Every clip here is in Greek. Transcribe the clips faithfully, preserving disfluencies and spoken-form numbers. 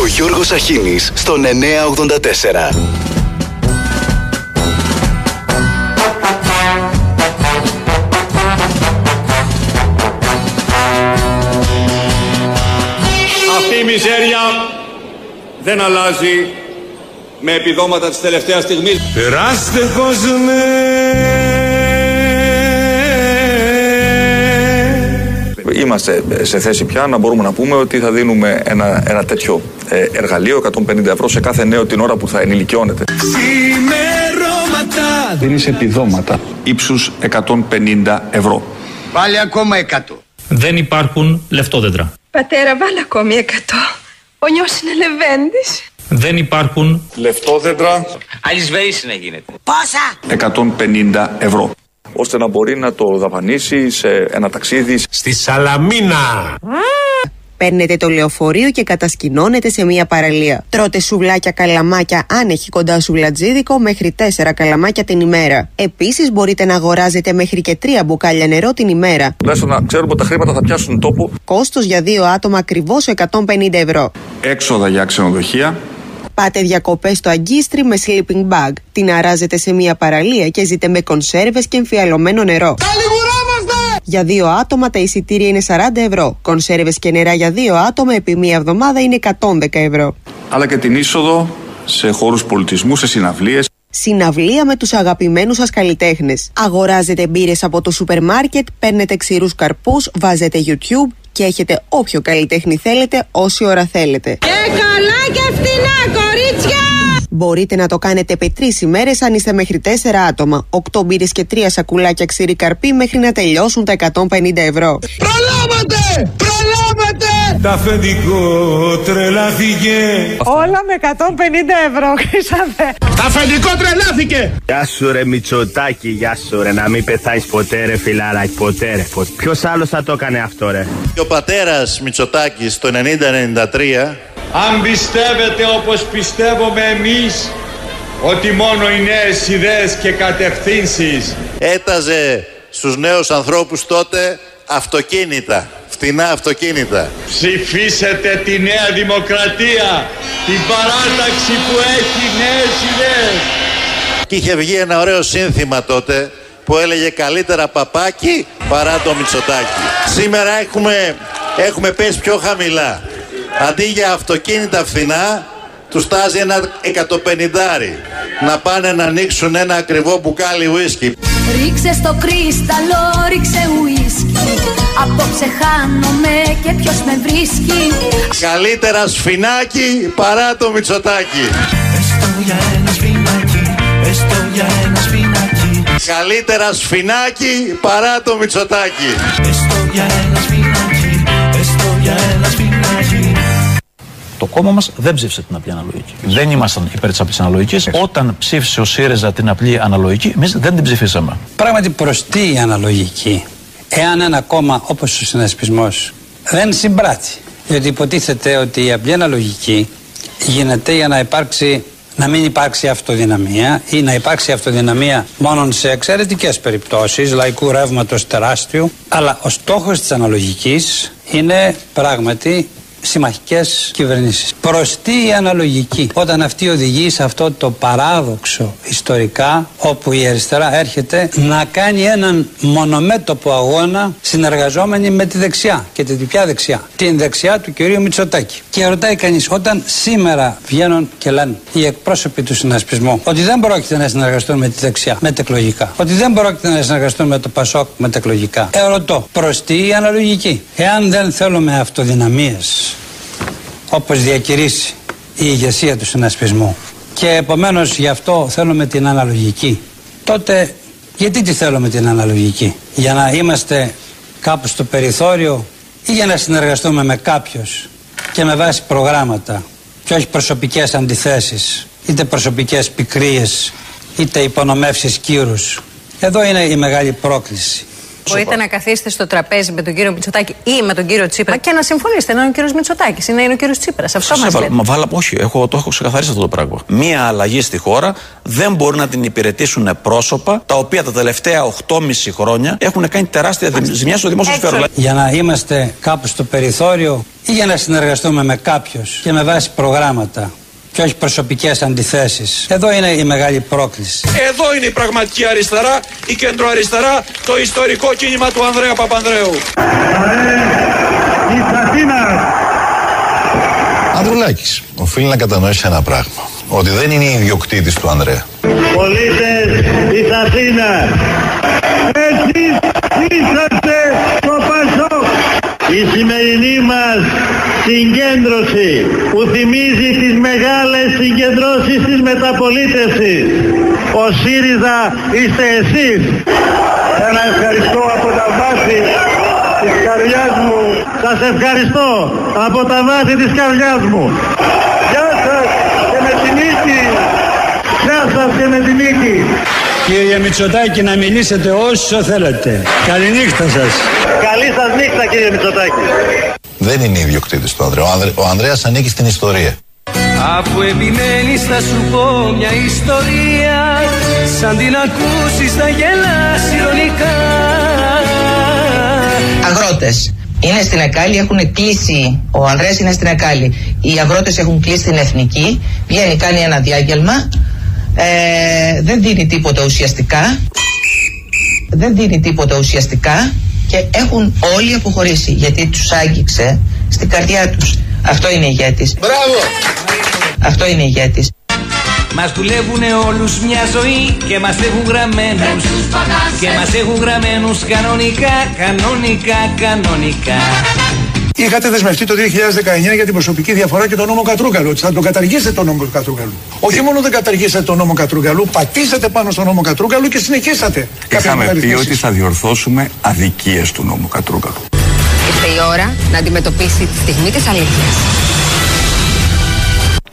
Ο Γιώργος Σαχίνης στον εννιά ογδόντα τέσσερα. Αυτή η μιζέρια δεν αλλάζει με επιδόματα της τελευταίας στιγμής. Περάστε κόσμε. Είμαστε σε θέση πια να μπορούμε να πούμε ότι θα δίνουμε ένα, ένα τέτοιο εργαλείο εκατόν πενήντα ευρώ σε κάθε νέο την ώρα που θα ενηλικιώνεται. Ξημερώματα. Δίνεις επιδόματα ύψους εκατόν πενήντα ευρώ. Πάλι ακόμα εκατό. Δεν υπάρχουν λεφτόδεντρα. Πατέρα, βάλε ακόμη εκατό. Ο νιός είναι λεβέντης. Δεν υπάρχουν λεφτόδεντρα. Αλυσβερίσι να γίνεται. Πόσα? εκατόν πενήντα ευρώ. Ώστε να μπορεί να το δαπανίσει σε ένα ταξίδι. Στη Σαλαμίνα. Mm. Παίρνετε το λεωφορείο και κατασκηνώνετε σε μια παραλία. Τρώτε σουβλάκια καλαμάκια αν έχει κοντά σουβλατζίδικο μέχρι τέσσερα καλαμάκια την ημέρα. Επίσης μπορείτε να αγοράζετε μέχρι και τρία μπουκάλια νερό την ημέρα. Τουλάχιστον να ξέρουμε ότι τα χρήματα θα πιάσουν τόπο. Κόστος για δύο άτομα ακριβώς εκατόν πενήντα ευρώ. Έξοδα για ξενοδοχεία. Πάτε διακοπές στο Αγκίστρι με sleeping bag. Την αράζετε σε μια παραλία και ζείτε με κονσέρβες και εμφιαλωμένο νερό. Για δύο άτομα τα εισιτήρια είναι σαράντα ευρώ. Κονσέρβες και νερά για δύο άτομα επί μία εβδομάδα είναι εκατόν δέκα ευρώ. Αλλά και την είσοδο σε χώρους πολιτισμού, σε συναυλίες. Συναυλία με τους αγαπημένους σας καλλιτέχνες. Αγοράζετε μπύρες από το σούπερ μάρκετ, παίρνετε ξηρούς καρπούς, βάζετε YouTube και έχετε όποιο καλλιτέχνη θέλετε, όση ώρα θέλετε. Και καλά και φτηνά, κορίτσια! Μπορείτε να το κάνετε επί τρεις ημέρες αν είστε μέχρι τέσσερα άτομα. οκτώ μπύρες και τρία σακουλάκια ξηρή καρπή μέχρι να τελειώσουν τα εκατόν πενήντα ευρώ. Προλάβατε! Προλάβατε! Τα αφεντικό τρελάθηκε. Όλα με εκατόν πενήντα ευρώ, Χρυσανθέ. Τα αφεντικό τρελάθηκε. Γεια σου ρε Μητσοτάκη, γεια σου ρε. Να μην πεθάνεις ποτέ ρε φιλαράκι, ποτέ ρε. Ποιος άλλος θα το έκανε αυτό ρε. Ο πατέρας Μητσοτάκης το ενενήντα ενενήντα τρία... Αν πιστεύετε όπως πιστεύουμε εμείς ότι μόνο οι νέες ιδέες και κατευθύνσεις έταζε στους νέους ανθρώπους τότε αυτοκίνητα, φτηνά αυτοκίνητα. Ψηφίσετε τη Νέα Δημοκρατία, την παράταξη που έχει νέες ιδέες. Και είχε βγει ένα ωραίο σύνθημα τότε που έλεγε καλύτερα παπάκι παρά το Μητσοτάκι. Σήμερα έχουμε, έχουμε πέσει πιο χαμηλά. Αντί για αυτοκίνητα φθηνά, τους τάζει ένα εκατοπενηντάρι. Να πάνε να ανοίξουν ένα ακριβό μπουκάλι ουίσκι. Ρίξε στο κρύσταλλο, ρίξε ουίσκι. Απόψε χάνομαι και ποιος με βρίσκει. Καλύτερα σφινάκι παρά το Μητσοτάκι. Έστω για ένα σφινάκι, έστω για ένα σφινάκι. Καλύτερα σφινάκι παρά το Μητσοτάκι. Έστω για ένα σφινάκι, έστω για ένα σφινάκι. Το κόμμα μας δεν ψήφισε την απλή αναλογική. Δεν ήμασταν υπέρ της απλής αναλογικής. Όταν ψήφισε ο ΣΥΡΙΖΑ την απλή αναλογική, εμείς δεν την ψηφίσαμε. Πράγματι προς τι η αναλογική, εάν ένα κόμμα όπως ο συνασπισμός δεν συμπράττει. Διότι υποτίθεται ότι η απλή αναλογική γίνεται για να υπάρξει, να μην υπάρξει αυτοδυναμία ή να υπάρξει αυτοδυναμία μόνο σε εξαιρετικές περιπτώσεις λαϊκού ρεύματος τεράστιου. Αλλά ο στόχος της αναλογικής είναι πράγματι συμμαχικές κυβερνήσεις. Προς τι η αναλογική, όταν αυτή οδηγεί σε αυτό το παράδοξο ιστορικά, όπου η αριστερά έρχεται να κάνει έναν μονομέτωπο αγώνα συνεργαζόμενη με τη δεξιά και την πια δεξιά, την δεξιά του κυρίου Μητσοτάκη. Και ρωτάει κανείς, όταν σήμερα βγαίνουν και λένε οι εκπρόσωποι του συνασπισμού ότι δεν πρόκειται να συνεργαστούν με τη δεξιά μετεκλογικά, ότι δεν πρόκειται να συνεργαστούν με το ΠΑΣΟΚ μετεκλογικά, ερωτώ προς τι η αναλογική, εάν δεν θέλουμε αυτοδυναμίες όπως διακηρύσει η ηγεσία του συνασπισμού και επομένως γι' αυτό θέλουμε την αναλογική, τότε γιατί τη θέλουμε την αναλογική, για να είμαστε κάπου στο περιθώριο ή για να συνεργαστούμε με κάποιους και με βάση προγράμματα και όχι προσωπικές αντιθέσεις, είτε προσωπικές πικρίες είτε υπονομεύσεις κύρους. Εδώ είναι η μεγάλη πρόκληση, Μπορείτε να καθίσετε στο τραπέζι με τον κύριο Μητσοτάκη ή με τον κύριο Τσίπρα και να συμφωνήσετε να είναι ο κύριος Μητσοτάκης ή να είναι ο κύριος Τσίπρας. Αυτό μας λέτε. Μα βάλα, όχι, έχω, το έχω ξεκαθαρίσει αυτό το πράγμα. Μία αλλαγή στη χώρα δεν μπορεί να την υπηρετήσουν πρόσωπα τα οποία τα τελευταία οκτώ και μισό χρόνια έχουν κάνει τεράστια ζημιά στο δημόσιο σφαίρο. Για να είμαστε κάπου στο περιθώριο ή για να συνεργαστούμε με κάποιον και με βάση προγράμματα και όχι προσωπικές αντιθέσεις. Εδώ είναι η μεγάλη πρόκληση. Εδώ είναι η πραγματική αριστερά, η κεντροαριστερά, το ιστορικό κίνημα του Ανδρέα Παπανδρέου. Ανδρουλάκης, οφείλει να κατανοήσει ένα πράγμα, ότι δεν είναι ιδιοκτήτης του Ανδρέα. Πολίτες της Αθήνας, εσείς είσαστε το ΠΑΣΟΚ. Η σημερινή μας συγκέντρωση που θυμίζει τις μεγάλες συγκεντρώσεις της μεταπολίτευσης. Ο ΣΥΡΙΖΑ είστε εσείς. Ένα ευχαριστώ από τα βάθη της καρδιάς μου. Σας ευχαριστώ από τα βάθη της καρδιάς μου. Γεια σας και με τη νίκη. Γεια σας και με τη νίκη. Κύριε Μητσοτάκη, να μιλήσετε όσο θέλετε. Καληνύχτα σας. Καλή σας νύχτα, κύριε Μητσοτάκη. Δεν είναι ιδιοκτήτης του Ανδρέα. Ο, Ανδρε... ο Ανδρέας ανήκει στην ιστορία. Αφού επιμένεις θα σου πω μια ιστορία. Σαν την ακούσεις θα γελάς ειρωνικά. Αγρότες. Είναι στην Εκάλη, έχουν κλείσει. Ο Ανδρέας είναι στην Εκάλη. Οι αγρότες έχουν κλείσει την Εθνική. Βγαίνει, κάνει ένα διάγγελμα. Ε, δεν δίνει τίποτα ουσιαστικά. Δεν δίνει τίποτα ουσιαστικά. Και έχουν όλοι αποχωρήσει, γιατί τους άγγιξε στην καρδιά τους. Αυτό είναι ηγέτης. Μπράβο! Αυτό είναι ηγέτης. Μας δουλεύουνε όλους μια ζωή και μας έχουν γραμμένους. Και μας έχουν γραμμένους κανονικά, κανονικά, κανονικά. Είχατε δεσμευτεί το δύο χιλιάδες δεκαεννιά για την προσωπική διαφορά και τον νόμο Κατρούγκαλου. Ότι θα τον καταργήσετε τον νόμο Κατρούγκαλου. Όχι μόνο δεν καταργήσατε τον νόμο Κατρούγκαλου, πατήσατε πάνω στον νόμο Κατρούγκαλου και συνεχίσατε. Είχαμε πει ότι θα διορθώσουμε αδικίες του νόμου Κατρούγκαλου. Ήρθε η ώρα να αντιμετωπίσει τη στιγμή της αλήθειας.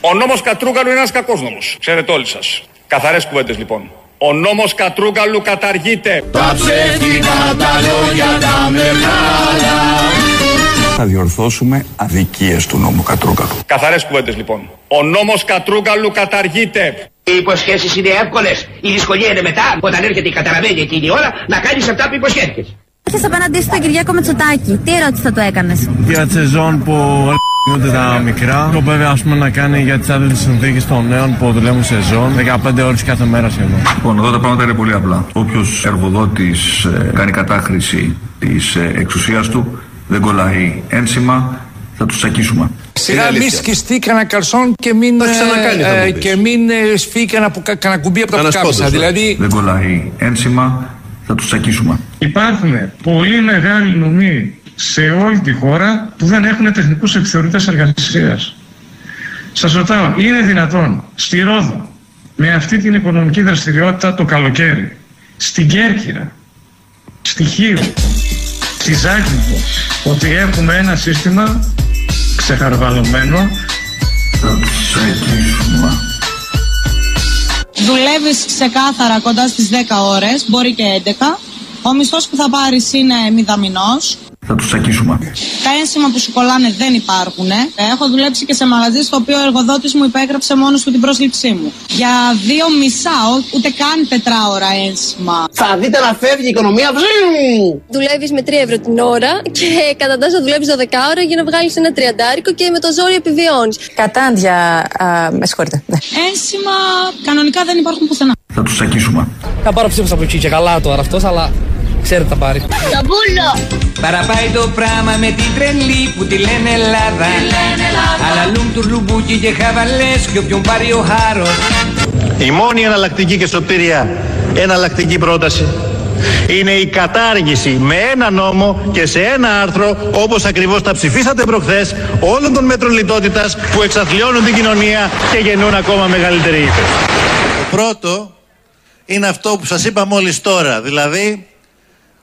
Ο νόμος Κατρούγκαλου είναι ένας κακός νόμος. Ξέρετε όλοι σας. Καθαρές κουβέντες λοιπόν. Ο νόμος Κατρούγκαλου καταργείται. Τα ψεύτικα τα λόγια τα μεγάλα. Θα διορθώσουμε αδικίες του νόμου Κατρούγκαλου. Καθαρές κουβέντες λοιπόν. Ο νόμος Κατρούγκαλου καταργείται. Οι υποσχέσεις είναι εύκολες. Η δυσκολία είναι μετά, όταν έρχεται η καταραμένη εκείνη η ώρα, να κάνεις αυτά που υποσχέθηκες. Έχεις απέναντί σου τον Κυριάκο Μητσοτάκη. Τι ερώτηση θα το έκανες? Για τη σεζόν που έρχονται τα μικρά, σκοπεύει ας πούμε να κάνει για τις άδειες συνθήκες των νέων που δουλεύουν σεζόν δεκαπέντε ώρες κάθε μέρα σχεδόν. Λοιπόν, εδώ τα πράγματα είναι πολύ απλά. Όποιος εργοδότης ε, κάνει κατάχρηση της ε, εξουσίας του, δεν κολλάει ένσημα, θα τους σακίσουμε. Σειρά μη σκιστεί κανένα καρσόν και μην, ε, ε, και μην ε, σφύγει κανένα κανα κουμπί από τα πουκάμισα. Δηλαδή... Δεν κολλάει ένσημα, θα τους σακίσουμε. Υπάρχουν πολύ μεγάλοι νομοί σε όλη τη χώρα που δεν έχουν τεχνικούς επιθεωρητές εργασίας. Σας ρωτάω, είναι δυνατόν στη Ρόδο με αυτή την οικονομική δραστηριότητα το καλοκαίρι, στην Κέρκυρα, στη Χίο, στη Ζάκυνθο, ότι έχουμε ένα σύστημα ξεχαρβαλωμένο? Δουλεύεις ξεκάθαρα κοντά στις δέκα ώρες, μπορεί και έντεκα. Ο μισθός που θα πάρεις είναι μηδαμινός. Θα τους σακίσουμε. Τα ένσημα που σου κολλάνε δεν υπάρχουν. Ε. Έχω δουλέψει και σε μαγαζί στο οποίο ο εργοδότης μου υπέγραψε μόνος του την πρόσληψή μου. Για δύο μισά, ούτε καν τετράωρα ένσημα. Θα δείτε να φεύγει η οικονομία. Δουλεύεις με τρία ευρώ την ώρα και κατά τόσα δουλεύεις δώδεκα ώρα για να βγάλεις ένα τριαντάρικο και με το ζόρι επιβιώνεις. Κατάντια, α, με συγχωρείτε. Ένσημα κανονικά δεν υπάρχουν πουθενά. Θα τους σακίσουμε. Θα πάρω ψήφος από εκεί και καλά τώρα αυτός, αλλά ξέρετε τα πάρει. Το πούλο! Παραπάει το πράμα με την τρελή που τη λένε Ελλάδα. Αλλά λουμ του λουμπούκι και χαβαλές και όποιον πάρει ο χάρος. Η μόνη εναλλακτική και σωτήρια εναλλακτική πρόταση είναι η κατάργηση με ένα νόμο και σε ένα άρθρο, όπως ακριβώς τα ψηφίσατε προχθές, όλων των μέτρων λιτότητας που εξαθλιώνουν την κοινωνία και γεννούν ακόμα μεγαλύτερη ύφεση. Το πρώτο είναι αυτό που σας είπα μόλις τώρα, δηλαδή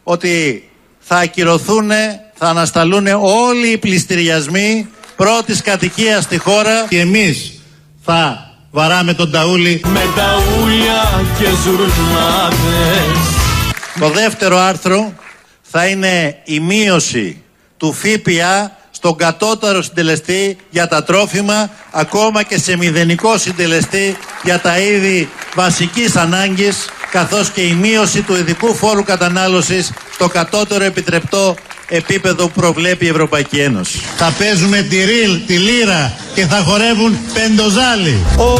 ότι θα ακυρωθούν, θα ανασταλούν όλοι οι πληστηριασμοί πρώτης κατοικίας στη χώρα και εμείς θα βαράμε τον ταούλι με ταούλια και ζουρνάδες. Το δεύτερο άρθρο θα είναι η μείωση του Φ Π Α στον κατώτερο συντελεστή για τα τρόφιμα, ακόμα και σε μηδενικό συντελεστή για τα είδη βασικής ανάγκης, καθώς και η μείωση του ειδικού φόρου κατανάλωσης στο κατώτερο επιτρεπτό επίπεδο που προβλέπει η Ευρωπαϊκή Ένωση. Θα παίζουμε τη ριλ, τη λίρα και θα χορεύουν πεντοζάλι. Ω,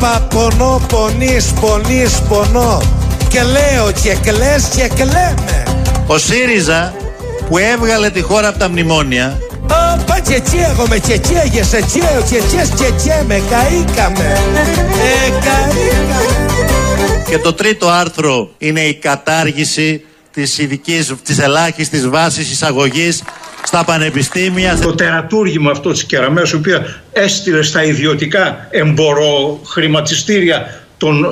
παπονό, πονείς, πονείς, πονώ και λέω και κλαις και κλαίμε. Ο ΣΥΡΙΖΑ που έβγαλε τη χώρα από τα μνημόνια. Όπα τσετσέγομαι, τσετσέγεσαι, τσέω, τσετσές, τσετσέμε, καήκαμε, ε, καήκαμε. Και το τρίτο άρθρο είναι η κατάργηση της ειδικής, της ελάχιστης βάσης εισαγωγής στα πανεπιστήμια. Το τερατούργημα αυτό της Κεραμέως, η οποία έστειλε στα ιδιωτικά εμποροχρηματιστήρια τον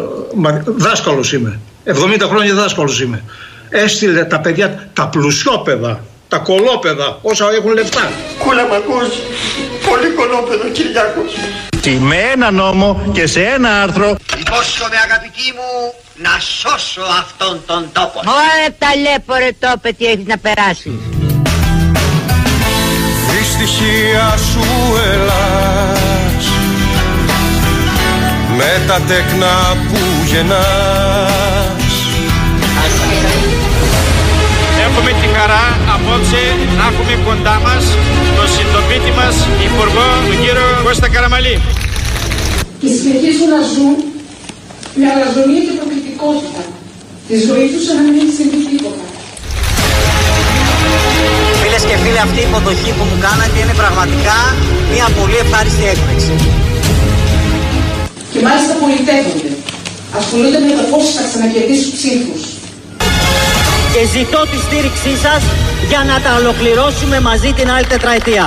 δάσκαλος είμαι, εβδομήντα χρόνια δάσκαλος είμαι, έστειλε τα παιδιά, τα πλουσιόπαιδα, τα κολόπαιδα, όσα έχουν λεφτά. Κούλα μ' ακούς, πολύ κολόπαιδο Κυριάκος. Και με ένα νόμο και σε ένα άρθρο. Υπόσχομαι αγαπητή μου να σώσω αυτόν τον τόπο. Ωραία ταλέπορε τόπε, τι έχεις να περάσεις. Δυστυχία σου ελάς με τα τέκνα που γεννάς. Έχουμε τη χαρά απόψε να έχουμε κοντά μας τον συντοπίτη μας υπουργό, τον κύριο Κώστα Καραμαλή. Και συνεχίζουν να ζουν με αλαζονία και προκλητικότητα. Τη ζωή τους να μην έχει συμβεί τίποτα. Φίλες και φίλοι, αυτή η υποδοχή που μου κάνατε είναι πραγματικά μια πολύ ευχάριστη έκπληξη. Και μάλιστα πολιτεύονται. Ασχολούνται με το πώς θα ξανακερδίσουν ψήφους. Και ζητώ τη στήριξή σας για να τα ολοκληρώσουμε μαζί την άλλη τετραετία.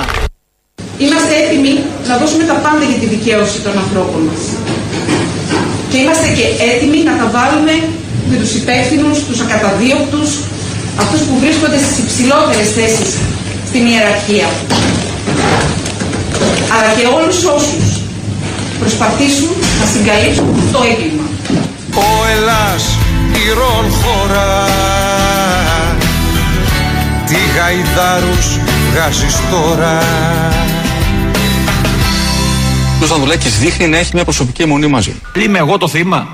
Είμαστε έτοιμοι να δώσουμε τα πάντα για τη δικαίωση των ανθρώπων μας. Και είμαστε και έτοιμοι να τα βάλουμε με τους υπεύθυνους, τους ακαταδίωκτους, αυτούς που βρίσκονται στις υψηλότερες θέσεις στην ιεραρχία. Αλλά και όλους όσους προσπαθήσουν να συγκαλύψουν το έγκλημα. Ο Ελλάς ηρών χώρα, τι γαϊδάρους βγάζεις τώρα. Ο Ανδουλάκης δείχνει να έχει μια προσωπική αιμονή μαζί. Είμαι εγώ το θύμα.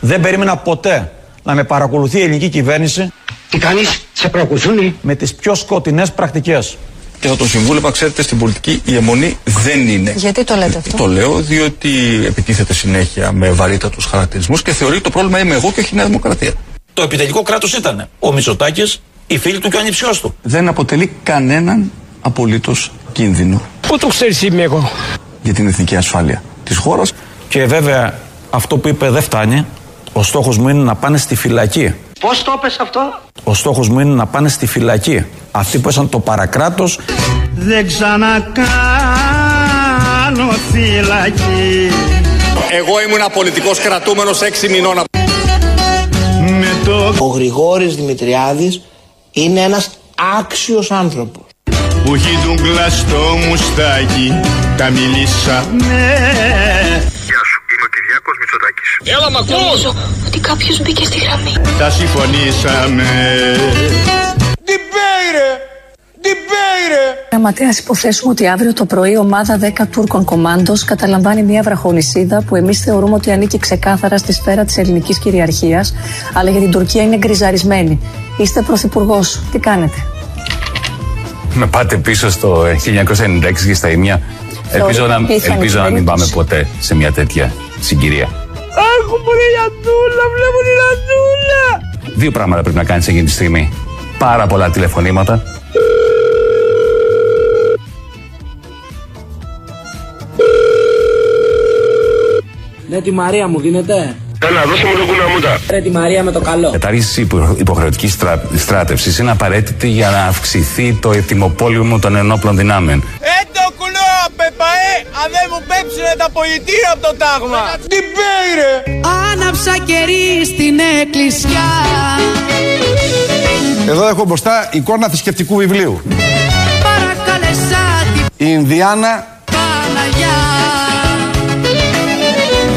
Δεν περίμενα ποτέ να με παρακολουθεί η ελληνική κυβέρνηση. Τι κάνεις, σε παρακολουθούν? Με τις πιο σκοτεινές πρακτικές. Και θα τον συμβούλευα, ξέρετε, στην πολιτική η αιμονή δεν είναι. Γιατί το λέτε αυτό? Το λέω διότι επιτίθεται συνέχεια με βαρύτατους χαρακτηρισμούς και θεωρεί το πρόβλημα είμαι εγώ και όχι η Νέα Δημοκρατία. Το επιτελικό κράτος ήταν ο Μητσοτάκης, οι φίλοι του και ο ανιψιός του. Δεν αποτελεί κανέναν απολύτως κίνδυνο. Πού το ξέρεις είμαι εγώ? Για την εθνική ασφάλεια της χώρας. Και βέβαια αυτό που είπε δεν φτάνει. Ο στόχος μου είναι να πάνε στη φυλακή. Πώς το έπες αυτό? Ο στόχος μου είναι να πάνε στη φυλακή. Αυτοί που έσαν το παρακράτος. Δεν ξανακάνω φυλακή. Εγώ ήμουν πολιτικός κρατούμενος έξι μηνών. Με το... Ο Γρηγόρης Δημητριάδης είναι ένας άξιος άνθρωπος. Που έχει τον κλαστό μουστάκι, τα μιλήσα. Ναι. Είμαι ο Κυριάκος Μητσοτάκης. Έλα μ' ακούς! Νομίζω ότι κάποιος μπήκε στη γραμμή. Τα συμφωνήσαμε. Τι πάει ρε! Τι πάει ρε! Γραμματέας, υποθέσουμε ότι αύριο το πρωί ομάδα δέκα Τούρκων κομμάντος καταλαμβάνει μια βραχονισίδα που εμείς θεωρούμε ότι ανήκει ξεκάθαρα στη σφαίρα της ελληνικής κυριαρχίας, αλλά για την Τουρκία είναι γκριζαρισμένη. Είστε πρωθυπουργός. Τι κάνετε? Να πάτε πίσω στο χίλια εννιακόσια ενενήντα έξι και στα ήμια. Ελπίζω να, ελπίζω να μην πάμε ποτέ σε μια τέτοια συγκυρία. Αχ, μωρέ Ιαντούλα, βλέπω τη Ιαντούλα! Δύο πράγματα πρέπει να κάνεις εκείνη τη στιγμή. Πάρα πολλά τηλεφωνήματα. Ναι, τη Μαρία μου δίνετε. Έλα, δώσε μου το κουναμούτα. Ρε τη Μαρία με το καλό. Η κατάργηση υποχρεωτικής στράτευσης είναι απαραίτητη για να αυξηθεί το ετοιμοπόλεμο των ενόπλων δυνάμεων. Πεπαέ, αν δεν μου πέψουνε τα πολιτεία από το τάγμα. Τι πέιρε! Άναψα κερί στην εκκλησιά. Εδώ έχω μπροστά εικόνα θρησκευτικού βιβλίου. Παρακαλέσα την Ινδιάνα Παναγιά,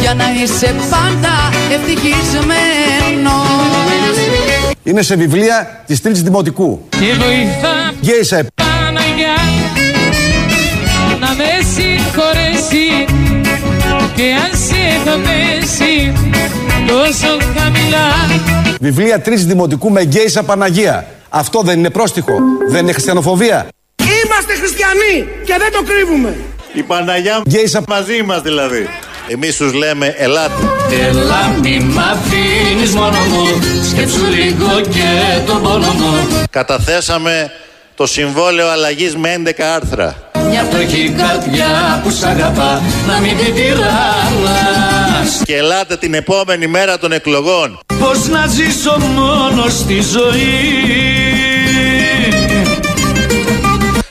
για να είσαι πάντα ευτυχισμένος. Είναι σε βιβλία της Τρίτης Δημοτικού. Και βοηθά Γέισα επ... Παναγιά, να με συγχωρέσει. Και αν σε έχω πέσει τόσο χαμηλά. Βιβλία Τρίτης Δημοτικού με Γέισα Παναγία. Αυτό δεν είναι πρόστιχο? Δεν είναι χριστιανοφοβία? Είμαστε χριστιανοί και δεν το κρύβουμε. Η Παναγιά Γέισα μαζί μας δηλαδή. Εμείς τους λέμε ελάτε. Ελάτε μ' αφήνεις μόνο μου, σκέψου λίγο και τον πόνο μου. Καταθέσαμε το συμβόλαιο αλλαγής με έντεκα άρθρα. Μια φτωχή καρδιά που σ' αγαπά, να μην την τυράννας. Και ελάτε την επόμενη μέρα των εκλογών. Πώς να ζήσω μόνο στη ζωή.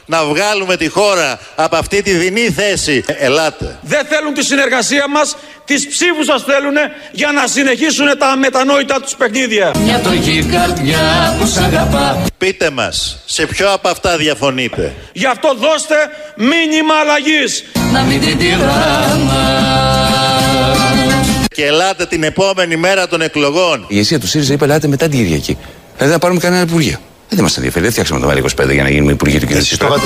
Να βγάλουμε τη χώρα από αυτή τη δεινή θέση. Ελάτε. Δεν θέλουν τη συνεργασία μας, τις ψήφους σας θέλουνε για να συνεχίσουν τα αμετανόητα τους παιχνίδια. Μια τροχή καρδιά που σ' αγαπά. Πείτε μας, σε ποιο από αυτά διαφωνείτε? Γι' αυτό δώστε μήνυμα αλλαγής. Να μην την τυράννα. Και ελάτε την επόμενη μέρα των εκλογών. Η ηγεσία του ΣΥΡΙΖΑ είπε ελάτε μετά την Κυριακή. Δεν θα πάρουμε κανένα υπουργείο. Δεν μας ενδιαφέρει, δεν φτιάξαμε το Μ Α είκοσι πέντε για να γίνουμε υπουργοί του κ. Τσίπρα. Δεν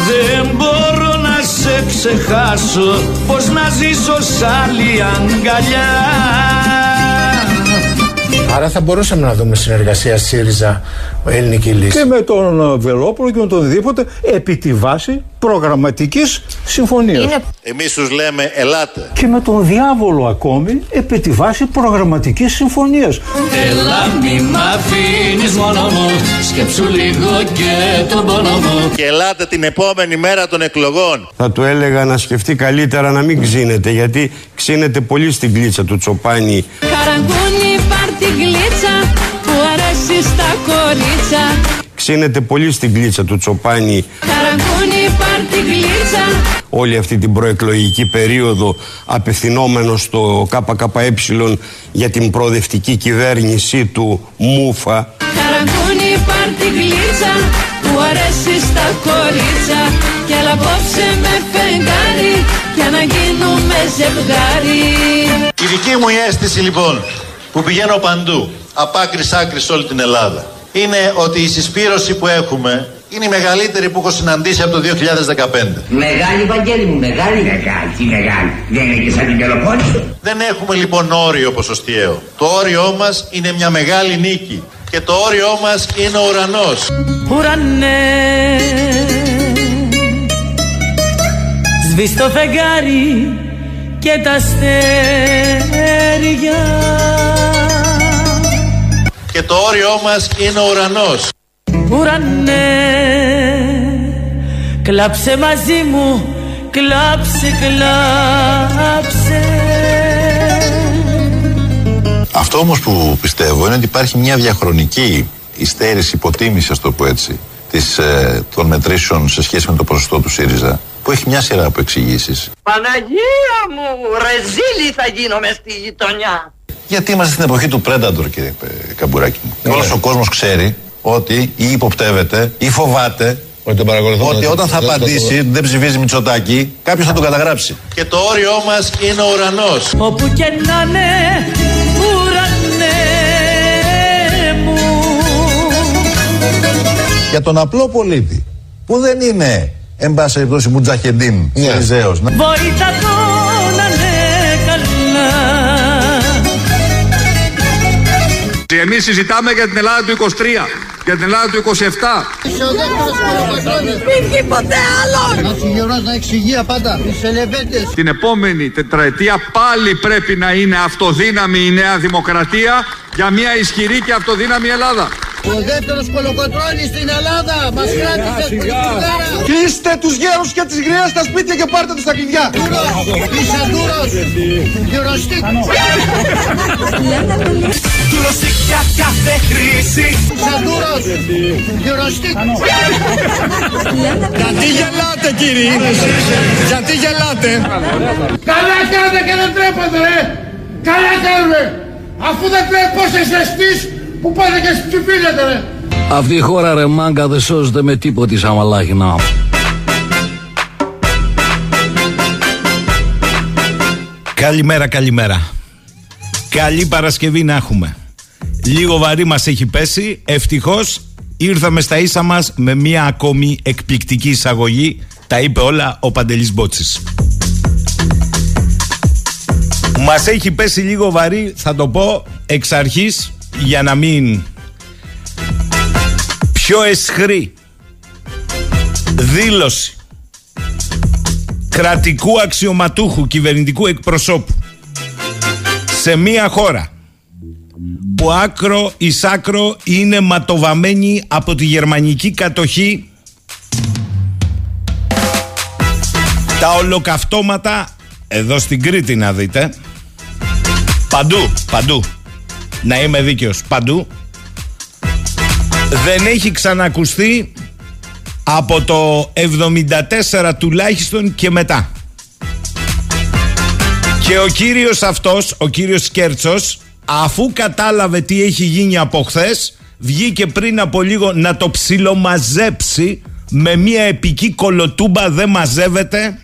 μπορώ να σε ξεχάσω, πώς να ζήσω σ' άλλη αγκαλιά. Άρα θα μπορούσαμε να δούμε συνεργασία ΣΥΡΙΖΑ, Ελληνική Λύση. Και με τον Βελόπουλο και με τον οτιδήποτε, επί τη βάση προγραμματικής συμφωνίας. Είναι... Εμείς τους λέμε ελάτε. Και με τον διάβολο ακόμη, επί τη βάση προγραμματικής συμφωνίας. Ελά μη μ' αφήνεις μόνο μου, σκέψου λίγο και τον πόνο μου. Και ελάτε την επόμενη μέρα των εκλογών. Θα του έλεγα να σκεφτεί καλύτερα να μην ξύνεται, γιατί ξύνεται πολύ στην κλίτσα του Τσοπάνη. Καραγκούνι πάρ' τη γλίτσα που αρέσει στα κορίτσα. Ξύνεται πολύ στην κλίτσα του Τσοπάνη. Καραγκούνι πάρ' τη γλίτσα. Όλη αυτή την προεκλογική περίοδο απευθυνόμενος στο ΚΚΕ για την προοδευτική κυβέρνησή του Μούφα. Καραγκούνι πάρ' τη γλίτσα που αρέσει στα κορίτσα. Κι έλα απόψε με φεγγάρι για να γίνουμε ζευγάρι. Η δική μου αίσθηση λοιπόν, που πηγαίνω παντού, απ' άκρη σ' άκρη σε όλη την Ελλάδα, είναι ότι η συσπήρωση που έχουμε είναι η μεγαλύτερη που έχω συναντήσει από το δύο χιλιάδες δεκαπέντε. Μεγάλη, Βαγγέλη μου, μεγάλη. Μεγάλη, τι μεγάλη. Δεν είναι και σαν την Πελοπόννησο. Δεν έχουμε λοιπόν όριο ποσοστιαίο. Το όριό μας είναι μια μεγάλη νίκη. Και το όριό μας είναι ο ουρανός. Ουρανέ, σβήσ' το φεγγάρι και τα αστέρια. Και το όριό μας είναι ο ουρανός. Ουρανέ, κλάψε μαζί μου, κλάψε, κλάψε. Αυτό όμως που πιστεύω είναι ότι υπάρχει μια διαχρονική υστέρηση, υποτίμηση, ας το πω έτσι, της, ε, των μετρήσεων σε σχέση με το ποσοστό του ΣΥΡΙΖΑ, που έχει μια σειρά από εξηγήσεις. Παναγία μου, ρεζίλη θα γίνομαι στη γειτονιά. Γιατί είμαστε στην εποχή του Predator, κύριε Καμπουράκη μου. Ναι. Όλος ο κόσμος ξέρει ότι ή υποπτεύεται ή φοβάται ότι, ότι όταν θα απαντήσει δεν ψηφίζει Μητσοτάκη, κάποιος θα τον καταγράψει. Και το όριό μας είναι ο ουρανός. Όπου και να είναι, ουρανέ μου. Για τον απλό πολίτη που δεν είναι, εν πάση περιπτώσει, Μουτζαχεντίν, yeah. Ριζέος. Βοήτα τον να είναι καλά. Εμείς συζητάμε για την Ελλάδα του είκοσι τρία, για την Ελλάδα του είκοσι επτά. Μην βγει ποτέ άλλο! Να ξηγερός, να εξηγεία πάντα, τις ελεβέντες. Την επόμενη τετραετία πάλι πρέπει να είναι αυτοδύναμη η Νέα Δημοκρατία για μια ισχυρή και αυτοδύναμη Ελλάδα. Ο δεύτερος κολοκοτρώνης στην Ελλάδα μας κράτησε στην Ελλάδα. Κλείστε τους γέρους και τις γριές στα σπίτια και πάρτε τους τα κλειδιά. Τούρος, είσαι τούρος, γυροστίκ. Τούρος για κάθε χρήση. Είσαι τούρος, γυροστίκ. Γιατί γελάτε κύριοι, γιατί γελάτε? Καλά κάνετε και δεν τρέπατε ρε. Καλά κάνετε. Αφού δεν τρέπωσες εσείς που πάτε και ψηφίζετε ρε. Αυτή η χώρα ρε μάγκα δεν σώζεται με τίποτη σαν μαλάχινα. Καλημέρα, καλημέρα. Καλή Παρασκευή να έχουμε. Λίγο βαρύ μας έχει πέσει. Ευτυχώς ήρθαμε στα ίσα μας με μια ακόμη εκπληκτική εισαγωγή. Τα είπε όλα ο Παντελής Μπότσης. Μας έχει πέσει λίγο βαρύ, θα το πω εξ αρχής για να μην... Πιο αισχρή δήλωση κρατικού αξιωματούχου, κυβερνητικού εκπροσώπου σε μια χώρα που άκρο εις άκρο είναι ματοβαμένη από τη γερμανική κατοχή, τα ολοκαυτώματα εδώ στην Κρήτη να δείτε, παντού, παντού, να είμαι δίκαιος, παντού. Δεν έχει ξανακουστεί από το εβδομήντα τέσσερα τουλάχιστον και μετά. Και ο κύριος αυτός, ο κύριος Σκέρτσος, αφού κατάλαβε τι έχει γίνει από χθες, βγήκε πριν από λίγο να το ψιλομαζέψει με μια επική κολοτούμπα, δεν μαζεύεται.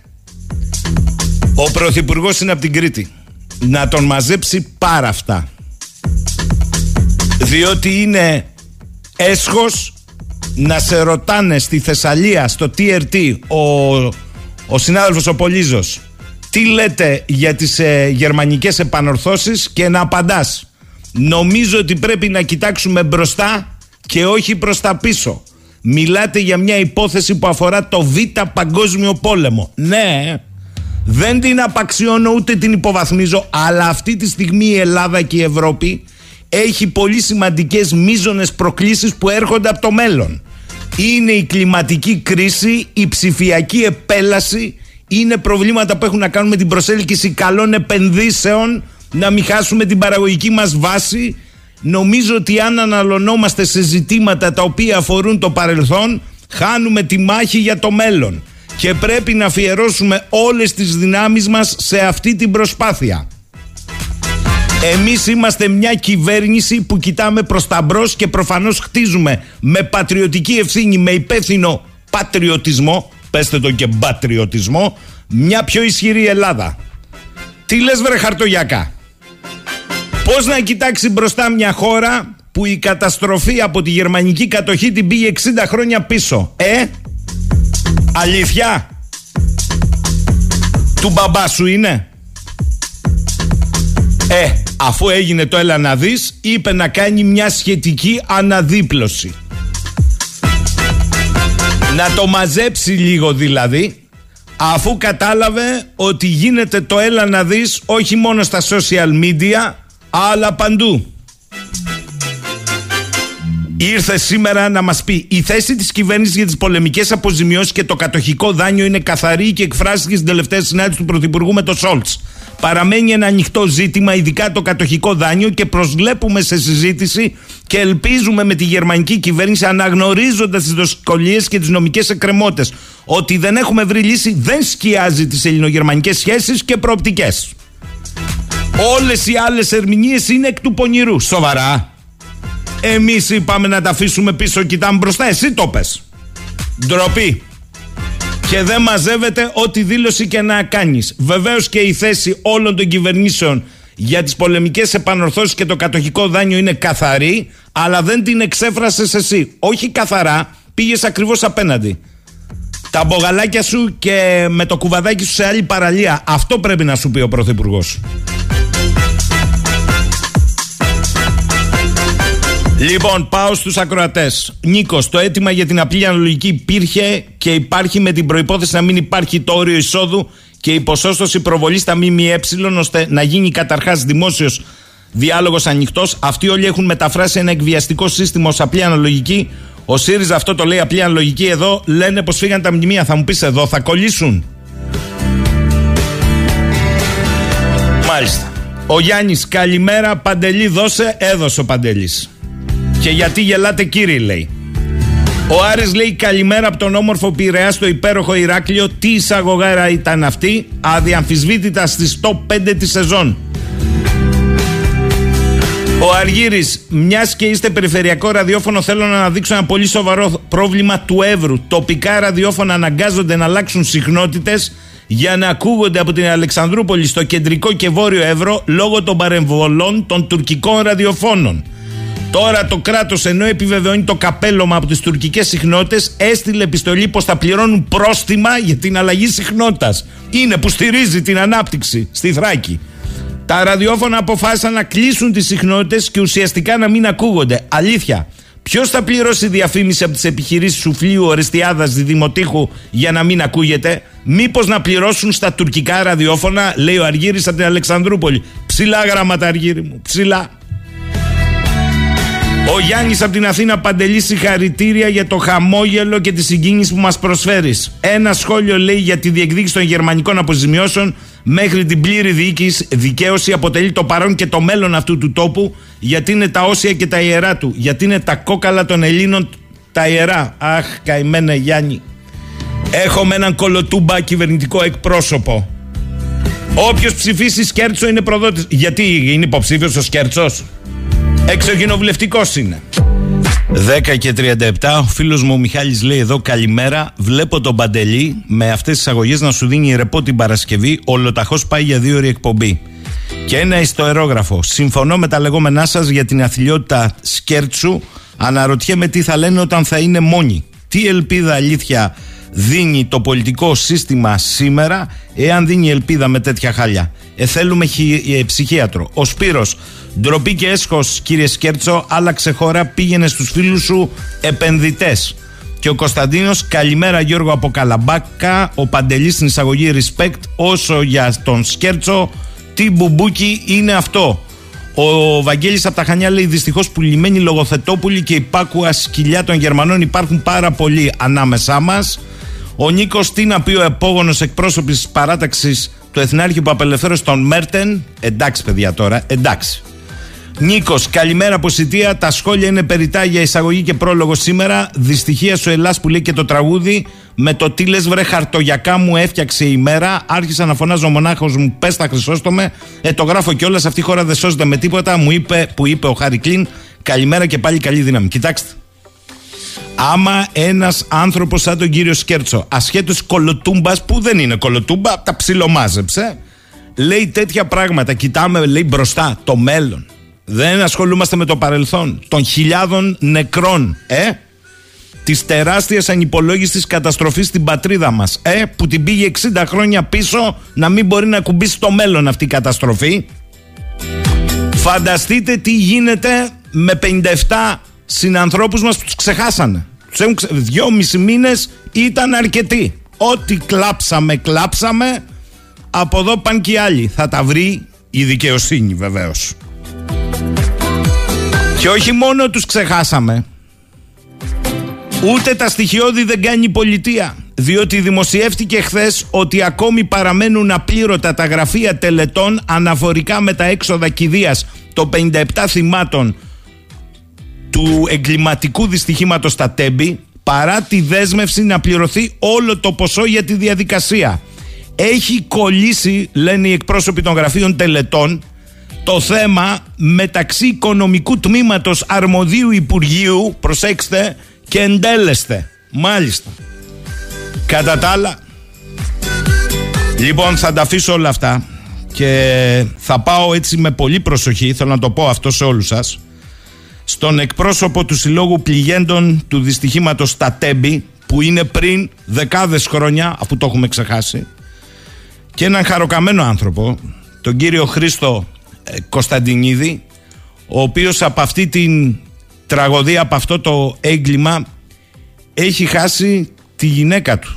Ο πρωθυπουργός είναι από την Κρήτη. Να τον μαζέψει πάρα αυτά. Διότι είναι... έσχος να σε ρωτάνε στη Θεσσαλία, στο τι αρ τι, ο, ο συνάδελφος ο Πολύζος, τι λέτε για τις ε, γερμανικές επανορθώσεις και να απαντάς. Νομίζω ότι πρέπει να κοιτάξουμε μπροστά και όχι προς τα πίσω. Μιλάτε για μια υπόθεση που αφορά το Β' Παγκόσμιο Πόλεμο. Ναι, δεν την απαξιώνω ούτε την υποβαθμίζω, αλλά αυτή τη στιγμή η Ελλάδα και η Ευρώπη έχει πολύ σημαντικές μείζονες προκλήσεις που έρχονται από το μέλλον. Είναι η κλιματική κρίση, η ψηφιακή επέλαση, είναι προβλήματα που έχουν να κάνουν με την προσέλκυση καλών επενδύσεων, να μην χάσουμε την παραγωγική μας βάση. Νομίζω ότι αν αναλωνόμαστε σε ζητήματα τα οποία αφορούν το παρελθόν, χάνουμε τη μάχη για το μέλλον. Και πρέπει να αφιερώσουμε όλες τις δυνάμεις μας σε αυτή την προσπάθεια. Εμείς είμαστε μια κυβέρνηση που κοιτάμε προς τα μπρος και προφανώς χτίζουμε με πατριωτική ευθύνη, με υπεύθυνο πατριωτισμό, πέστε το και πατριωτισμό, μια πιο ισχυρή Ελλάδα. Τι λες βρε χαρτογιακά? Πώς να κοιτάξει μπροστά μια χώρα που η καταστροφή από τη γερμανική κατοχή την πήγε εξήντα χρόνια πίσω? Ε, αλήθεια? Του μπαμπά σου είναι? Ε, αφού έγινε το έλα να δεις, είπε να κάνει μια σχετική αναδίπλωση. Να το μαζέψει λίγο δηλαδή, αφού κατάλαβε ότι γίνεται το έλα να δεις όχι μόνο στα social media, αλλά παντού. Ήρθε σήμερα να μας πει: η θέση της κυβέρνησης για τις πολεμικές αποζημιώσεις και το κατοχικό δάνειο είναι καθαρή και εκφράστηκε στην τελευταία συνάντηση του Πρωθυπουργού με τον Σόλτς. Παραμένει ένα ανοιχτό ζήτημα, ειδικά το κατοχικό δάνειο, και προσβλέπουμε σε συζήτηση και ελπίζουμε με τη γερμανική κυβέρνηση, αναγνωρίζοντας τις δυσκολίες και τις νομικές εκκρεμότητες, ότι δεν έχουμε βρει λύση, δεν σκιάζει τις ελληνογερμανικές σχέσεις και προοπτικές. Όλες οι άλλες ερμηνείες είναι εκ του πονηρού. Σοβαρά? Εμείς είπαμε να τα αφήσουμε πίσω, κοιτάμε μπροστά, εσύ το πες. Ντροπή. Και δεν μαζεύεται ό,τι δήλωση και να κάνεις. Βεβαίως και η θέση όλων των κυβερνήσεων για τις πολεμικές επανορθώσεις και το κατοχικό δάνειο είναι καθαρή, αλλά δεν την εξέφρασες εσύ. Όχι καθαρά, πήγες ακριβώς απέναντι. Τα μπογαλάκια σου και με το κουβαδάκι σου σε άλλη παραλία. Αυτό πρέπει να σου πει ο Πρωθυπουργός. Λοιπόν, πάω στους ακροατές. Νίκος, το αίτημα για την απλή αναλογική υπήρχε και υπάρχει με την προϋπόθεση να μην υπάρχει το όριο εισόδου και η ποσόστοση προβολής στα ΜΜΕ, ώστε να γίνει καταρχάς δημόσιος διάλογος ανοιχτός. Αυτοί όλοι έχουν μεταφράσει ένα εκβιαστικό σύστημα ως απλή αναλογική. Ο ΣΥΡΙΖΑ αυτό το λέει απλή αναλογική. Εδώ λένε πως φύγαν τα μνημεία. Θα μου πεις εδώ, θα κολλήσουν. Μάλιστα. Ο Γιάννης, καλημέρα. Παντελή, δώσε. Έδωσε ο Παντελής. Και γιατί γελάτε κύριοι, λέει. Ο Άρης λέει καλημέρα από τον όμορφο Πειραιά στο υπέροχο Ηράκλειο. Τι εισαγωγάρα ήταν αυτή, αδιαμφισβήτητα στις τοπ πέντε της σεζόν. Ο Αργύρης, μιας και είστε περιφερειακό ραδιόφωνο, θέλω να αναδείξω ένα πολύ σοβαρό πρόβλημα του Εύρου. Τοπικά ραδιόφωνα αναγκάζονται να αλλάξουν συχνότητες για να ακούγονται από την Αλεξανδρούπολη στο κεντρικό και βόρειο Εύρο λόγω των παρεμβολών των τουρκικών ραδιοφώνων. Τώρα το κράτος, ενώ επιβεβαιώνει το καπέλωμα από τις τουρκικές συχνότητες, έστειλε επιστολή πως θα πληρώνουν πρόστιμα για την αλλαγή συχνότητας. Είναι που στηρίζει την ανάπτυξη στη Θράκη. Τα ραδιόφωνα αποφάσισαν να κλείσουν τις συχνότητες και ουσιαστικά να μην ακούγονται. Αλήθεια. Ποιος θα πληρώσει διαφήμιση από τις επιχειρήσεις Σουφλίου, Οριστιάδας, Δημοτήχου για να μην ακούγεται? Μήπως να πληρώσουν στα τουρκικά ραδιόφωνα, λέει ο Αργύρης από την Αλεξανδρούπολη. Ψηλά γράμματα, Αργύρη μου, ψηλά. Ο Γιάννης από την Αθήνα, Παντελή, συγχαρητήρια για το χαμόγελο και τη συγκίνηση που μας προσφέρεις. Ένα σχόλιο, λέει, για τη διεκδίκηση των γερμανικών αποζημιώσεων μέχρι την πλήρη δικαίωση αποτελεί το παρόν και το μέλλον αυτού του τόπου, γιατί είναι τα όσια και τα ιερά του, γιατί είναι τα κόκαλα των Ελλήνων τα ιερά. Αχ, καημένε Γιάννη. Έχω με έναν κολοτούμπα κυβερνητικό εκπρόσωπο. Όποιος ψηφίσει Σκέρτσο είναι προδότης. Γιατί είναι υποψήφιος ο Σκέρτσος? Εξωκοινοβουλευτικός είναι. Δέκα και τριάντα επτά. Ο φίλος μου ο Μιχάλης λέει εδώ: καλημέρα. Βλέπω τον Παντελή με αυτές τις αγωγές να σου δίνει ρεπό την Παρασκευή. Ολοταχώς πάει για δύο ώρες εκπομπή. Και ένα ιστοερόγραφο. Συμφωνώ με τα λεγόμενά σας για την αθλιότητα Σκέρτσου. Αναρωτιέμαι τι θα λένε όταν θα είναι μόνοι. Τι ελπίδα αλήθεια δίνει το πολιτικό σύστημα σήμερα, εάν δίνει ελπίδα με τέτοια χάλια? Ε, θέλουμε χι, ε, ψυχίατρο. Ο Σπύρος, ντροπή και έσχος κύριε Σκέρτσο, άλλαξε χώρα, πήγαινε στους φίλους σου επενδυτές. Και ο Κωνσταντίνος, καλημέρα Γιώργο από Καλαμπάκα. Ο Παντελής στην εισαγωγή respect. Όσο για τον Σκέρτσο, τι μπουμπούκι είναι αυτό? Ο Βαγγέλης από τα Χανιά λέει: δυστυχώς πουλημένοι λογοθετόπουλοι και υπάκουα σκυλιά των Γερμανών υπάρχουν πάρα πολλοί ανάμεσά μας. Ο Νίκος, τι να πει ο επόγονος εκπρόσωπης της παράταξης του Εθνάρχη που απελευθέρωσε τον Μέρτεν? Εντάξει, παιδιά, τώρα, εντάξει. Νίκος, καλημέρα από Σιτία. Τα σχόλια είναι περιτά για εισαγωγή και πρόλογο σήμερα. Δυστυχία σου Ελλάς που λέει και το τραγούδι. Με το τι λες βρε χαρτογιακά μου έφτιαξε η μέρα. Άρχισα να φωνάζω ο μονάχος μου, πες τα χρυσόστομε. Ε, το γράφω κιόλας. Αυτή η χώρα δεν σώζεται με τίποτα. Μου είπε, που είπε ο Χάρη Κλίν. Καλημέρα και πάλι καλή δύναμη. Κοιτάξτε. Άμα ένας άνθρωπος σαν τον κύριο Σκέρτσο, ασχέτως κολοτούμπας που δεν είναι κολοτούμπα, τα ψιλομάζεψε, λέει τέτοια πράγματα. Κοιτάμε, λέει, μπροστά το μέλλον. Δεν ασχολούμαστε με το παρελθόν των χιλιάδων νεκρών, ε, της τεράστιας ανυπολόγιστης καταστροφής στην πατρίδα μας, ε, που την πήγε εξήντα χρόνια πίσω να μην μπορεί να κουμπίσει το μέλλον αυτή η καταστροφή. Φανταστείτε τι γίνεται με πενήντα επτά συνανθρώπους μας που τους ξεχάσανε. Τους έχουν ξε... δυόμισι μήνες ήταν αρκετοί. Ό,τι κλάψαμε, κλάψαμε. Από εδώ πάνε και οι άλλοι. Θα τα βρει η δικαιοσύνη βεβαίως. Και όχι μόνο τους ξεχάσαμε, ούτε τα στοιχειώδη δεν κάνει η πολιτεία, διότι δημοσιεύτηκε χθες ότι ακόμη παραμένουν απλήρωτα τα γραφεία τελετών αναφορικά με τα έξοδα κηδείας των πενήντα επτά θυμάτων του εγκληματικού δυστυχήματος στα Τέμπη, παρά τη δέσμευση να πληρωθεί όλο το ποσό για τη διαδικασία. Έχει κολλήσει, λένε οι εκπρόσωποι των γραφείων τελετών, το θέμα μεταξύ οικονομικού τμήματος αρμοδίου Υπουργείου, προσέξτε, και εντέλεστε. Μάλιστα. Κατά τα άλλα, λοιπόν, θα τα αφήσω όλα αυτά και θα πάω έτσι με πολύ προσοχή, θέλω να το πω αυτό σε όλους σας, στον εκπρόσωπο του Συλλόγου Πληγέντων του δυστυχήματος στα Τέμπη, που είναι πριν δεκάδες χρόνια, αφού το έχουμε ξεχάσει, και έναν χαροκαμένο άνθρωπο, τον κύριο Χρήστο Κωνσταντινίδη, ο οποίος από αυτή την τραγωδία, από αυτό το έγκλημα, έχει χάσει τη γυναίκα του,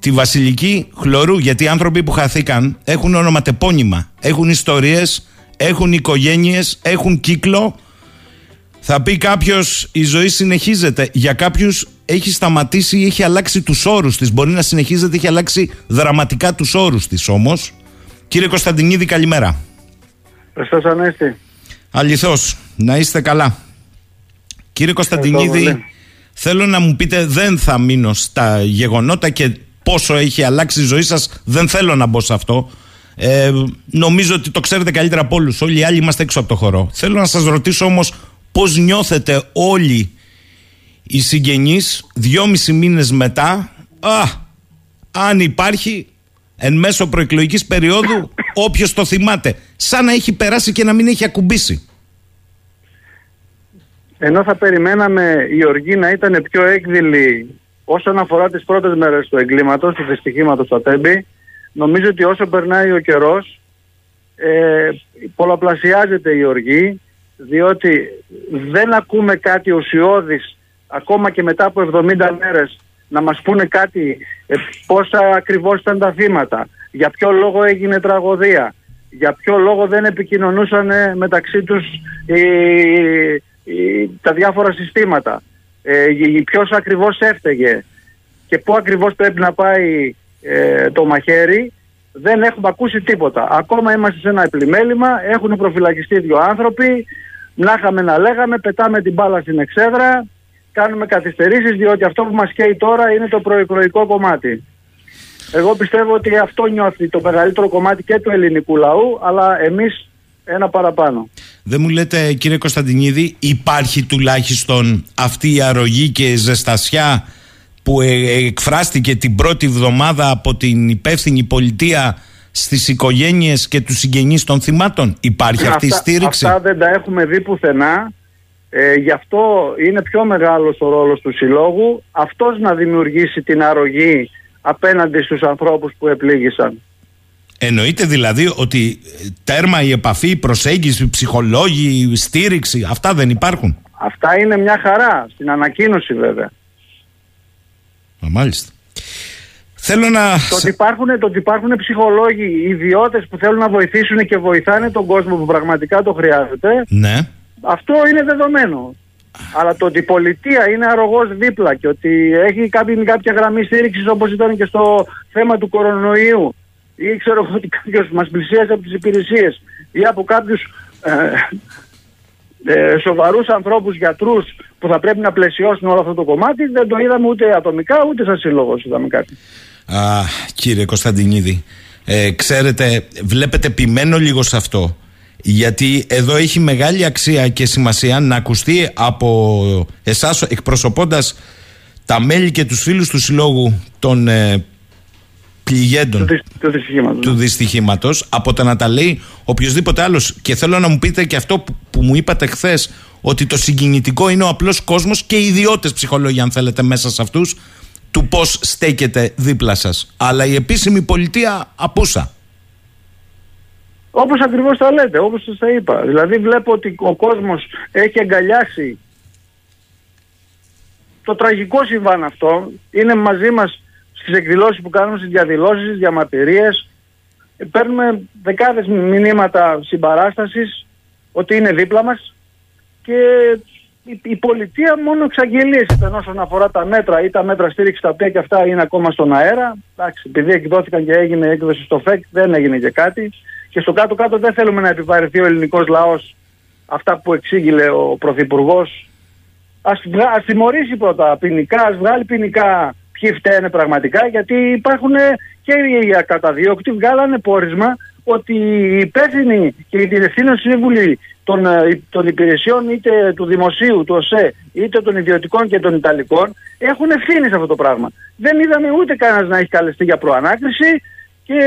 τη Βασιλική Χλωρού, γιατί οι άνθρωποι που χαθήκαν έχουν ονοματεπώνυμα, έχουν ιστορίες, έχουν οικογένειες, έχουν κύκλο. Θα πει κάποιος, η ζωή συνεχίζεται. Για κάποιους έχει σταματήσει ή έχει αλλάξει τους όρους της. Μπορεί να συνεχίζεται, έχει αλλάξει δραματικά τους όρους της όμως. Κύριε Κωνσταντινίδη, καλημέρα. Χριστός Ανέστη. Αληθώς, να είστε καλά. Κύριε Κωνσταντινίδη, θέλω να μου πείτε, δεν θα μείνω στα γεγονότα και πόσο έχει αλλάξει η ζωή σας, δεν θέλω να μπω σε αυτό. Ε, νομίζω ότι το ξέρετε καλύτερα από όλους. Όλοι οι άλλοι είμαστε έξω από το χορό. Θέλω να σας ρωτήσω όμως πώς νιώθετε όλοι οι συγγενείς δυόμισι μήνες μετά, α, αν υπάρχει, εν μέσω προεκλογικής περίοδου, όποιος το θυμάται, σαν να έχει περάσει και να μην έχει ακουμπήσει. ενώ θα περιμέναμε η οργή να ήταν πιο έκδηλη όσον αφορά τις πρώτες μέρες του εγκλήματος, του δυστυχήματος στα Τέμπη. Νομίζω ότι όσο περνάει ο καιρός ε, πολλαπλασιάζεται η οργή, διότι δεν ακούμε κάτι ουσιώδης ακόμα και μετά από εβδομήντα μέρες να μας πούνε κάτι ε, πόσα ακριβώς ήταν τα θύματα, για ποιο λόγο έγινε τραγωδία, για ποιο λόγο δεν επικοινωνούσαν μεταξύ τους ε, ε, τα διάφορα συστήματα, ε, ποιος ακριβώς έφταιγε και πού ακριβώς πρέπει να πάει ε, το μαχαίρι. Δεν έχουμε ακούσει τίποτα. Ακόμα είμαστε σε ένα επλημέλημα, έχουν προφυλακιστεί δύο άνθρωποι, να είχαμε να λέγαμε, πετάμε την μπάλα στην εξέδρα, κάνουμε καθυστερήσεις, διότι αυτό που μας καίει τώρα είναι το προεκλογικό κομμάτι. Εγώ πιστεύω ότι αυτό νιώθει το μεγαλύτερο κομμάτι και του ελληνικού λαού, αλλά εμείς ένα παραπάνω. Δεν μου λέτε, κύριε Κωνσταντινίδη, υπάρχει τουλάχιστον αυτή η αρρωγή και η ζεστασιά που εκφράστηκε την πρώτη εβδομάδα από την υπεύθυνη πολιτεία στις οικογένειες και τους συγγενείς των θυμάτων? Υπάρχει αυτή η στήριξη? Αυτά δεν τα έχουμε δει πουθενά. Ε, γι' αυτό είναι πιο μεγάλος ο ρόλος του συλλόγου, αυτός να δημιουργήσει την αρρωγή απέναντι στους ανθρώπους που επλήγησαν. Εννοείται δηλαδή ότι τέρμα η επαφή, η προσέγγιση, η ψυχολόγη, η στήριξη, αυτά δεν υπάρχουν? Αυτά είναι μια χαρά, στην ανακοίνωση βέβαια. Α, μάλιστα. Θέλω να... Το ότι υπάρχουν, το ότι υπάρχουν ψυχολόγοι, ιδιώτες που θέλουν να βοηθήσουν και βοηθάνε τον κόσμο που πραγματικά το χρειάζεται, ναι, αυτό είναι δεδομένο. Αλλά το ότι η πολιτεία είναι αρρωγός δίπλα και ότι έχει κάποια, κάποια γραμμή στήριξης, όπως ήταν και στο θέμα του κορονοϊού, ή ξέρω ότι κάποιος μας πλησίασε από τις υπηρεσίες ή από κάποιους ε, ε, σοβαρούς ανθρώπους, γιατρούς που θα πρέπει να πλαισιώσουν όλο αυτό το κομμάτι, δεν το είδαμε ούτε ατομικά ούτε σαν σύλλογος. Είδαμε κάτι. Α, κύριε Κωνσταντινίδη, ε, ξέρετε, βλέπετε, επιμένω λίγο σε αυτό, γιατί εδώ έχει μεγάλη αξία και σημασία να ακουστεί από εσάς, εκπροσωπώντας τα μέλη και τους φίλους του συλλόγου των ε, πληγέντων του δυστυχήματος, από το να τα λέει οποιοσδήποτε άλλος. Και θέλω να μου πείτε και αυτό που, που μου είπατε χθες, ότι το συγκινητικό είναι ο απλός κόσμος και οι ιδιώτες ψυχολόγοι, αν θέλετε, μέσα σε αυτούς, του πώς στέκεται δίπλα σας. Αλλά η επίσημη πολιτεία απούσα. Όπως ακριβώς τα λέτε, όπως σας τα είπα. Δηλαδή βλέπω ότι ο κόσμος έχει αγκαλιάσει το τραγικό συμβάν αυτό. Είναι μαζί μας στις εκδηλώσεις που κάνουμε, στις διαδηλώσεις, στις διαμαρτυρίες. Παίρνουμε δεκάδες μηνύματα συμπαράστασης ότι είναι δίπλα μας. Και η πολιτεία μόνο εξαγγελίες ήταν όσον αφορά τα μέτρα ή τα μέτρα στήριξη, τα οποία και αυτά είναι ακόμα στον αέρα. Εντάξει, επειδή εκδόθηκαν και έγινε έκδοση στο ΦΕΚ, δεν έγινε και κάτι. Και στο κάτω-κάτω δεν θέλουμε να επιβαρυνθεί ο ελληνικός λαός αυτά που εξήγηλε ο Πρωθυπουργός. Ας, ας τιμωρήσει πρώτα ποινικά, ας βγάλει ποινικά ποιοι φταίνε πραγματικά, γιατί υπάρχουν και οι καταδίωκτοι βγάλανε πόρισμα ότι οι υπεύθυνοι και οι διευθύνοντες σύμβουλοι των, των υπηρεσιών, είτε του δημοσίου, του ΟΣΕ, είτε των ιδιωτικών και των ιταλικών, έχουν ευθύνη σε αυτό το πράγμα. Δεν είδαμε ούτε κανένας να έχει καλεστεί για προανάκριση και...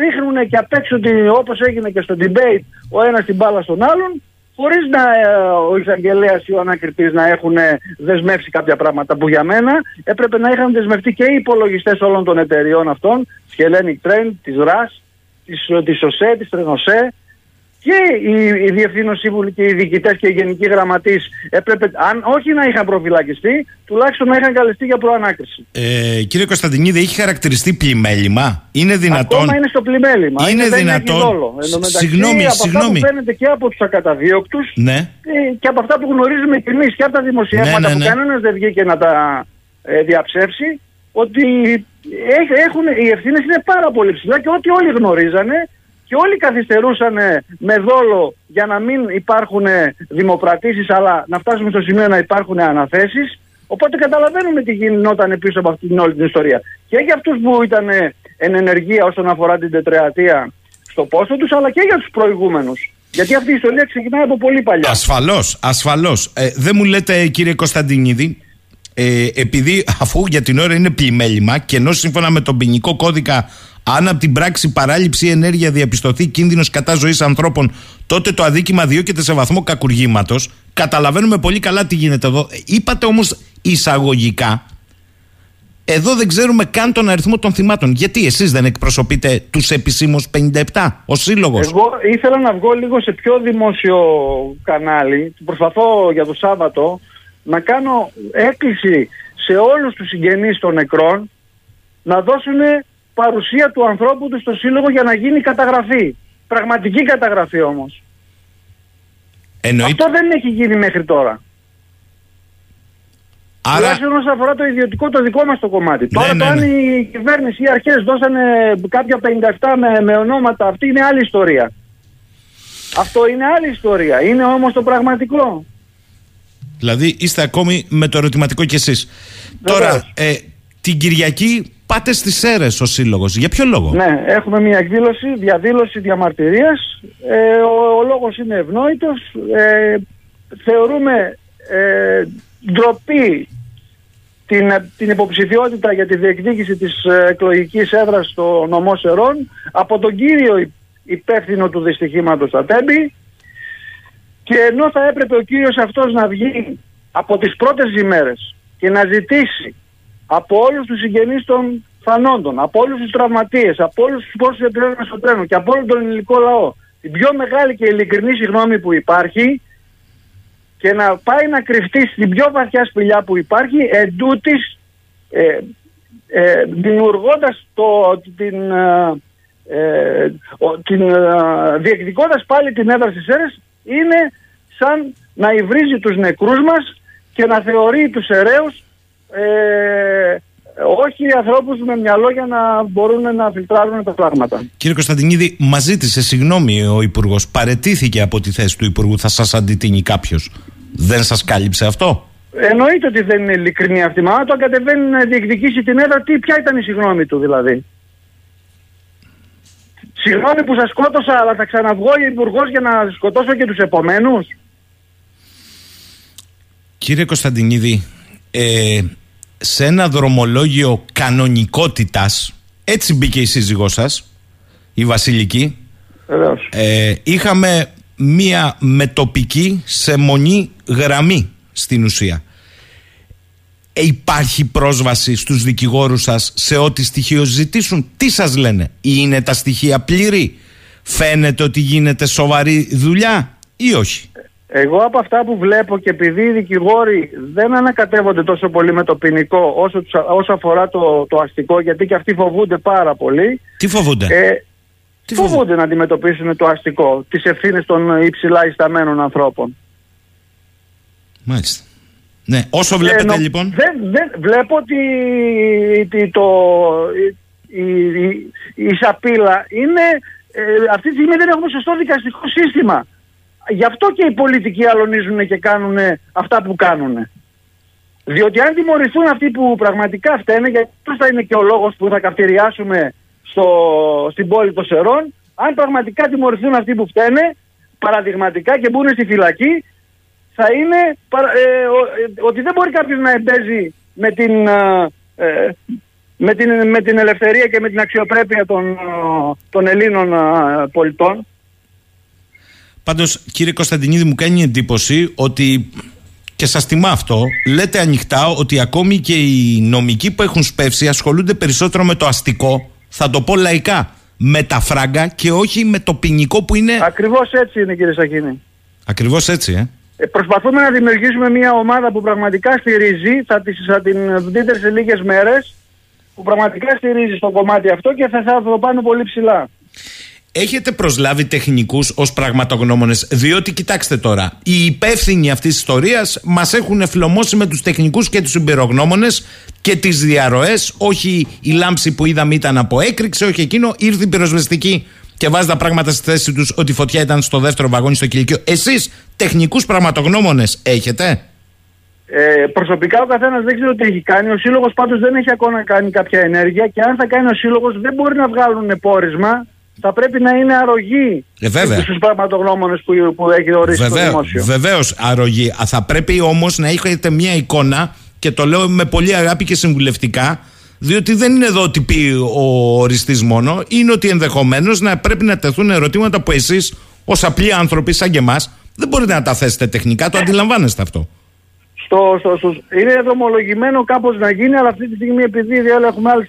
ρίχνουν και απ' έξω, ότι όπως έγινε και στο debate, ο ένας την μπάλα στον άλλον, χωρίς να, ο εισαγγελέας ή ο ανακριτής να έχουν δεσμεύσει κάποια πράγματα που για μένα έπρεπε να είχαν δεσμευτεί και οι υπολογιστές όλων των εταιριών αυτών, της Hellenic Train, της ΡΑΣ, της ΟΣΕ, της Τρενοσέ, και οι, οι διευθύνοντες σύμβουλοι και οι διοικητές και οι γενικοί γραμματείς έπρεπε, αν όχι να είχαν προφυλακιστεί, τουλάχιστον να είχαν καλεστεί για προανάκριση. Ε, κύριε Κωνσταντινίδη, έχει χαρακτηριστεί πλημέλημα. Είναι δυνατόν? Ακόμα είναι στο πλημέλημα. Είναι, είναι δυνατόν? Συγγνώμη, συγγνώμη. Φαίνεται και από τους ακαταδίωκτους, ναι, και από αυτά που γνωρίζουμε κι εμείς και από τα δημοσιεύματα, ναι, ναι, ναι, που κανένας δεν βγήκε να τα ε, διαψεύσει, ότι έχουν, οι ευθύνες είναι πάρα πολύ ψηλά και ό,τι όλοι γνωρίζανε. Και όλοι καθυστερούσαν με δόλο για να μην υπάρχουν δημοπρατήσεις, αλλά να φτάσουμε στο σημείο να υπάρχουν αναθέσεις. Οπότε καταλαβαίνουμε τι γινόταν πίσω από αυτήν όλη την ιστορία. Και για αυτούς που ήταν εν ενεργεία όσον αφορά την τετραετία στο πόστο τους, αλλά και για τους προηγούμενους. Γιατί αυτή η ιστορία ξεκινάει από πολύ παλιά. Ασφαλώς, ασφαλώς. Ε, δεν μου λέτε, κύριε Κωνσταντινίδη, ε, επειδή αφού για την ώρα είναι πλημέλημα και ενώ σύμφωνα με τον ποινικό κώδικα Αν από την πράξη παράληψη ενέργεια διαπιστωθεί κίνδυνος κατά ζωής ανθρώπων, τότε το αδίκημα διώκεται σε βαθμό κακουργήματος. Καταλαβαίνουμε πολύ καλά τι γίνεται εδώ. Είπατε όμως εισαγωγικά, εδώ δεν ξέρουμε καν τον αριθμό των θυμάτων. Γιατί εσείς δεν εκπροσωπείτε τους επισήμους πενήντα επτά ως σύλλογος? Εγώ ήθελα να βγω λίγο σε πιο δημόσιο κανάλι. Προσπαθώ για το Σάββατο να κάνω έκκληση σε όλους τους συγγενείς των νεκρών να δώσουν παρουσία του ανθρώπου του στο σύλλογο για να γίνει καταγραφή. Πραγματική καταγραφή όμως. Εννοεί... Αυτό δεν έχει γίνει μέχρι τώρα. Τουλάχιστον όσον αφορά το ιδιωτικό, το δικό μας το κομμάτι. Ναι, τώρα, ναι, ναι. Το αν η κυβέρνηση ή οι αρχές δώσανε κάποια πενήντα επτά με, με ονόματα, αυτή είναι άλλη ιστορία. Αυτό είναι άλλη ιστορία. Είναι όμως το πραγματικό. Δηλαδή, είστε ακόμη με το ερωτηματικό κι εσείς. Βεβαίως. Τώρα, ε, την Κυριακή πάτε στις Σέρρες ο σύλλογος. Για ποιο λόγο? Ναι, έχουμε μια εκδήλωση, διαδήλωση διαμαρτυρίας. Ε, ο, ο λόγος είναι ευνόητος. Ε, θεωρούμε... Ε, ντροπή την, την υποψηφιότητα για τη διεκδίκηση της εκλογικής έδρας στο νομό Σερών από τον κύριο υπεύθυνο του δυστυχήματος στα Τέμπη, και ενώ θα έπρεπε ο κύριος αυτός να βγει από τις πρώτες ημέρες και να ζητήσει από όλους τους συγγενείς των θανόντων, από όλους τους τραυματίες, από όλους τους πόσους επιλέγουν στο τρένο και από όλο τον ελληνικό λαό την πιο μεγάλη και ειλικρινή συγγνώμη που υπάρχει, και να πάει να κρυφτεί στην πιο βαθιά σπηλιά που υπάρχει, εντούτοις ε, ε, δημιουργώντας το, την, ε, την ε, διεκδικώντας πάλι την έδρα στις Σέρρες, είναι σαν να υβρίζει τους νεκρούς μας και να θεωρεί τους ιερέους ε, όχι ανθρώπους με μυαλό για να μπορούν να φιλτράρουν τα πράγματα. Κύριε Κωνσταντινίδη, μας ζήτησε συγγνώμη ο Υπουργός. Παρετήθηκε από τη θέση του Υπουργού. Θα σας αντιτείνει κάποιος? Δεν σας κάλυψε αυτό? Εννοείται ότι δεν είναι ειλικρινή αυτή. Μα το κατεβαίνει να διεκδικήσει την έδρα, τι, ποια ήταν η συγγνώμη του δηλαδή? Συγγνώμη που σας σκότωσα, αλλά θα ξαναβγώ Υπουργός για να σκοτώσω και τους επομένους? Κύριε Κωνσταντινίδη, ε... σε ένα δρομολόγιο κανονικότητας, έτσι μπήκε η σύζυγός σας, η Βασιλική, ε, είχαμε μία μετοπική σεμονή γραμμή στην ουσία. Ε, υπάρχει πρόσβαση στους δικηγόρους σας σε ό,τι στοιχείο ζητήσουν? Τι σας λένε? Είναι τα στοιχεία πλήρη? Φαίνεται ότι γίνεται σοβαρή δουλειά ή όχι? Εγώ από αυτά που βλέπω, και επειδή οι δικηγόροι δεν ανακατεύονται τόσο πολύ με το ποινικό όσο, όσο αφορά το, το αστικό, γιατί και αυτοί φοβούνται πάρα πολύ. Τι φοβούνται? Ε, Τι φοβούνται, φοβούνται να αντιμετωπίσουν το αστικό, τις ευθύνες των υψηλά ισταμένων ανθρώπων. Μάλιστα. Ναι, όσο βλέπετε ε, νο, λοιπόν. Δεν, δεν, βλέπω ότι η, το, η, η, η, η σαπίλα είναι... Ε, αυτή τη στιγμή δεν έχουμε σωστό δικαστικό σύστημα. Γι' αυτό και οι πολιτικοί αλωνίζουν και κάνουν αυτά που κάνουν. Διότι αν τιμωρηθούν αυτοί που πραγματικά φταίνε, γιατί αυτό θα είναι και ο λόγος που θα καυτηριάσουμε στο, στην πόλη των Σερών, αν πραγματικά τιμωρηθούν αυτοί που φταίνε, παραδειγματικά, και μπουν στη φυλακή, θα είναι ε, ο, ε, ότι δεν μπορεί κάποιος να εμπέζει με την, ε, με, την, με την ελευθερία και με την αξιοπρέπεια των, των Ελλήνων ε, πολιτών. Πάντως, κύριε Κωνσταντινίδη, μου κάνει εντύπωση ότι, και σας τιμά αυτό, λέτε ανοιχτά ότι ακόμη και οι νομικοί που έχουν σπεύσει ασχολούνται περισσότερο με το αστικό, θα το πω λαϊκά, με τα φράγκα και όχι με το ποινικό που είναι... Ακριβώς έτσι είναι, κύριε Σαχίνη. Ακριβώς έτσι, ε. ε προσπαθούμε να δημιουργήσουμε μια ομάδα που πραγματικά στηρίζει, θα, τις, θα την δείτε σε λίγες μέρες, που πραγματικά στηρίζει στο κομμάτι αυτό και θα, θα το πάνε πολύ ψηλά. Έχετε προσλάβει τεχνικούς ως πραγματογνώμονες? Διότι, κοιτάξτε τώρα, οι υπεύθυνοι αυτής της ιστορίας μας έχουν εφλωμώσει με τους τεχνικούς και τους εμπειρογνώμονες και τις διαρροές. Όχι η λάμψη που είδαμε ήταν από έκρηξη, όχι εκείνο. Ήρθε η πυροσβεστική και βάζει τα πράγματα στη θέση τους ότι η φωτιά ήταν στο δεύτερο βαγόνι στο κηλικείο. Εσείς τεχνικούς πραγματογνώμονες έχετε? Ε, προσωπικά ο καθένας δεν ξέρω τι έχει κάνει. Ο σύλλογος πάντως δεν έχει ακόμα κάνει κάποια ενέργεια, και αν θα κάνει ο σύλλογος δεν μπορεί να βγάλουν πόρισμα. Θα πρέπει να είναι αρρωγή ε, στους πραγματογνώμονες που, που έχει ορίσει Βεβαίω, το δημόσιο. Βεβαίως αρρωγή. Α, θα πρέπει όμως να έχετε μια εικόνα, και το λέω με πολύ αγάπη και συμβουλευτικά, Διότι δεν είναι εδώ ότι πει ο οριστής μόνο, είναι ότι ενδεχομένως να πρέπει να τεθούν ερωτήματα που εσείς ως απλοί άνθρωποι σαν και εμάς δεν μπορείτε να τα θέσετε τεχνικά, το αντιλαμβάνεστε αυτό. Στο, στο, στο, είναι δρομολογημένο κάπως να γίνει, αλλά αυτή τη στιγμή επειδή διάλα, έχουμε άλλες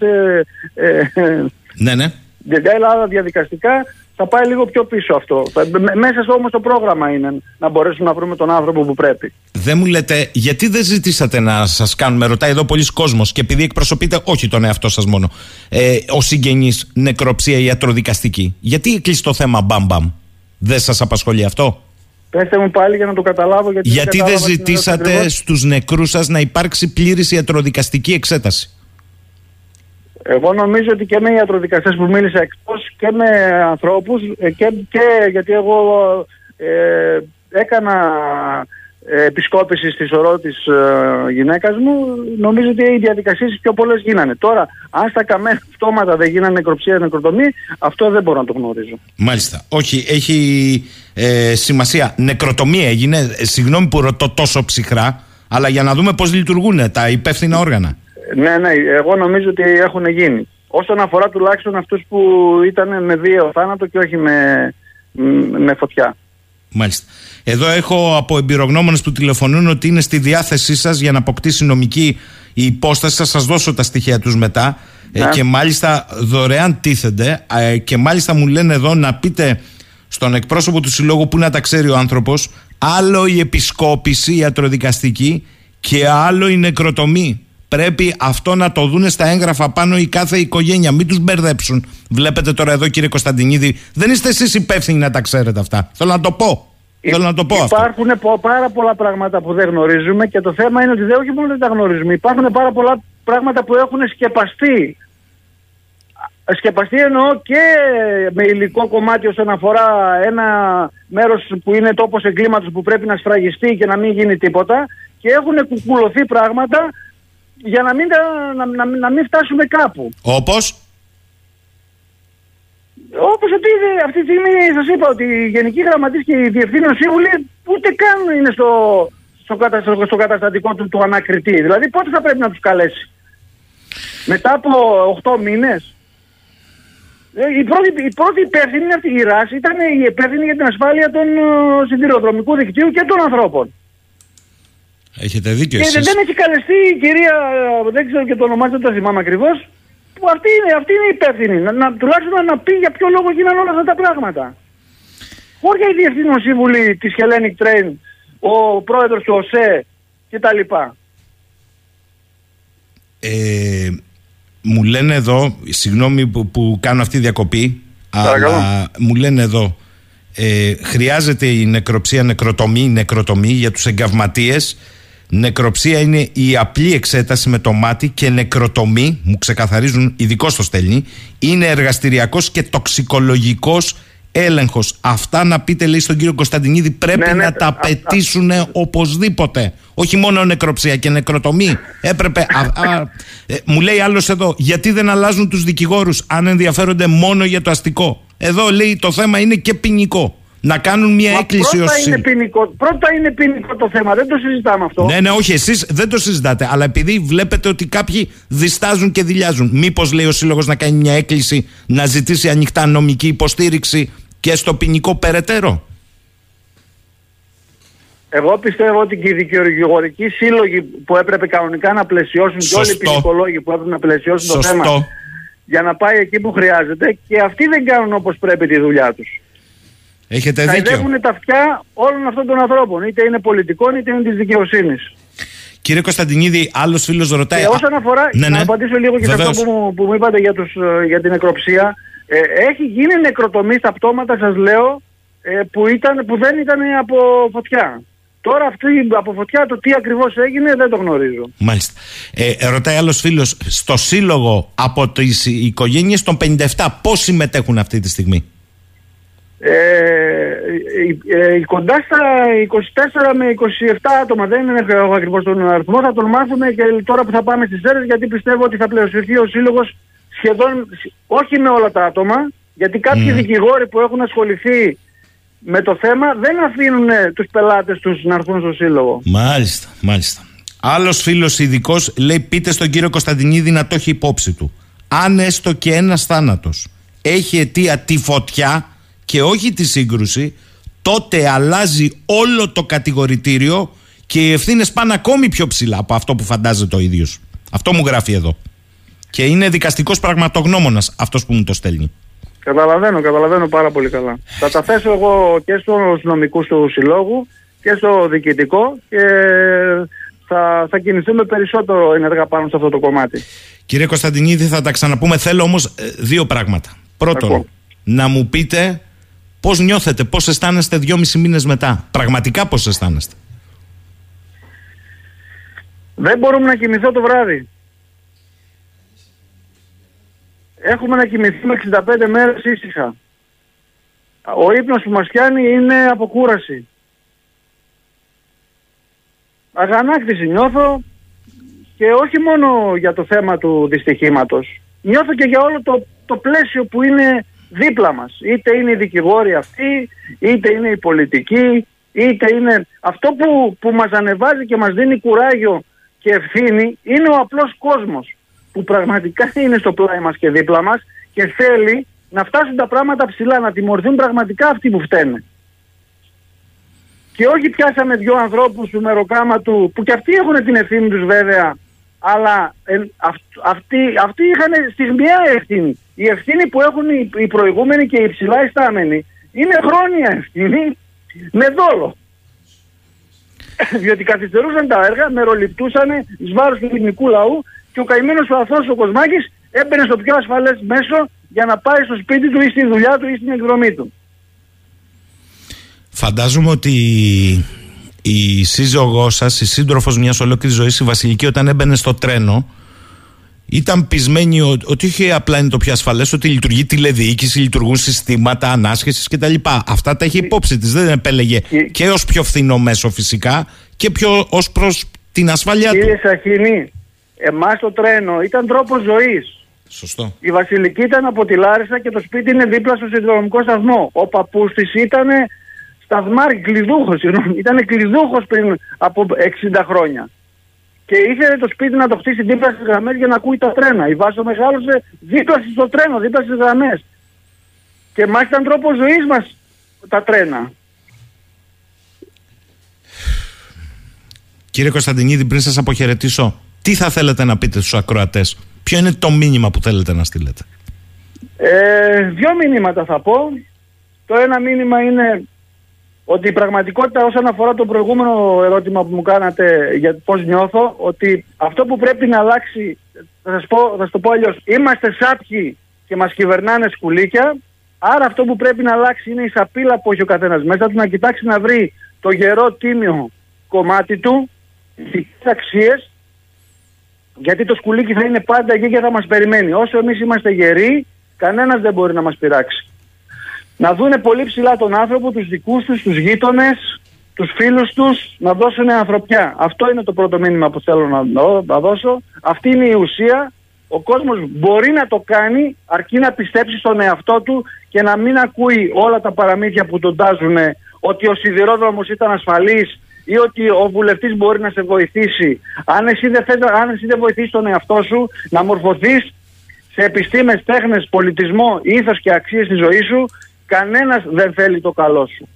ε, ε, ναι, ναι. άλλα διαδικαστικά, θα πάει λίγο πιο πίσω αυτό. Θα, μέσα στο όμως το πρόγραμμα είναι να μπορέσουμε να βρούμε τον άνθρωπο που πρέπει. Δεν μου λέτε, γιατί δεν ζητήσατε να σας κάνουμε, ρωτάει εδώ πολλοί κόσμος, και επειδή εκπροσωπείτε όχι τον εαυτό σας μόνο, ε, ο συγγενής, νεκροψία, ιατροδικαστική. Γιατί κλείσει το θέμα μπαμπαμ, δεν σας απασχολεί αυτό? Πέστε μου πάλι για να το καταλάβω. Γιατί, γιατί δεν, δεν ζητήσατε στους νεκρούς σας να υπάρξει πλήρης ιατροδικαστική εξέταση? Εγώ νομίζω ότι και με ιατροδικαστές που μίλησα εκτός και με ανθρώπους και, και γιατί εγώ ε, έκανα επισκόπηση στη σωρό της ε, γυναίκας μου, νομίζω ότι οι διαδικασίες πιο πολλές γίνανε. Τώρα, αν στα καμένα πτώματα δεν γίνανε νεκροψία, νεκροτομή, αυτό δεν μπορώ να το γνωρίζω. Μάλιστα. Όχι, έχει ε, σημασία. Νεκροτομή έγινε. Συγγνώμη που ρωτώ τόσο ψυχρά, αλλά για να δούμε πώς λειτουργούν τα υπεύθυνα όργανα. Ναι, ναι, εγώ νομίζω ότι έχουν γίνει. Όσον αφορά τουλάχιστον αυτούς που ήταν με βίαιο θάνατο και όχι με, με φωτιά. Μάλιστα. Εδώ έχω από εμπειρογνώμονες που τηλεφωνούν ότι είναι στη διάθεσή σας για να αποκτήσει νομική η υπόσταση. Θα σας δώσω τα στοιχεία τους μετά. Ναι. Ε, και μάλιστα δωρεάν τίθενται. Ε, και μάλιστα μου λένε εδώ να πείτε στον εκπρόσωπο του συλλόγου, που να τα ξέρει ο άνθρωπος, άλλο η επισκόπηση ιατροδικαστική και άλλο η νεκροτομή. Πρέπει αυτό να το δούνε στα έγγραφα πάνω η κάθε οικογένεια. Μην τους μπερδέψουν. Βλέπετε τώρα εδώ, κύριε Κωνσταντινίδη, δεν είστε εσείς υπεύθυνοι να τα ξέρετε αυτά. Θέλω να το πω. Υ- Θέλω να το πω υπάρχουν αυτό. Πάρα πολλά πράγματα που δεν γνωρίζουμε και το θέμα είναι ότι δεν, όχι μόνο δεν τα γνωρίζουμε. Υπάρχουν πάρα πολλά πράγματα που έχουν σκεπαστεί. Σκεπαστεί εννοώ και με υλικό κομμάτι, όσον αφορά ένα μέρος που είναι τόπος εγκλήματος που πρέπει να σφραγιστεί και να μην γίνει τίποτα. Και έχουν κουκουλωθεί πράγματα για να μην, να, να, να μην φτάσουμε κάπου. Όπως? Όπως ότι αυτή τη στιγμή σας είπα ότι οι γενικοί γραμματείς και οι διευθύνων σύμβουλοι ούτε καν είναι στο, στο, καταστα, στο καταστατικό του, του ανακριτή. Δηλαδή πότε θα πρέπει να τους καλέσει? Μετά από οκτώ μήνες. Η πρώτη, η πρώτη υπεύθυνη είναι αυτή η ΡΑΣ, ήταν η υπεύθυνη για την ασφάλεια των σιδηροδρομικού δικτύου και των ανθρώπων. Έχετε δίκιο εσείς. Και δεν έχει καλεστεί η κυρία, δεν ξέρω και το όνομά, δεν το θυμάμαι ακριβώς, που αυτή είναι, αυτή είναι υπεύθυνη. Να, να, τουλάχιστον να πει για ποιο λόγο γίνανε όλα αυτά τα πράγματα. Όχι η διευθύνων σύμβουλη της Hellenic Train, ο πρόεδρος του ΟΣΕ κτλ. Ε, μου λένε εδώ, συγγνώμη που, που κάνω αυτή τη διακοπή, Παρακαλώ. αλλά μου λένε εδώ, ε, χρειάζεται η νεκροψία, νεκροτομή, νεκροτομή για τους εγκαυματίες. Νεκροψία είναι η απλή εξέταση με το μάτι και νεκροτομή, μου ξεκαθαρίζουν, ειδικό στο στέλνει, είναι εργαστηριακός και τοξικολογικός έλεγχος. Αυτά να πείτε, λέει, στον κύριο Κωνσταντινίδη, πρέπει ναι, ναι, να τα απαιτήσουν οπωσδήποτε. Όχι μόνο νεκροψία και νεκροτομή. Έπρεπε. Α, α, ε, μου λέει άλλος εδώ, γιατί δεν αλλάζουν τους δικηγόρους αν ενδιαφέρονται μόνο για το αστικό? Εδώ λέει το θέμα είναι και ποινικό. Να κάνουν μια Μα έκκληση πρώτα ως... είναι ποινικό, πρώτα είναι ποινικό το θέμα, δεν το συζητάμε αυτό. Ναι, ναι, όχι, εσείς δεν το συζητάτε. Αλλά επειδή βλέπετε ότι κάποιοι διστάζουν και δειλιάζουν, μήπως λέει ο Σύλλογος να κάνει μια έκκληση να ζητήσει ανοιχτά νομική υποστήριξη και στο ποινικό περαιτέρω? Εγώ πιστεύω ότι και οι δικαιολογικοί σύλλογοι που έπρεπε κανονικά να πλαισιώσουν, Σωστό. και όλοι οι ποινικολόγοι που έπρεπε να πλαισιώσουν Σωστό. το θέμα για να πάει εκεί που χρειάζεται, και αυτοί δεν κάνουν όπως πρέπει τη δουλειά τους. Έχετε δίκιο. Χαϊδεύουν τα αυτιά όλων αυτών των ανθρώπων, είτε είναι πολιτικών είτε είναι της δικαιοσύνης. Κύριε Κωνσταντινίδη, άλλος φίλος ρωτάει. Και όσον αφορά, ναι, ναι. να απαντήσω λίγο και σε αυτό που, που μου είπατε για, τους, για την νεκροψία. Ε, έχει γίνει νεκροτομή στα πτώματα, σας λέω, ε, που, ήταν, που δεν ήταν από φωτιά. Τώρα αυτή από φωτιά, το τι ακριβώς έγινε δεν το γνωρίζω. Μάλιστα. Ε, ρωτάει άλλος φίλος, στο σύλλογο από τις οικογένειες των πενήντα επτά, πώς συμμετέχουν αυτή τη στιγμή? Ε, ε, ε, κοντά στα είκοσι τέσσερα με είκοσι επτά άτομα, δεν έχω ακριβώς τον αριθμό, θα τον μάθουμε και τώρα που θα πάμε στις αίρες, γιατί πιστεύω ότι θα πλαισιωθεί ο Σύλλογος σχεδόν, όχι με όλα τα άτομα, γιατί κάποιοι mm. δικηγόροι που έχουν ασχοληθεί με το θέμα δεν αφήνουν τους πελάτες τους να έρθουν στο Σύλλογο. Μάλιστα, μάλιστα. Άλλος φίλος ειδικός λέει: πείτε στον κύριο Κωνσταντινίδη να το έχει υπόψη του. Αν έστω και ένας θάνατος έχει αιτία τη φωτιά και όχι τη σύγκρουση, τότε αλλάζει όλο το κατηγορητήριο και οι ευθύνες πάνε ακόμη πιο ψηλά από αυτό που φαντάζεται ο ίδιος. Αυτό μου γράφει εδώ. Και είναι δικαστικός πραγματογνώμονας αυτός που μου το στέλνει. Καταλαβαίνω, καταλαβαίνω πάρα πολύ καλά. Θα τα θέσω εγώ και στους νομικούς του συλλόγου και στο διοικητικό και θα, θα κινηθούμε περισσότερο ενεργά πάνω σε αυτό το κομμάτι. Κύριε Κωνσταντινίδη, θα τα ξαναπούμε. Θέλω όμως δύο πράγματα. Πρώτον, Ακούω. να μου πείτε πώς νιώθετε, πώς αισθάνεστε δυόμισι μήνες μετά. Πραγματικά πώς αισθάνεστε. Δεν μπορούμε να κοιμηθώ το βράδυ. Έχουμε να κοιμηθούμε εξήντα πέντε μέρες ήσυχα. Ο ύπνος που μας πιάνει είναι από κούραση. Αγανάκτηση νιώθω και όχι μόνο για το θέμα του δυστυχήματος. Νιώθω και για όλο το, το πλαίσιο που είναι δίπλα μας. Είτε είναι οι δικηγόροι αυτοί, είτε είναι οι πολιτικοί, είτε είναι... Αυτό που, που μας ανεβάζει και μας δίνει κουράγιο και ευθύνη είναι ο απλός κόσμος, που πραγματικά είναι στο πλάι μας και δίπλα μας και θέλει να φτάσουν τα πράγματα ψηλά, να τιμωρηθούν πραγματικά αυτοί που φταίνε. Και όχι πιάσαμε δυο ανθρώπους του μεροκάματου, που και αυτοί έχουν την ευθύνη τους βέβαια, αλλά ε, αυ, αυτοί, αυτοί είχαν στιγμιαία ευθύνη. Η ευθύνη που έχουν οι, οι προηγούμενοι και οι ψηλά ιστάμενοι είναι χρόνια ευθύνη με δόλο. Διότι καθυστερούσαν τα έργα, μεροληπτούσαν εις βάρος του ελληνικού λαού. Και ο καημένος ο αθώος ο Κοσμάκης έμπαινε στο πιο ασφαλές μέσο για να πάει στο σπίτι του ή στη δουλειά του ή στην εκδρομή του. Φαντάζομαι ότι η σύζυγός σας, η σύντροφος μιας ολόκληρης ζωής, η Βασιλική, όταν έμπαινε στο τρένο, ήταν πεισμένη ότι όχι απλά είναι το πιο ασφαλές, ότι λειτουργεί τηλεδιοίκηση, λειτουργούν συστήματα ανάσχεσης κτλ. Αυτά τα είχε υπόψη της. Δεν επέλεγε και ως πιο φθηνό μέσο φυσικά και πιο ως προς την ασφαλειά του. Κύριε Σαχίνη, εμάς το τρένο ήταν τρόπος ζωής. Σωστό. Η Βασιλική ήταν από τη Λάρισα και το σπίτι είναι δίπλα στο συνδρομικό σταθμό. Ο παππούς της ήταν σταθμάρ, κλειδούχος, ήταν κλειδούχος πριν από εξήντα χρόνια. Και ήθελε το σπίτι να το χτίσει δίπλα στις γραμμές για να ακούει τα τρένα. Η Βάσο μεγάλωσε δίπλα στο τρένο, δίπλα στις γραμμές. Και εμάς ήταν τρόπος ζωής μας τα τρένα. Κύριε Κωνσταντινίδη, πριν σας αποχαιρετήσω, τι θα θέλετε να πείτε στους ακροατές, ποιο είναι το μήνυμα που θέλετε να στείλετε? Ε, δύο μηνύματα θα πω. Το ένα μήνυμα είναι ότι η πραγματικότητα, όσον αφορά το προηγούμενο ερώτημα που μου κάνατε για πώς νιώθω, ότι αυτό που πρέπει να αλλάξει, θα σας πω, θα σας το πω αλλιώς, είμαστε σάπιοι και μας κυβερνάνε σκουλίκια, άρα αυτό που πρέπει να αλλάξει είναι η σαπίλα που έχει ο καθένας μέσα του, να κοιτάξει να βρει το γερό τίμιο κομμάτι του, τις αξίες. Γιατί το σκουλίκι θα είναι πάντα εκεί και θα μας περιμένει. Όσο εμείς είμαστε γεροί, κανένας δεν μπορεί να μας πειράξει. Να δούνε πολύ ψηλά τον άνθρωπο, τους δικούς τους, τους γείτονες, τους φίλους τους, να δώσουν ανθρωπιά. Αυτό είναι το πρώτο μήνυμα που θέλω να, να δώσω. Αυτή είναι η ουσία. Ο κόσμος μπορεί να το κάνει, αρκεί να πιστέψει στον εαυτό του και να μην ακούει όλα τα παραμύθια που τον τάζουν, ότι ο σιδηρόδρομος ήταν ασφαλής ή ότι ο βουλευτής μπορεί να σε βοηθήσει. Αν εσύ δεν θες, αν εσύ δεν βοηθήσεις τον εαυτό σου να μορφωθείς σε επιστήμες, τέχνες, πολιτισμό, ήθος και αξίες στη ζωή σου, κανένας δεν θέλει το καλό σου.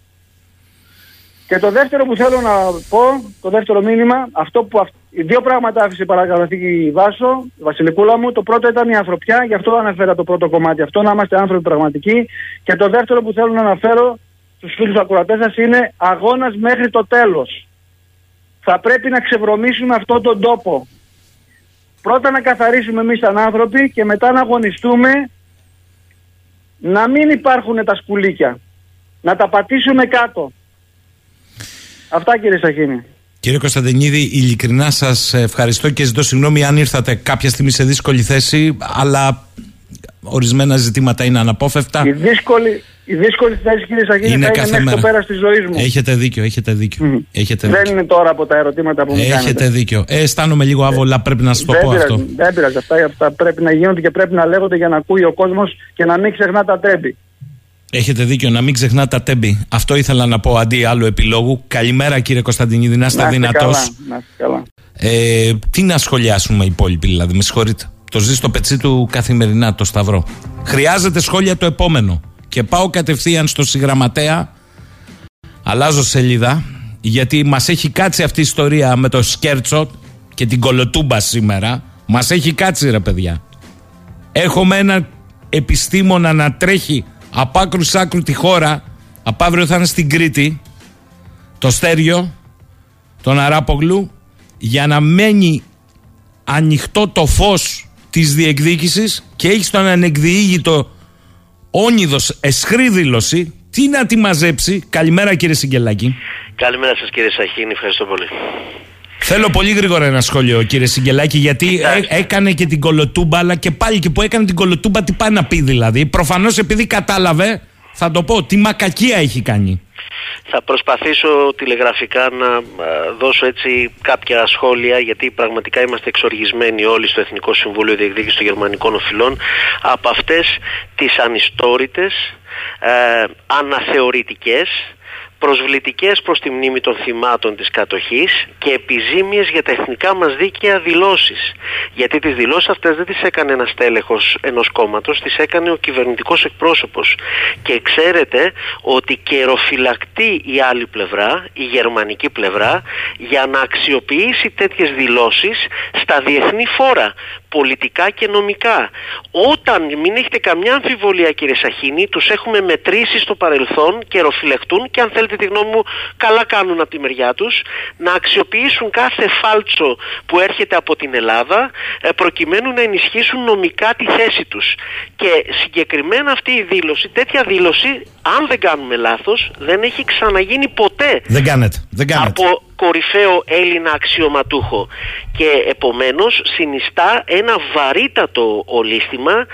Και το δεύτερο που θέλω να πω, το δεύτερο μήνυμα, αυτό που, δύο πράγματα άφησε παρακαταθήκη Βάσο, η Βασιλικούλα μου. Το πρώτο ήταν η ανθρωπιά, γι' αυτό αναφέρα το πρώτο κομμάτι αυτό, να είμαστε άνθρωποι πραγματικοί. Και το δεύτερο που θέλω να αναφέρω στους φίλους ακροατές σας είναι αγώνας μέχρι το τέλος. Θα πρέπει να ξεβρωμίσουμε αυτόν τον τόπο. Πρώτα να καθαρίσουμε εμείς σαν άνθρωποι και μετά να αγωνιστούμε να μην υπάρχουν τα σκουλίκια. Να τα πατήσουμε κάτω. Αυτά, κύριε Σαχίνη. Κύριε Κωνσταντινίδη, ειλικρινά σας ευχαριστώ και ζητώ συγγνώμη αν ήρθατε κάποια στιγμή σε δύσκολη θέση, αλλά ορισμένα ζητήματα είναι αναπόφευκτα. Η δύσκολη... Η δύσκολη θέση, κύριε Σαχίνη, είναι, θα είναι μέχρι μέρα. Το πέρας της ζωής μου. Έχετε δίκιο, έχετε δίκιο. Mm. Έχετε δεν δίκιο. Είναι τώρα από τα ερωτήματα που μου έχετε κάνετε. Έχετε δίκιο. Ε, αισθάνομαι λίγο άβολα, πρέπει να σας το πω πειράζει, αυτό. Δεν πειράζει, αυτά, αυτά πρέπει να γίνονται και πρέπει να λέγονται για να ακούει ο κόσμος και να μην ξεχνά τα Τέμπη. Έχετε δίκιο, να μην ξεχνά τα Τέμπη. Αυτό ήθελα να πω αντί άλλου επιλόγου. Καλημέρα κύριε Κωνσταντινίδη, να είστε δυνατός. Καλά. Ε, τι να σχολιάσουμε οι υπόλοιποι, δηλαδή, με συγχωρείτε. Το ζει στο πετσί του καθημερινά το Σταυρό. Χρειάζεται σχόλια το επόμενο. Και πάω κατευθείαν στο συγγραμματέα. Αλλάζω σελίδα. Γιατί μας έχει κάτσει αυτή η ιστορία με το Σκέρτσο και την Κολοτούμπα σήμερα. Μας έχει κάτσει, ρε παιδιά. Έχουμε έναν επιστήμονα να τρέχει απ' άκρου σ' άκρου τη χώρα. Απ' αύριο θα είναι στην Κρήτη. Το Στέργιο, τον Αράπογλου, για να μένει ανοιχτό το φως της διεκδίκησης και έχει τον ανεκδιήγητο όνειδος εσχρίδηλωση. Τι να τη μαζέψει. Καλημέρα κύριε Συγγελάκη. Καλημέρα σας κύριε Σαχίνη, ευχαριστώ πολύ. Θέλω πολύ γρήγορα ένα σχόλιο κύριε Συγγελάκη, γιατί έ, έκανε και την Κολοτούμπα, αλλά και πάλι και που έκανε την Κολοτούμπα τι πάει να πει δηλαδή. Προφανώς επειδή κατάλαβε, θα το πω, τι μακακία έχει κάνει. Θα προσπαθήσω τηλεγραφικά να δώσω έτσι κάποια σχόλια, γιατί πραγματικά είμαστε εξοργισμένοι όλοι στο Εθνικό Συμβούλιο Διεκδίκησης των Γερμανικών Οφειλών από αυτές τις ανιστόρητες, ε, αναθεωρητικές, προσβλητικές προς τη μνήμη των θυμάτων της κατοχής και επιζήμιες για τα εθνικά μας δίκαια δηλώσεις. Γιατί τις δηλώσεις αυτές δεν τις έκανε ένας τέλεχος ενός κόμματος, τις έκανε ο κυβερνητικός εκπρόσωπος. Και ξέρετε ότι καιροφυλακτεί η άλλη πλευρά, η γερμανική πλευρά, για να αξιοποιήσει τέτοιες δηλώσεις στα διεθνή φόρα, πολιτικά και νομικά. Όταν, μην έχετε καμιά αμφιβολία κύριε Σαχίνη, τους έχουμε μετρήσει στο παρελθόν, καιροφυλακτούν και αν θέλετε τη γνώμη μου καλά κάνουν από τη μεριά τους να αξιοποιήσουν κάθε φάλτσο που έρχεται από την Ελλάδα προκειμένου να ενισχύσουν νομικά τη θέση τους. Και συγκεκριμένα αυτή η δήλωση, τέτοια δήλωση, αν δεν κάνουμε λάθος, δεν έχει ξαναγίνει ποτέ. Δεν κάνετε, δεν κάνετε. Από κορυφαίο Έλληνα αξιωματούχο και επομένως συνιστά ένα βαρύτατο ολίσθημα,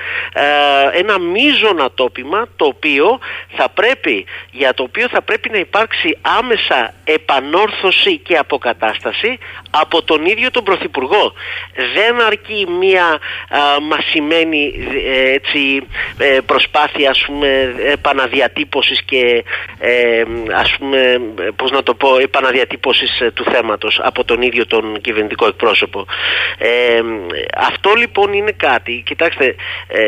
ένα μείζωνα τόπιμα το οποίο θα πρέπει, για το οποίο θα πρέπει να υπάρξει άμεσα επανόρθωση και αποκατάσταση από τον ίδιο τον Πρωθυπουργό. Δεν αρκεί μία α, μασημένη ε, έτσι, ε, προσπάθεια ας πούμε, επαναδιατύπωσης και ε, ας πούμε, πώς να το πω, επαναδιατύπωσης του θέματος από τον ίδιο τον κυβερνητικό εκπρόσωπο. Ε, αυτό λοιπόν είναι κάτι, κοιτάξτε, ε,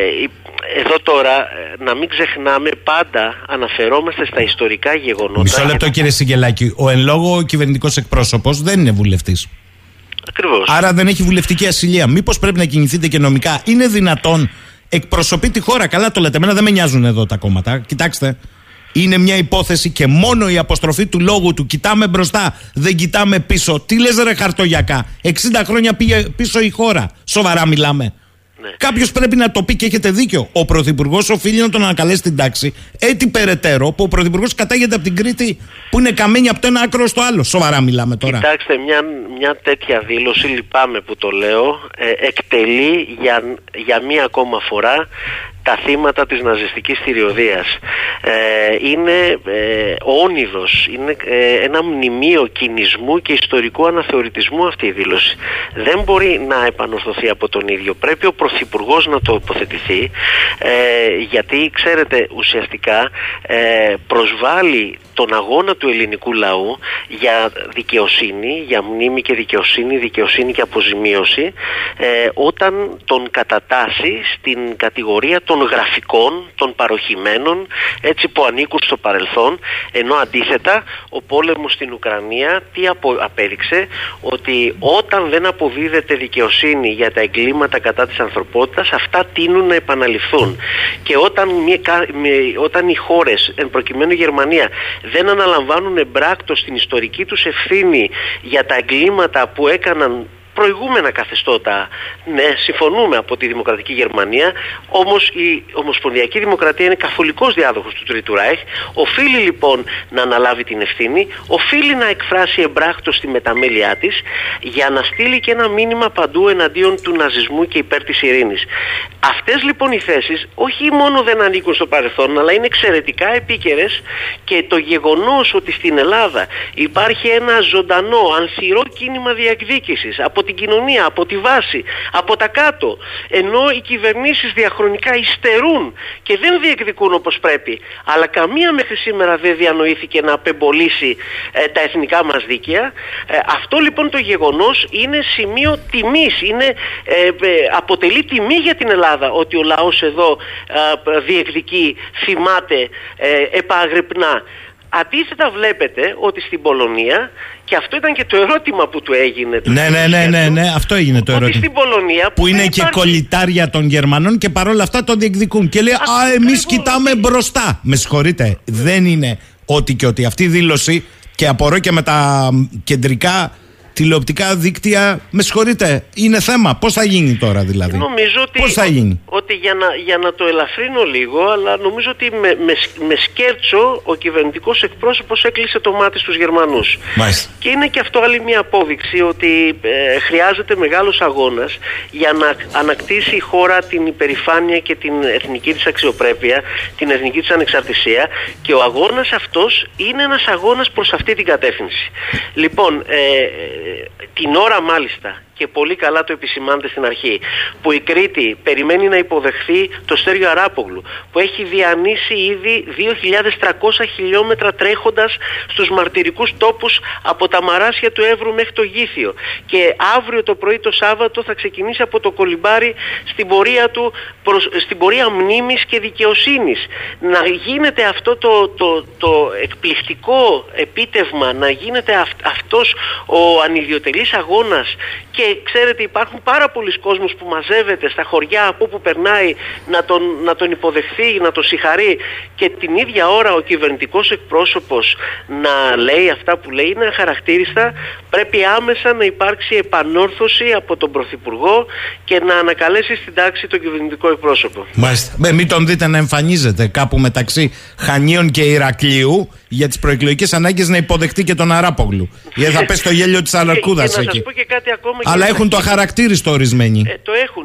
εδώ τώρα να μην ξεχνάμε, πάντα αναφερόμαστε στα ιστορικά γεγονότα. Μισό λεπτό κύριε Συγγελάκη, ο εν λόγω κυβερνητικός εκπρόσωπος δεν είναι βουλευτής. Ακριβώς. Άρα δεν έχει βουλευτική ασυλία. Μήπως πρέπει να κινηθείτε και νομικά. Είναι δυνατόν, εκπροσωπεί τη χώρα, καλά το λέτε, εμένα δεν με νοιάζουν εδώ τα κόμματα. Κοιτάξτε. Είναι μια υπόθεση και μόνο η αποστροφή του λόγου του. Κοιτάμε μπροστά, δεν κοιτάμε πίσω. Τι λες ρε χαρτογιακά, εξήντα χρόνια πήγε πίσω η χώρα. Σοβαρά μιλάμε. Ναι. Κάποιος πρέπει να το πει και έχετε δίκιο. Ο Πρωθυπουργός οφείλει να τον ανακαλέσει την τάξη. Έτσι περαιτέρω που ο Πρωθυπουργός κατάγεται από την Κρήτη που είναι καμένη από το ένα άκρο στο άλλο. Σοβαρά μιλάμε τώρα. Κοιτάξτε, μια, μια τέτοια δήλωση, λυπάμαι που το λέω, ε, εκτελεί για, για μία ακόμα φορά τα θύματα της ναζιστικής θηριωδίας. Ε, είναι ε, ο όνειδος, είναι ε, ένα μνημείο κινησμού και ιστορικού αναθεωρητισμού αυτή η δήλωση. Δεν μπορεί να επανορθωθεί από τον ίδιο. Πρέπει ο Πρωθυπουργός να το τοποθετηθεί, ε, γιατί ξέρετε ουσιαστικά ε, προσβάλλει τον αγώνα του ελληνικού λαού για δικαιοσύνη, για μνήμη και δικαιοσύνη, δικαιοσύνη και αποζημίωση, ε, όταν τον κατατάσσει στην κατηγορία των γραφικών, των παροχημένων, έτσι που ανήκουν στο παρελθόν, ενώ αντίθετα ο πόλεμος στην Ουκρανία τι απο, απέδειξε, ότι όταν δεν αποδίδεται δικαιοσύνη για τα εγκλήματα κατά της ανθρωπότητας, αυτά τείνουν να επαναληφθούν. Και όταν, μια, όταν οι χώρες, εν προκειμένου η Γερμανία, δεν αναλαμβάνουν εμπράκτος την ιστορική τους ευθύνη για τα εγκλήματα που έκαναν προηγούμενα καθεστώτα, ναι, συμφωνούμε από τη Δημοκρατική Γερμανία, όμως η Ομοσπονδιακή Δημοκρατία είναι καθολικός διάδοχος του Τρίτου Ράιχ, οφείλει λοιπόν να αναλάβει την ευθύνη, οφείλει να εκφράσει εμπράκτος τη μεταμέλειά της για να στείλει και ένα μήνυμα παντού εναντίον του ναζισμού και υπέρ της ειρήνης. Αυτές λοιπόν οι θέσεις όχι μόνο δεν ανήκουν στο παρελθόν, αλλά είναι εξαιρετικά επίκαιρες και το γεγονός ότι στην Ελλάδα υπάρχει ένα ζωντανό, ανθυρό κίνημα διεκδίκησης από την κοινωνία, από τη βάση, από τα κάτω. Ενώ οι κυβερνήσεις διαχρονικά υστερούν και δεν διεκδικούν όπως πρέπει. Αλλά καμία μέχρι σήμερα δεν διανοήθηκε να απεμπολίσει ε, τα εθνικά μας δίκαια. Ε, αυτό λοιπόν το γεγονός είναι σημείο τιμής, είναι, ε, ε, αποτελεί τιμή για την Ελλάδα ότι ο λαός εδώ ε, διεκδικεί, θυμάται, ε, επαγρυπνά. Αντίθετα βλέπετε ότι στην Πολωνία, και αυτό ήταν και το ερώτημα που του έγινε. Ναι, ναι, ναι, ναι, ναι, αυτό έγινε το ερώτημα. Στην Πολωνία, που, που είναι και υπάρχει... κολλητάρια των Γερμανών και παρόλα αυτά τον διεκδικούν. Και λέει, α, α εμείς κοιτάμε μπροστά. Με συγχωρείτε, δεν είναι ότι και ότι. Αυτή η δήλωση, και απορώ και με τα κεντρικά τηλεοπτικά δίκτυα, με συγχωρείτε, είναι θέμα. Πώς θα γίνει τώρα δηλαδή? Νομίζω ότι, Πώς θα γίνει? ότι για, να, για να το ελαφρύνω λίγο, αλλά νομίζω ότι με, με, με Σκέρτσο ο κυβερνητικός εκπρόσωπος έκλεισε το μάτι στους Γερμανούς. Μάλιστα. Και είναι και αυτό άλλη μια απόδειξη ότι ε, χρειάζεται μεγάλος αγώνας για να ανακτήσει η χώρα την υπερηφάνεια και την εθνική της αξιοπρέπεια, την εθνική της ανεξαρτησία, και ο αγώνας αυτός είναι ένας αγώνας προς αυτή την κατεύθυνση. Λοιπόν, ε, την ώρα μάλιστα, και πολύ καλά το επισημάνετε στην αρχή, που η Κρήτη περιμένει να υποδεχθεί το Στέργιο Αράπογλου, που έχει διανύσει ήδη δύο χιλιάδες τριακόσια χιλιόμετρα τρέχοντας στους μαρτυρικούς τόπους από τα Μαράσια του Εύρου μέχρι το Γήθιο, και αύριο το πρωί το Σάββατο θα ξεκινήσει από το Κολυμπάρι στην πορεία του προς, στην πορεία μνήμης και δικαιοσύνης. Να γίνεται αυτό το, το, το εκπληκτικό επίτευγμα, να γίνεται αυ, αυτός ο ανιδιοτελής αγώνας. Και ξέρετε, υπάρχουν πάρα πολλοί κόσμος που μαζεύεται στα χωριά από όπου περνάει να τον, να τον υποδεχθεί, να τον συγχαρεί, και την ίδια ώρα ο κυβερνητικός εκπρόσωπος να λέει αυτά που λέει, είναι αχαρακτήριστα. Πρέπει άμεσα να υπάρξει επανόρθωση από τον Πρωθυπουργό και να ανακαλέσει στην τάξη τον κυβερνητικό εκπρόσωπο. Μάλιστα. Με, μην τον δείτε να εμφανίζεται κάπου μεταξύ Χανίων και Ηρακλείου για τις προεκλογικές ανάγκες, να υποδεχτεί και τον Αράπογλου. Γιατί θα πέσει το γέλιο της Αναρκούδας εκεί. Να σας πω και κάτι ακόμα. Αλλά έχουν το αχαρακτήριστο ορισμένοι. Ε, το έχουν.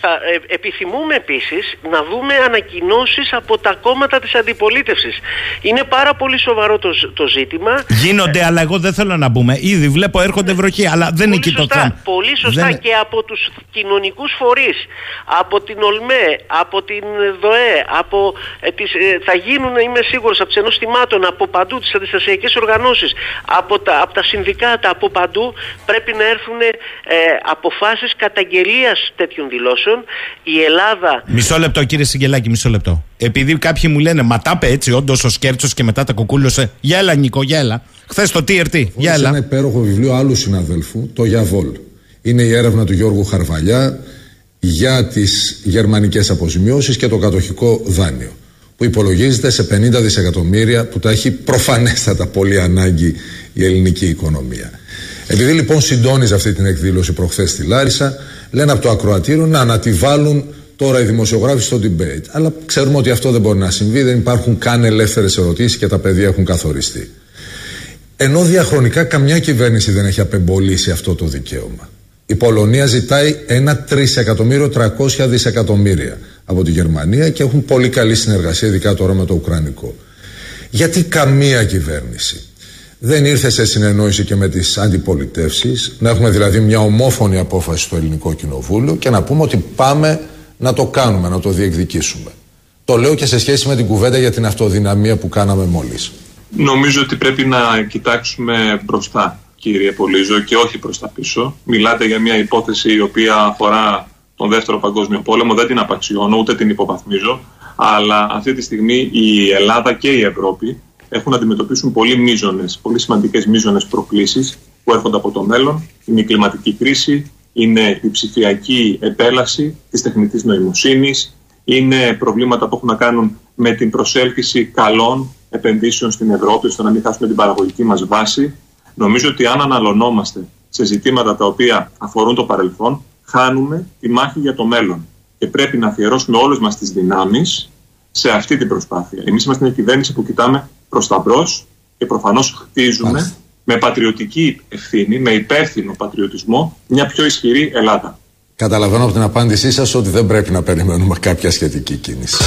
Θα ε, επιθυμούμε επίσης να δούμε ανακοινώσεις από τα κόμματα της αντιπολίτευσης. Είναι πάρα πολύ σοβαρό το, το ζήτημα. Γίνονται, ε, αλλά εγώ δεν θέλω να μπούμε. Ήδη βλέπω έρχονται βροχή, αλλά δεν πολύ είναι εκεί το θέμα. Πολύ σωστά, δεν... και από τους κοινωνικούς φορείς, από την ΟΛΜΕ, από την ΔΟΕ, από, ε, τις, ε, θα γίνουν, είμαι σίγουρος, από τις ενώσεις θυμάτων, από παντού, τις αντιστασιακές οργανώσεις, από τα, από τα συνδικάτα, από παντού πρέπει να έρθουν Ε, αποφάσεις καταγγελίας τέτοιων δηλώσεων. Η Ελλάδα... Μισό λεπτό κύριε Συγγελάκη, μισό λεπτό. Επειδή κάποιοι μου λένε, μα τάπε έτσι όντως ο Σκέρτσος και μετά τα κοκούλωσε. Γέλα Νίκο, γέλα. Χθες το τι αρ τι, γέλα. Ένα υπέροχο βιβλίο άλλου συναδέλφου, το Γιαβόλ. Είναι η έρευνα του Γιώργου Χαρβαλιά για τις γερμανικές αποζημιώσεις και το κατοχικό δάνειο, που υπολογίζεται σε πενήντα δισεκατομμύρια που τα έχει προφανέστατα πολύ ανάγκη η ελληνική οικονομία. Επειδή λοιπόν συντώνησε αυτή την εκδήλωση προχθές στη Λάρισα, λένε από το ακροατήριο να ανατιβάλλουν τώρα οι δημοσιογράφοι στο debate. Αλλά ξέρουμε ότι αυτό δεν μπορεί να συμβεί, δεν υπάρχουν καν ελεύθερες ερωτήσεις και τα παιδιά έχουν καθοριστεί. Ενώ διαχρονικά καμιά κυβέρνηση δεν έχει απεμπολίσει αυτό το δικαίωμα. Η Πολωνία ζητάει ένα τρία εκατομμύρια τριακόσια δισεκατομμύρια από τη Γερμανία και έχουν πολύ καλή συνεργασία, ειδικά τώρα με το Ουκρανικό. Γιατί καμία κυβέρνηση δεν ήρθε σε συνεννόηση και με τις αντιπολιτεύσεις, να έχουμε δηλαδή μια ομόφωνη απόφαση στο ελληνικό κοινοβούλιο και να πούμε ότι πάμε να το κάνουμε, να το διεκδικήσουμε? Το λέω και σε σχέση με την κουβέντα για την αυτοδυναμία που κάναμε μόλις. Νομίζω ότι πρέπει να κοιτάξουμε μπροστά, κύριε Πολύζο, και όχι προς τα πίσω. Μιλάτε για μια υπόθεση η οποία αφορά τον Δεύτερο Παγκόσμιο Πόλεμο, δεν την απαξιώνω ούτε την υποβαθμίζω, αλλά αυτή τη στιγμή η Ελλάδα και η Ευρώπη έχουν να αντιμετωπίσουν πολύ μείζονες, πολύ σημαντικές μείζονες προκλήσεις που έρχονται από το μέλλον. Είναι η κλιματική κρίση, είναι η ψηφιακή επέλαση της τεχνητής νοημοσύνης, είναι προβλήματα που έχουν να κάνουν με την προσέλκυση καλών επενδύσεων στην Ευρώπη, στο να μην χάσουμε την παραγωγική μας βάση. Νομίζω ότι αν αναλωνόμαστε σε ζητήματα τα οποία αφορούν το παρελθόν, χάνουμε τη μάχη για το μέλλον. Και πρέπει να αφιερώσουμε όλες μας τις δυνάμεις σε αυτή την προσπάθεια. Εμείς είμαστε μια κυβέρνηση που κοιτάμε προς τα μπρος και προφανώς χτίζουμε Μάλιστα. με πατριωτική ευθύνη, με υπεύθυνο πατριωτισμό, μια πιο ισχυρή Ελλάδα. Καταλαβαίνω από την απάντησή σας ότι δεν πρέπει να περιμένουμε κάποια σχετική κίνηση.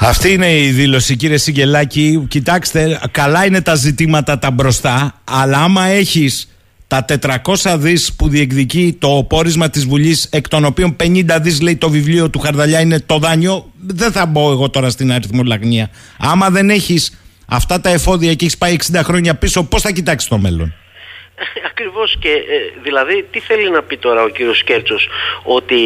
Αυτή είναι η δήλωση, κύριε Συγγελάκη. Κοιτάξτε, καλά είναι τα ζητήματα τα μπροστά, αλλά άμα έχεις τα τετρακόσια δις που διεκδικεί το πόρισμα της Βουλής, εκ των οποίων πενήντα δις λέει το βιβλίο του Χαρδαλιά είναι το δάνειο, δεν θα μπω εγώ τώρα στην αριθμολαγνία. Άμα δεν έχεις αυτά τα εφόδια και έχεις πάει εξήντα χρόνια πίσω, πώς θα κοιτάξεις το μέλλον? Ακριβώς, και ε, δηλαδή τι θέλει να πει τώρα ο κύριος Σκέρτσος? Ότι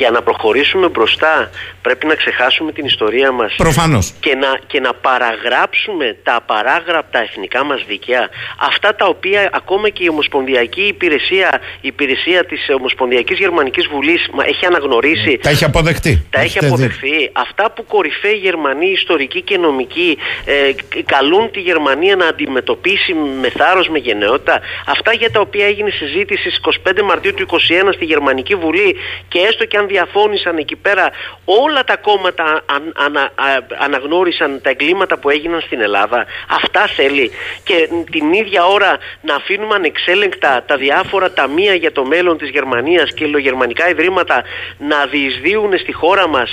για να προχωρήσουμε μπροστά πρέπει να ξεχάσουμε την ιστορία μας. Προφανώς. Και να, και να παραγράψουμε τα απαράγραπτα εθνικά μας δίκαια, αυτά τα οποία ακόμα και η Ομοσπονδιακή Υπηρεσία, η Υπηρεσία της Ομοσπονδιακής Γερμανικής Βουλής μα, έχει αναγνωρίσει. Τα έχει αποδεχτεί. Τα έχει αποδεχθεί. Αυτά που κορυφαίοι Γερμανοί ιστορικοί και νομικοί ε, καλούν τη Γερμανία να αντιμετωπίσει με θάρρος, με γενναιότητα. Αυτά για τα οποία έγινε συζήτηση στις είκοσι πέντε Μαρτίου του είκοσι ένα στη Γερμανική Βουλή, και έστω και αν διαφώνησαν εκεί πέρα, όλα τα κόμματα αν, ανα, αναγνώρισαν τα εγκλήματα που έγιναν στην Ελλάδα. Αυτά θέλει. Και την ίδια ώρα να αφήνουμε ανεξέλεγκτα τα διάφορα ταμεία για το μέλλον της Γερμανίας και γερμανικά ιδρύματα να διεισδύουν στη χώρα μας,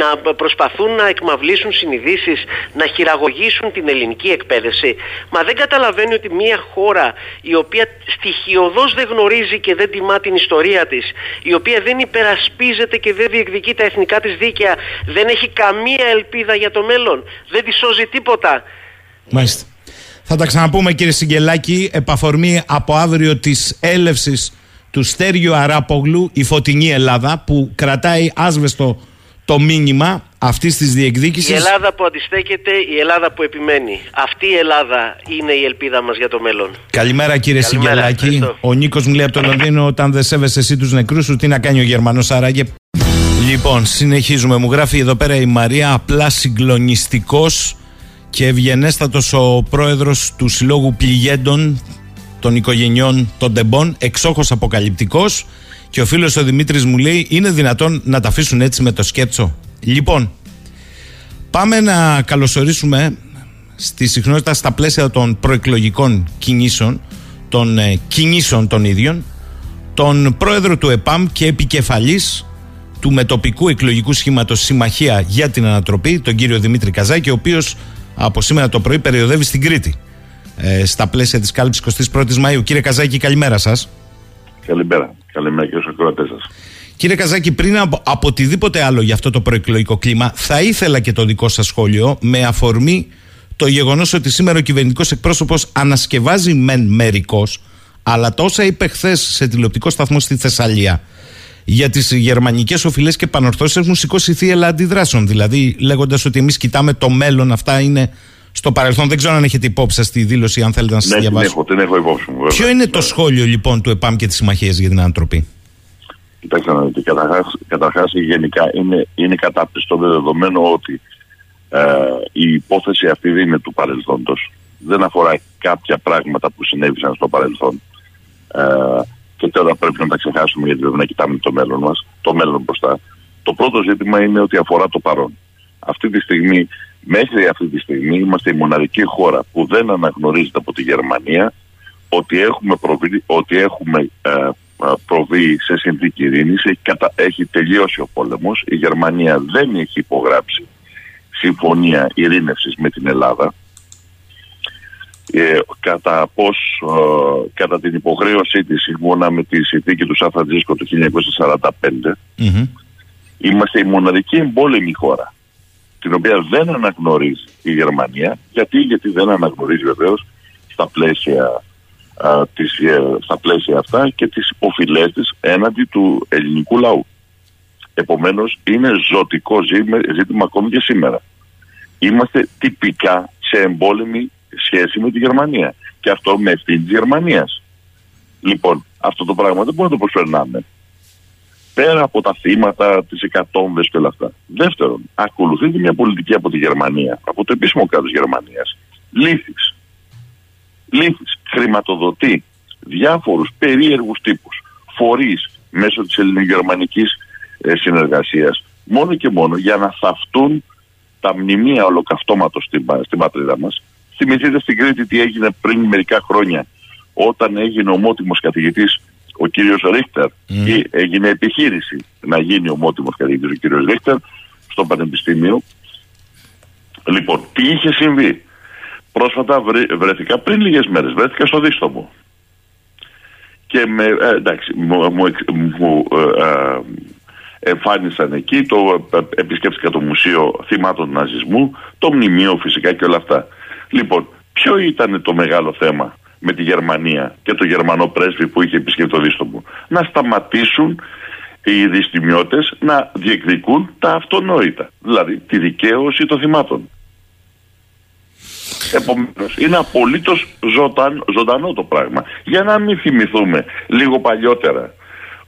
να προσπαθούν να εκμαυλήσουν συνειδήσεις, να χειραγωγήσουν την ελληνική εκπαίδευση. Μα δεν καταλαβαίνει ότι μια χώρα η οποία η οποία στοιχειοδός δεν γνωρίζει και δεν τιμά την ιστορία της, η οποία δεν υπερασπίζεται και δεν διεκδικεί τα εθνικά της δίκαια, δεν έχει καμία ελπίδα για το μέλλον, δεν τη σώζει τίποτα. Μάλιστα. Θα τα ξαναπούμε, κύριε Συγγελάκη, επαφορμή από αύριο της έλευσης του Στέργιου Αράπογλου, η φωτεινή Ελλάδα που κρατάει άσβεστο το μήνυμα αυτής της διεκδίκησης. Η Ελλάδα που αντιστέκεται, η Ελλάδα που επιμένει. Αυτή η Ελλάδα είναι η ελπίδα μας για το μέλλον. Καλημέρα, κύριε Συγγελάκη. Ο Νίκος μου λέει από το Λονδίνο, όταν δεν σέβεσαι εσύ τους νεκρούς σου, τι να κάνει ο Γερμανός άραγε? Λοιπόν, συνεχίζουμε. Μου γράφει εδώ πέρα η Μαρία, απλά συγκλονιστικός και ευγενέστατος ο πρόεδρος του Συλλόγου Πληγέντων των Οικογενειών των Τεμπών, εξόχως αποκαλυπτικός. Και ο φίλος ο Δημήτρης μου λέει, είναι δυνατόν να τα αφήσουν έτσι με το Σκέρτσο? Λοιπόν, πάμε να καλωσορίσουμε στη συχνότητα, στα πλαίσια των προεκλογικών κινήσεων, των ε, κινήσεων των ίδιων, τον πρόεδρο του ΕΠΑΜ και επικεφαλής του μετοπικού εκλογικού σχήματος Συμμαχία για την Ανατροπή, τον κύριο Δημήτρη Καζάκη, ο οποίος από σήμερα το πρωί περιοδεύει στην Κρήτη, ε, στα πλαίσια της κάλυψης εικοστής πρώτης Μαΐου. Κύριε Καζάκη, καλημέρα σας. Καλημέρα. Καλημέρα και στους ακροατές σας. Κύριε Καζάκη, πριν από, από οτιδήποτε άλλο για αυτό το προεκλογικό κλίμα, θα ήθελα και το δικό σας σχόλιο με αφορμή το γεγονός ότι σήμερα ο κυβερνητικός εκπρόσωπος ανασκευάζει μεν μερικώς, αλλά τα όσα είπε χθες σε τηλεοπτικό σταθμό στη Θεσσαλία για τις γερμανικές οφειλές και πανορθώσεις έχουν σηκώσει θύελλα αντιδράσεων. Δηλαδή, λέγοντας ότι εμείς κοιτάμε το μέλλον, αυτά είναι στο παρελθόν. Δεν ξέρω αν έχετε υπόψη σας τη δήλωση, αν θέλετε να σας ναι, διαβάσω. Την έχω, την έχω υπόψη μου, βέβαια. Ποιο είναι το σχόλιο λοιπόν του ΕΠΑΜ και της Συμμαχίας για την Ανατροπή? Κοιτάξτε να δείτε, καταρχάς, καταρχάς γενικά είναι, είναι κατάπιστο δεδομένο ότι ε, η υπόθεση αυτή δεν είναι του παρελθόντος. Δεν αφορά κάποια πράγματα που συνέβησαν στο παρελθόν. Ε, και τώρα πρέπει να τα ξεχάσουμε, γιατί πρέπει να κοιτάμε το μέλλον μας, το μέλλον μπροστά. Το πρώτο ζήτημα είναι ότι αφορά το παρόν. Αυτή τη στιγμή, μέχρι αυτή τη στιγμή, είμαστε η μοναδική χώρα που δεν αναγνωρίζεται από τη Γερμανία ότι έχουμε προβεί, ότι έχουμε, ε, προβεί σε συνθήκη ειρήνης, έχει, κατα... έχει τελειώσει ο πόλεμος. Η Γερμανία δεν έχει υπογράψει συμφωνία ειρήνευσης με την Ελλάδα. Ε, κατά, πώς, ε, κατά την υποχρέωσή της σύμφωνα με τη συνθήκη του Σαν Φραντζίσκο του χίλια εννιακόσια σαράντα πέντε, mm-hmm. είμαστε η μοναδική εμπόλεμη χώρα την οποία δεν αναγνωρίζει η Γερμανία. Γιατί, γιατί δεν αναγνωρίζει βεβαίως στα πλαίσια Της, στα πλαίσια αυτά και τις οφειλές της έναντι του ελληνικού λαού. Επομένως είναι ζωτικό ζήτημα, ζήτημα ακόμη και σήμερα. Είμαστε τυπικά σε εμπόλεμη σχέση με τη Γερμανία και αυτό με ευθύνη της Γερμανίας. Λοιπόν, αυτό το πράγμα δεν μπορούμε να το προσπερνάμε, πέρα από τα θύματα, τις εκατόμβες και όλα αυτά. Δεύτερον, ακολουθείται μια πολιτική από τη Γερμανία, από το επίσημο κράτος Γερμανίας, λύθης Λύθης, χρηματοδοτεί διάφορους περίεργους τύπους, φορείς μέσω της ελληνογερμανικής ε, συνεργασίας, μόνο και μόνο για να θαυτούν τα μνημεία ολοκαυτώματος στην, στην πατρίδα μας. Θυμηθείτε στην Κρήτη τι έγινε πριν μερικά χρόνια, όταν έγινε ομότιμος καθηγητής ο κύριος Ρίχτερ, mm. ή έγινε επιχείρηση να γίνει ομότιμος καθηγητής ο κύριος Ρίχτερ στο Πανεπιστήμιο. Λοιπόν, τι είχε συμβεί? Πρόσφατα βρε, βρέθηκα πριν λίγες μέρες, βρέθηκα στο Δίστομο. και με, εντάξει, μου, μου, μου ε, εμφάνισαν εκεί, το επισκέφτηκα το Μουσείο Θυμάτων Ναζισμού, το Μνημείο φυσικά και όλα αυτά. Λοιπόν, ποιο ήταν το μεγάλο θέμα με τη Γερμανία και το Γερμανό πρέσβη που είχε επισκεφτεί το Δίστομο? Να σταματήσουν οι δυστημιώτες να διεκδικούν τα αυτονόητα, δηλαδή τη δικαίωση των θυμάτων. Επομένως, είναι απολύτως ζωντανό, ζωντανό το πράγμα. Για να μην θυμηθούμε λίγο παλιότερα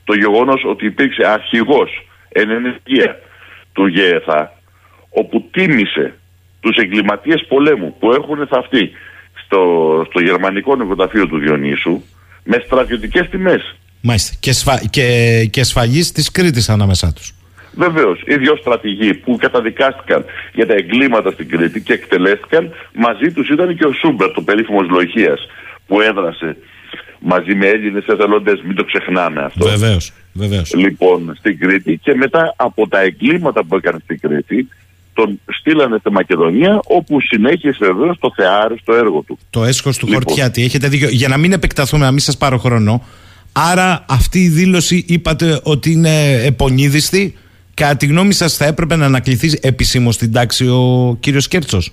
το γεγονός ότι υπήρξε αρχηγός εν ενεργεία του ΓΕΘΑ, όπου τίμησε τους εγκληματίες πολέμου που έχουν θαυτεί στο, στο γερμανικό νοικοταφείο του Διονύσου με στρατιωτικές τιμές. Μάλιστα. Και, σφα... και... και σφαγής της Κρήτης ανάμεσά τους. Βεβαίως. Οι δυο στρατηγοί που καταδικάστηκαν για τα εγκλήματα στην Κρήτη και εκτελέστηκαν, μαζί τους ήταν και ο Σούμπερ, το περίφημος Λοχίας, που έδρασε μαζί με Έλληνες εθελοντές. Μην το ξεχνάμε αυτό. Βεβαίως. Βεβαίως. Λοιπόν, στην Κρήτη, και μετά από τα εγκλήματα που έκανε στην Κρήτη, τον στείλανε στη Μακεδονία, όπου συνέχισε βεβαίως το θεάριστο έργο του. Το έσχος του λοιπόν. Χορτιάτη. Έχετε δίκιο. Για να μην επεκταθούμε, να μην σας πάρω χρόνο. Άρα αυτή η δήλωση είπατε ότι είναι επονίδιστη. Κατά τη γνώμη σας θα έπρεπε να ανακληθεί επισήμως στην τάξη ο κύριος Σκέρτσος?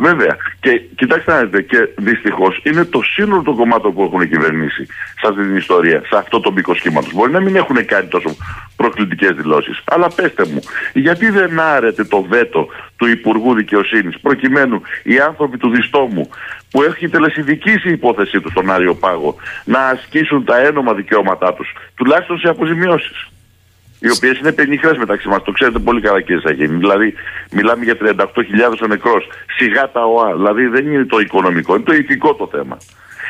Βέβαια. Και κοιτάξτε να δείτε, και δυστυχώς είναι το σύνολο των κομμάτων που έχουν κυβερνήσει σε αυτή την ιστορία, σε αυτό το μήκος κύματος. Μπορεί να μην έχουν κάνει τόσο προκλητικές δηλώσεις. Αλλά πέστε μου, γιατί δεν άρεται το βέτο του Υπουργού Δικαιοσύνης, προκειμένου οι άνθρωποι του Διστόμου, που έχει τελεσυνδικήσει η υπόθεσή του στον Άριο Πάγο, να ασκήσουν τα ένομα δικαιώματά τους, τουλάχιστον σε αποζημιώσεις, οι οποίες είναι πενιχρές μεταξύ μας. Το ξέρετε πολύ καλά, κύριε Σαχίνη. Δηλαδή, μιλάμε για τριάντα οκτώ χιλιάδες ο νεκρός. Σιγά τα ΟΑ. Δηλαδή, δεν είναι το οικονομικό, είναι το ηθικό το θέμα.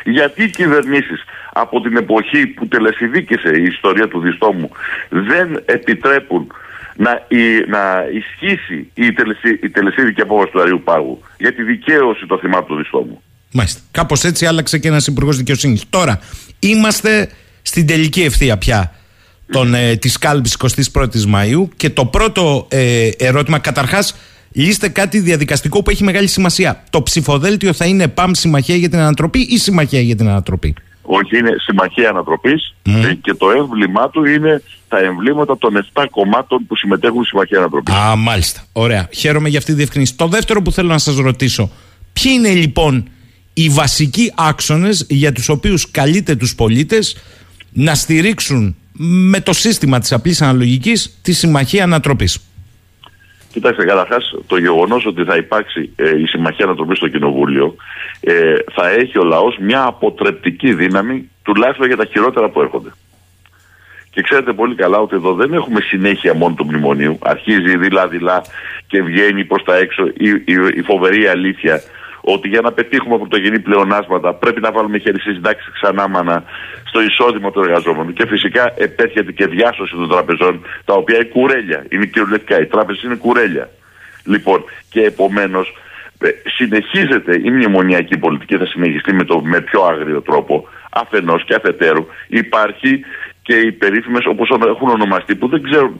Γιατί οι κυβερνήσεις από την εποχή που τελεσυνδίκησε η ιστορία του Διστόμου δεν επιτρέπουν να, η, να ισχύσει η, τελεσυ, η τελεσύνδικη απόφαση του Αρίου Πάγου για τη δικαίωση των θυμάτων του Διστόμου? Μάλιστα. Κάπως έτσι άλλαξε και ένας υπουργός δικαιοσύνης. Τώρα, είμαστε στην τελική ευθεία πια Τον, ε, της κάλπης εικοστή πρώτη Μαΐου, και το πρώτο ε, ερώτημα, καταρχάς λύστε κάτι διαδικαστικό που έχει μεγάλη σημασία. Το ψηφοδέλτιο θα είναι ΕΠΑΜ Συμμαχία για την Ανατροπή ή Συμμαχία για την Ανατροπή? Όχι, είναι Συμμαχία Ανατροπής, mm. και το έμβλημά του είναι τα εμβλήματα των επτά κομμάτων που συμμετέχουν στη Συμμαχία Ανατροπής. Α, μάλιστα. Ωραία. Χαίρομαι για αυτή τη διευκρίνηση. Το δεύτερο που θέλω να σας ρωτήσω, ποιοι είναι λοιπόν οι βασικοί άξονες για τους οποίους καλείται τους πολίτες να στηρίξουν με το σύστημα της απλής αναλογικής τη Συμμαχία Ανατροπής? Κοιτάξτε, καταρχάς το γεγονός ότι θα υπάρξει ε, η Συμμαχία Ανατροπής στο Κοινοβούλιο ε, θα έχει ο λαός μια αποτρεπτική δύναμη, τουλάχιστον για τα χειρότερα που έρχονται. Και ξέρετε πολύ καλά ότι εδώ δεν έχουμε συνέχεια μόνο του μνημονίου. Αρχίζει δειλά-δειλά και βγαίνει προς τα έξω η, η, η φοβερή αλήθεια ότι για να πετύχουμε πρωτογενή πλεονάσματα πρέπει να βάλουμε χέρι στις συντάξεις ξανά μάνα, στο εισόδημα του εργαζόμενου. Και φυσικά επέρχεται και διάσωση των τραπεζών, τα οποία είναι κουρέλια. Είναι κυριολεκτικά. Οι τράπεζες είναι κουρέλια. Λοιπόν, και επομένως συνεχίζεται η μνημονιακή πολιτική, θα συνεχιστεί με, το, με πιο άγριο τρόπο, αφενός και αφετέρου. Υπάρχει και οι περίφημες, όπως έχουν ονομαστεί, που δεν ξέρω,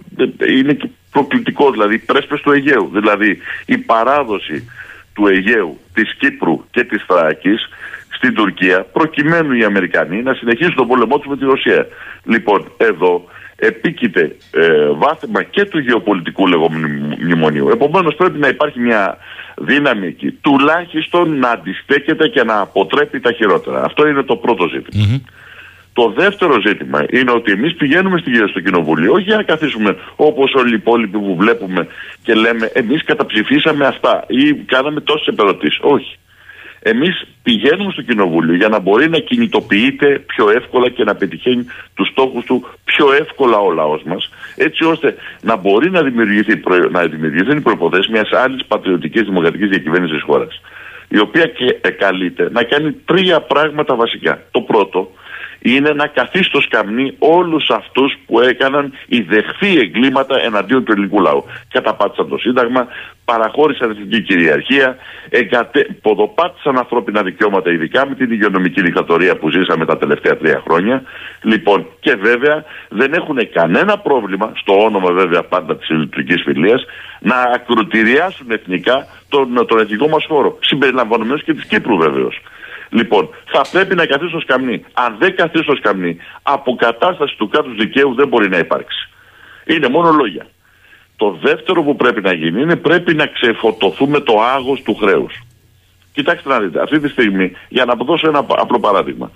είναι προκλητικό, δηλαδή πρέσπες του Αιγαίου. Δηλαδή η παράδοση του Αιγαίου, της Κύπρου και της Θράκης στην Τουρκία, προκειμένου οι Αμερικανοί να συνεχίσουν τον πόλεμό τους με τη Ρωσία. Λοιπόν, εδώ επίκειται ε, βάθημα και του γεωπολιτικού λεγόμενου μνημονίου. Επομένως, πρέπει να υπάρχει μια δύναμη εκεί, τουλάχιστον να αντιστέκεται και να αποτρέπει τα χειρότερα. Αυτό είναι το πρώτο ζήτημα. Mm-hmm. Το δεύτερο ζήτημα είναι ότι εμείς πηγαίνουμε στο Κοινοβούλιο όχι για να καθίσουμε όπως όλοι οι υπόλοιποι που βλέπουμε και λέμε εμείς καταψηφίσαμε αυτά ή κάναμε τόσες επερωτήσεις. Όχι. Εμείς πηγαίνουμε στο Κοινοβούλιο για να μπορεί να κινητοποιείται πιο εύκολα και να πετυχαίνει τους στόχους του πιο εύκολα ο λαός μας, έτσι ώστε να μπορεί να δημιουργηθεί, να δημιουργηθεί η προϋποθέση μιας άλλης πατριωτικής δημοκρατικής διακυβέρνησης της χώρας, η οποία και καλείται να κάνει τρία πράγματα βασικά. Το πρώτο είναι να καθίσει στο σκαμνί όλους αυτούς που έκαναν ιδεχθεί εγκλήματα εναντίον του ελληνικού λαού. Καταπάτησαν το Σύνταγμα, παραχώρησαν εθνική κυριαρχία, εγκατε... ποδοπάτησαν ανθρώπινα δικαιώματα, ειδικά με την υγειονομική δικτατορία που ζήσαμε τα τελευταία τρία χρόνια. Λοιπόν, και βέβαια δεν έχουν κανένα πρόβλημα, στο όνομα βέβαια πάντα της ελληνικής φιλίας, να ακροτηριάσουν εθνικά τον, τον εθνικό μας χώρο, συμπεριλαμβανομένως και της Κύπρου βεβαίως. Λοιπόν, θα πρέπει να καθίσει στο σκαμνί. Αν δεν καθίσει στο σκαμνί, αποκατάσταση του κράτους δικαίου δεν μπορεί να υπάρξει. Είναι μόνο λόγια. Το δεύτερο που πρέπει να γίνει είναι πρέπει να ξεφορτωθούμε το άγος του χρέους. Κοιτάξτε να δείτε, αυτή τη στιγμή, για να δώσω ένα απλό παράδειγμα,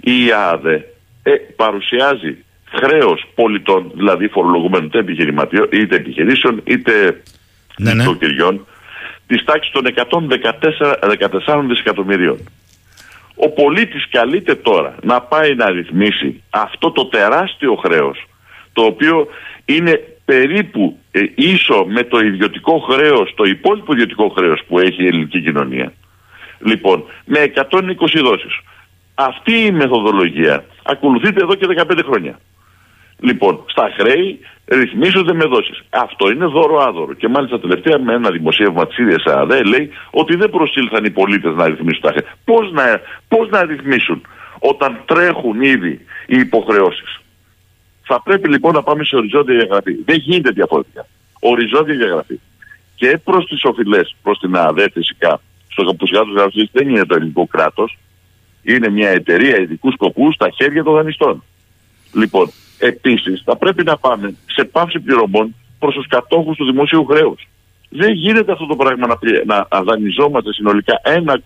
η ΑΔΕ ε, παρουσιάζει χρέος πολιτών, δηλαδή φορολογουμένων είτε επιχειρηματιών, είτε επιχειρήσεων, είτε ναι, ναι. οικοκυριών, της τάξης των εκατόν δεκατέσσερα δισεκατομμυρίων. Ο πολίτης καλείται τώρα να πάει να ρυθμίσει αυτό το τεράστιο χρέος, το οποίο είναι περίπου ε, ίσο με το ιδιωτικό χρέος, το υπόλοιπο ιδιωτικό χρέος που έχει η ελληνική κοινωνία. Λοιπόν, με εκατόν είκοσι δόσεις. Αυτή η μεθοδολογία ακολουθείται εδώ και δεκαπέντε χρόνια. Λοιπόν, στα χρέη ρυθμίζονται με δόσεις. Αυτό είναι δώρο-άδωρο. Και μάλιστα τελευταία με ένα δημοσίευμα της ίδιας ΑΔΕ λέει ότι δεν προσήλθαν οι πολίτες να ρυθμίσουν τα χρέη. Πώς να, πώς να ρυθμίσουν όταν τρέχουν ήδη οι υποχρεώσεις? Θα πρέπει λοιπόν να πάμε σε οριζόντια διαγραφή. Δεν γίνεται διαφορετικά. Οριζόντια διαγραφή. Και προς τις οφειλές, προς την ΑΔΕ φυσικά, στο καπουσιάτος γραφής δεν είναι το ελληνικό κράτος. Είναι μια εταιρεία ειδικού σκοπού στα χέρια των δανειστών. Λοιπόν, επίσης θα πρέπει να πάμε σε πάυση πληρωμών προς τους κατόχους του δημοσίου χρέους. Δεν γίνεται αυτό το πράγμα να, να δανειζόμαστε συνολικά ένα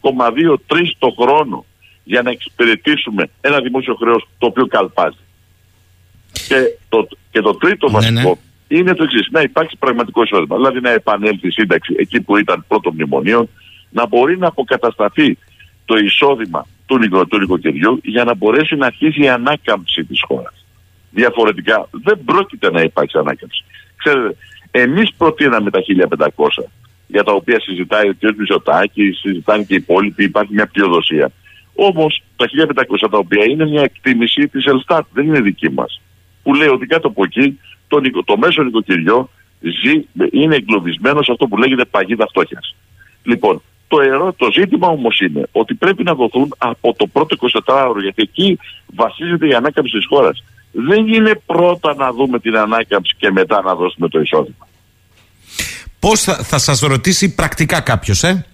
κόμμα δύο τρία το χρόνο για να εξυπηρετήσουμε ένα δημόσιο χρέος το οποίο καλπάζει. Και το, και το τρίτο ναι, βασικό ναι. είναι το εξής, να υπάρξει πραγματικό εισόδημα. Δηλαδή να επανέλθει η σύνταξη εκεί που ήταν πρώτο μνημονίων, να μπορεί να αποκατασταθεί το εισόδημα του νοικοκυριού για να μπορέσει να αρχίσει η ανάκαμψη της χώρας. Διαφορετικά δεν πρόκειται να υπάρξει ανάκαμψη. Ξέρετε, εμείς προτείναμε τα χίλια πεντακόσια για τα οποία συζητάει ο κ. Μητσοτάκης, συζητάνε και οι υπόλοιποι, υπάρχει μια πλειοδοσία. Όμως τα χίλια πεντακόσια τα οποία είναι μια εκτίμηση της Ελστάτ, δεν είναι δική μας, που λέει ότι κάτω από εκεί το, το μέσο νοικοκυριό είναι εγκλωβισμένο σε αυτό που λέγεται παγίδα φτώχειας. Λοιπόν, Το, ερώ, το ζήτημα όμως είναι ότι πρέπει να δοθούν από το πρώτο εικοσιτετράωρο, γιατί εκεί βασίζεται η ανάκαμψη της χώρας. Δεν είναι πρώτα να δούμε την ανάκαμψη και μετά να δώσουμε το εισόδημα. Πώς θα, θα σας ρωτήσει πρακτικά κάποιος, ε?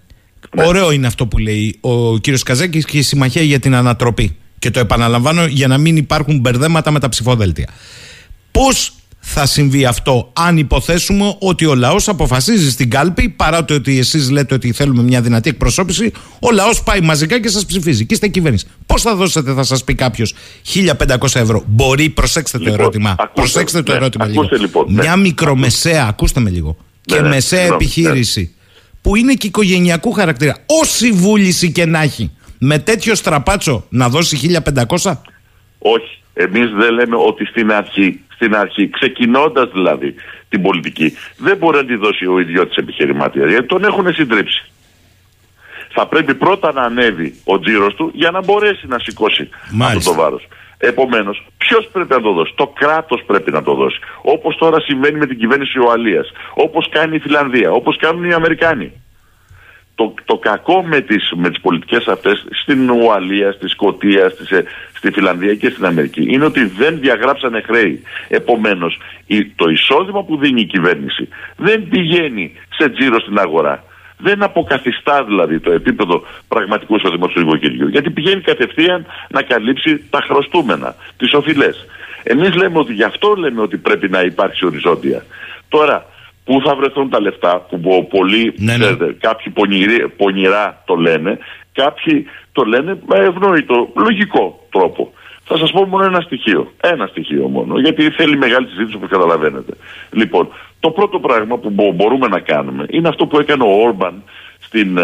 Ναι. Ωραίο είναι αυτό που λέει ο κύριος Καζάκης και η Συμμαχία για την Ανατροπή. Και το επαναλαμβάνω για να μην υπάρχουν μπερδέματα με τα ψηφοδέλτια. Πώς θα συμβεί αυτό, αν υποθέσουμε ότι ο λαός αποφασίζει στην κάλπη, παρά το ότι εσείς λέτε ότι θέλουμε μια δυνατή εκπροσώπηση, ο λαός πάει μαζικά και σας ψηφίζει και είστε κυβέρνηση? Πώς θα δώσετε, θα σας πει κάποιος, χίλια πεντακόσια ευρώ? Μπορεί, προσέξτε το λοιπόν, ερώτημα. Ακούστε, προσέξτε ναι, το ερώτημα ναι, λίγο. Ακούστε, λοιπόν, ναι, μια μικρομεσαία, ναι, ακούστε με λίγο, ναι, και ναι, μεσαία ναι, επιχείρηση, ναι, που είναι και οικογενειακού χαρακτήρα, όση βούληση και να έχει, με τέτοιο στραπάτσο να δώσει χίλια πεντακόσια? Όχι. Εμείς δεν λέμε ότι στην αρχή. Στην αρχή, ξεκινώντας δηλαδή την πολιτική, δεν μπορεί να τη δώσει ο ιδιώτης επιχειρηματίας, γιατί τον έχουν συντρίψει. Θα πρέπει πρώτα να ανέβει ο τζίρος του για να μπορέσει να σηκώσει αυτό το βάρος. Επομένως, ποιος πρέπει να το δώσει? Το κράτος πρέπει να το δώσει. Όπως τώρα συμβαίνει με την κυβέρνηση Ουαλίας, όπως κάνει η Φιλανδία, όπως κάνουν οι Αμερικάνοι. Το, το κακό με τις, με τις πολιτικές αυτές στην Ουαλία, στη Σκωτία, στη, στη Φιλανδία και στην Αμερική είναι ότι δεν διαγράψανε χρέη. Επομένως, η, το εισόδημα που δίνει η κυβέρνηση δεν πηγαίνει σε τζίρο στην αγορά. Δεν αποκαθιστά δηλαδή το επίπεδο πραγματικού εισόδηματος του νοικοκυριού, γιατί πηγαίνει κατευθείαν να καλύψει τα χρωστούμενα, τις οφειλές. Εμείς λέμε ότι γι' αυτό λέμε ότι πρέπει να υπάρξει οριζόντια. Τώρα, πού θα βρεθούν τα λεφτά, που πολλοί, ναι, ναι. Ξέρετε, κάποιοι πονηροί, πονηρά το λένε, κάποιοι το λένε με ευνόητο, λογικό τρόπο. Θα σας πω μόνο ένα στοιχείο, ένα στοιχείο μόνο, γιατί θέλει μεγάλη συζήτηση όπως καταλαβαίνετε. Λοιπόν, το πρώτο πράγμα που μπορούμε να κάνουμε είναι αυτό που έκανε ο Όρμπαν στην,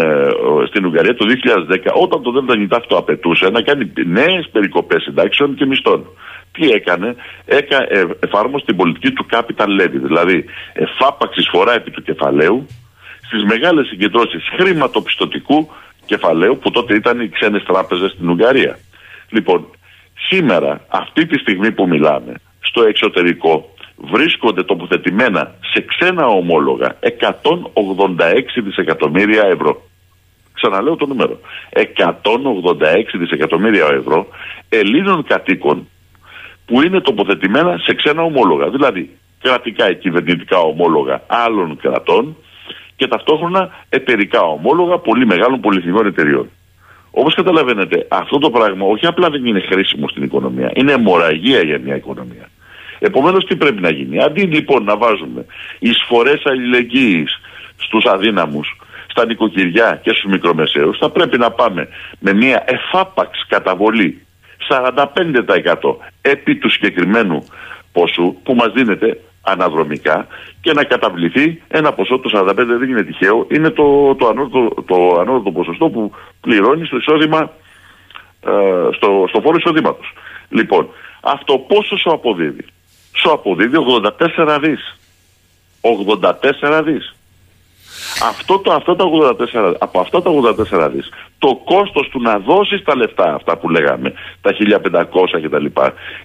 στην Ουγγαρία το δύο χιλιάδες δέκα, όταν το ΔΝΤ αυτό απαιτούσε να κάνει νέες περικοπές συντάξεων και μισθών. Τι έκανε? Έκα, ε, εφάρμοσε την πολιτική του capital levy, δηλαδή εφάπαξη εισφορά επί του κεφαλαίου στις μεγάλες συγκεντρώσεις χρηματοπιστωτικού κεφαλαίου που τότε ήταν οι ξένες τράπεζες στην Ουγγαρία. Λοιπόν, σήμερα, αυτή τη στιγμή που μιλάμε, στο εξωτερικό βρίσκονται τοποθετημένα σε ξένα ομόλογα εκατόν ογδόντα έξι δισεκατομμύρια ευρώ. Ξαναλέω το νούμερο. εκατόν ογδόντα έξι δισεκατομμύρια ευρώ Ελλήνων κατοίκων που είναι τοποθετημένα σε ξένα ομόλογα, δηλαδή κρατικά ή κυβερνητικά ομόλογα άλλων κρατών, και ταυτόχρονα εταιρικά ομόλογα πολύ μεγάλων πολυεθνικών εταιριών. Όπως καταλαβαίνετε, αυτό το πράγμα όχι απλά δεν είναι χρήσιμο στην οικονομία, είναι αιμορραγία για μια οικονομία. Επομένως, τι πρέπει να γίνει? Αντί λοιπόν να βάζουμε εισφορές αλληλεγγύης στους αδύναμους, στα νοικοκυριά και στους μικρομεσαίους, θα πρέπει να πάμε με μια εφάπαξ καταβολή σαράντα πέντε τοις εκατό επί του συγκεκριμένου ποσού που μας δίνεται αναδρομικά και να καταβληθεί ένα ποσό. Το σαράντα πέντε δεν είναι τυχαίο, είναι το, το, ανώτατο, το ανώτατο ποσοστό που πληρώνει στο εισόδημα, ε, στο, στο φόρο εισοδήματος. Λοιπόν, αυτό πόσο σου αποδίδει? Σου αποδίδει ογδόντα τέσσερα δις. ογδόντα τέσσερα δις. Αυτό το, αυτά τα ογδόντα τέσσερα, από αυτά τα ογδόντα τέσσερα δις, το κόστος του να δώσεις τα λεφτά αυτά που λέγαμε, τα χίλια πεντακόσια κτλ,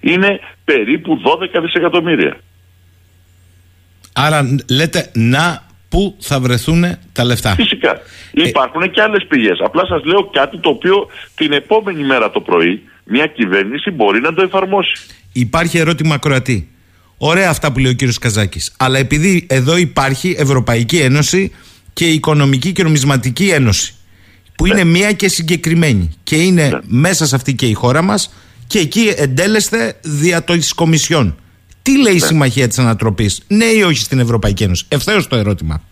είναι περίπου δώδεκα δισεκατομμύρια. Άρα λέτε να πού θα βρεθούν τα λεφτά. Φυσικά. Υπάρχουν ε... και άλλες πηγές. Απλά σας λέω κάτι το οποίο την επόμενη μέρα το πρωί μια κυβέρνηση μπορεί να το εφαρμόσει. Υπάρχει ερώτημα ακροατή. Ωραία αυτά που λέει ο κύριος Καζάκης. Αλλά επειδή εδώ υπάρχει Ευρωπαϊκή Ένωση και η Οικονομική και Νομισματική Ένωση, που ναι. είναι μία και συγκεκριμένη, και είναι ναι. μέσα σε αυτή και η χώρα μας, και εκεί εντέλεστε δια της Κομισιόν. Τι λέει ναι. η Συμμαχία της Ανατροπής, ναι ή όχι στην Ευρωπαϊκή Ένωση? Ευθέως το ερώτημα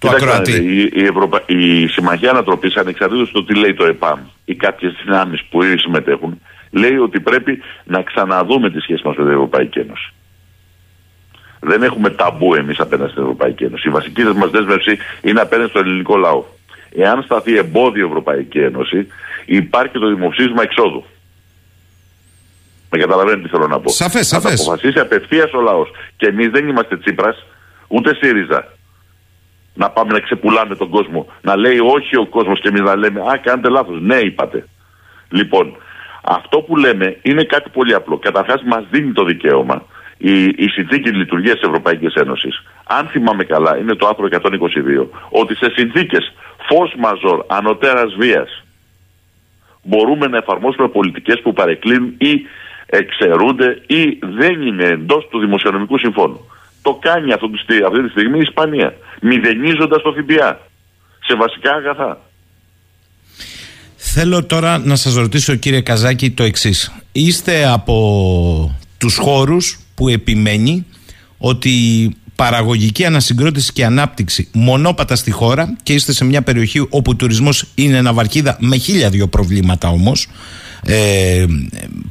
του ακροατή. Η, η, Ευρωπα... η Συμμαχία Ανατροπής, ανεξαρτήτως το τι λέει το ΕΠΑΜ ή κάποιες δυνάμεις που ήδη συμμετέχουν, λέει ότι πρέπει να ξαναδούμε τη σχέση μας με την Ευρωπαϊκή Ένωση. Δεν έχουμε ταμπού εμείς απέναντι στην Ευρωπαϊκή Ένωση. Η βασική μας δέσμευση είναι απέναντι στον ελληνικό λαό. Εάν σταθεί εμπόδιο η Ευρωπαϊκή Ένωση, υπάρχει το δημοψήφισμα εξόδου. Με καταλαβαίνετε τι θέλω να πω. Σαφές, σαφές. Θα το αποφασίσει απευθείας ο λαός. Και εμείς δεν είμαστε Τσίπρας, ούτε ΣΥΡΙΖΑ. Να πάμε να ξεπουλάμε τον κόσμο. Να λέει όχι ο κόσμος και εμείς να λέμε α, κάνετε λάθος. Ναι, είπατε. Λοιπόν, αυτό που λέμε είναι κάτι πολύ απλό. Καταρχάς, μας δίνει το δικαίωμα η, η συνθήκη λειτουργίας της Ευρωπαϊκής Ένωσης. Αν θυμάμαι καλά, είναι το άρθρο εκατόν είκοσι δύο, ότι σε συνθήκες force majeure, ανωτέρας βίας, μπορούμε να εφαρμόσουμε πολιτικές που παρεκκλίνουν ή εξαιρούνται ή δεν είναι εντός του δημοσιονομικού συμφώνου. Το κάνει αυτή τη στιγμή η Ισπανία, μηδενίζοντας το ΦΠΑ σε βασικά αγαθά. Θέλω τώρα να σας ρωτήσω, κύριε Καζάκη, το εξής. Είστε από τους χώρους που επιμένει ότι παραγωγική ανασυγκρότηση και ανάπτυξη μονόπατα στη χώρα, και είστε σε μια περιοχή όπου ο τουρισμός είναι ναυαρχίδα με χίλια δύο προβλήματα όμως, ε,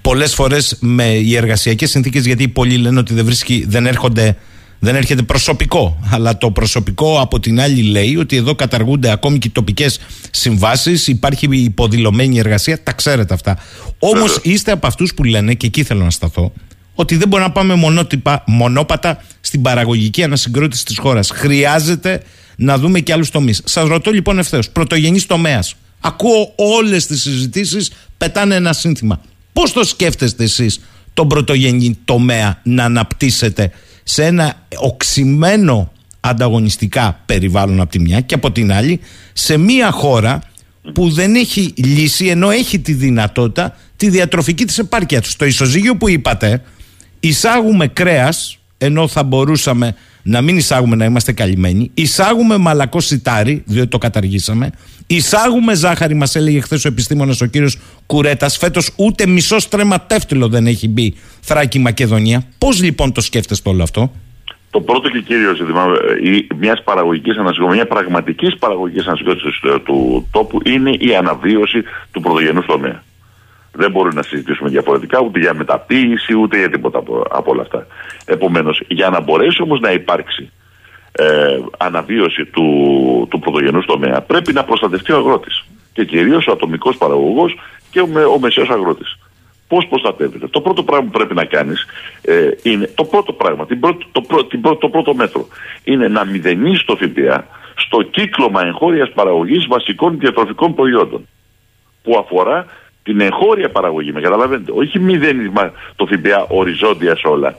πολλές φορές με οι εργασιακές συνθήκες, γιατί πολλοί λένε ότι δεν, βρίσκει, δεν, έρχονται, δεν έρχεται προσωπικό, αλλά το προσωπικό από την άλλη λέει ότι εδώ καταργούνται ακόμη και οι τοπικές συμβάσεις, υπάρχει υποδηλωμένη εργασία, τα ξέρετε αυτά. Όμως είστε από αυτούς που λένε, και εκεί θέλω να σταθώ, ότι δεν μπορούμε να πάμε μονότυπα, μονόπατα στην παραγωγική ανασυγκρότηση της χώρας. Χρειάζεται να δούμε και άλλους τομείς. Σας ρωτώ λοιπόν ευθέως, πρωτογενής τομέας. Ακούω όλες τις συζητήσεις, πετάνε ένα σύνθημα. Πώς το σκέφτεστε εσείς τον πρωτογενή τομέα να αναπτύσσετε σε ένα οξυμένο ανταγωνιστικά περιβάλλον από τη μια και από την άλλη, σε μια χώρα που δεν έχει λύση, ενώ έχει τη δυνατότητα, τη διατροφική της επάρκεια του? Στο ισοζύγιο που είπατε, εισάγουμε κρέας, ενώ θα μπορούσαμε να μην εισάγουμε, να είμαστε καλυμμένοι. Εισάγουμε μαλακό σιτάρι, διότι το καταργήσαμε. Εισάγουμε ζάχαρη, μας έλεγε χθες ο επιστήμονας ο κύριος Κουρέτας. Φέτος ούτε μισό στρέμμα τέφτυλο δεν έχει μπει Θράκη, Μακεδονία. Πώς λοιπόν το σκέφτεστε όλο αυτό? Το πρώτο και κύριο ζήτημα μιας παραγωγικής ανασυγκρότησης, μια πραγματικής παραγωγικής ανασυγκρότησης του τόπου, είναι η αναβίωση του πρωτογενούς τομέα. Δεν μπορούμε να συζητήσουμε διαφορετικά ούτε για μεταποίηση ούτε για τίποτα από, από όλα αυτά. Επομένως, για να μπορέσει όμως να υπάρξει ε, αναβίωση του, του πρωτογενούς τομέα, πρέπει να προστατευτεί ο αγρότης. Και κυρίως ο ατομικός παραγωγός και ο, με, ο μεσαίος αγρότης. Πώς προστατεύεται? Το πρώτο πράγμα που πρέπει να κάνεις ε, είναι το πρώτο πράγμα, την πρώτη, το, πρω, την πρώτη, το πρώτο μέτρο. Είναι να μηδενίσεις το ΦΠΑ στο κύκλωμα εγχώριας παραγωγής βασικών διατροφικών προϊόντων που αφορά την εγχώρια παραγωγή, με καταλαβαίνετε. Όχι μηδένισμα το ΦΠΑ οριζόντια σε όλα.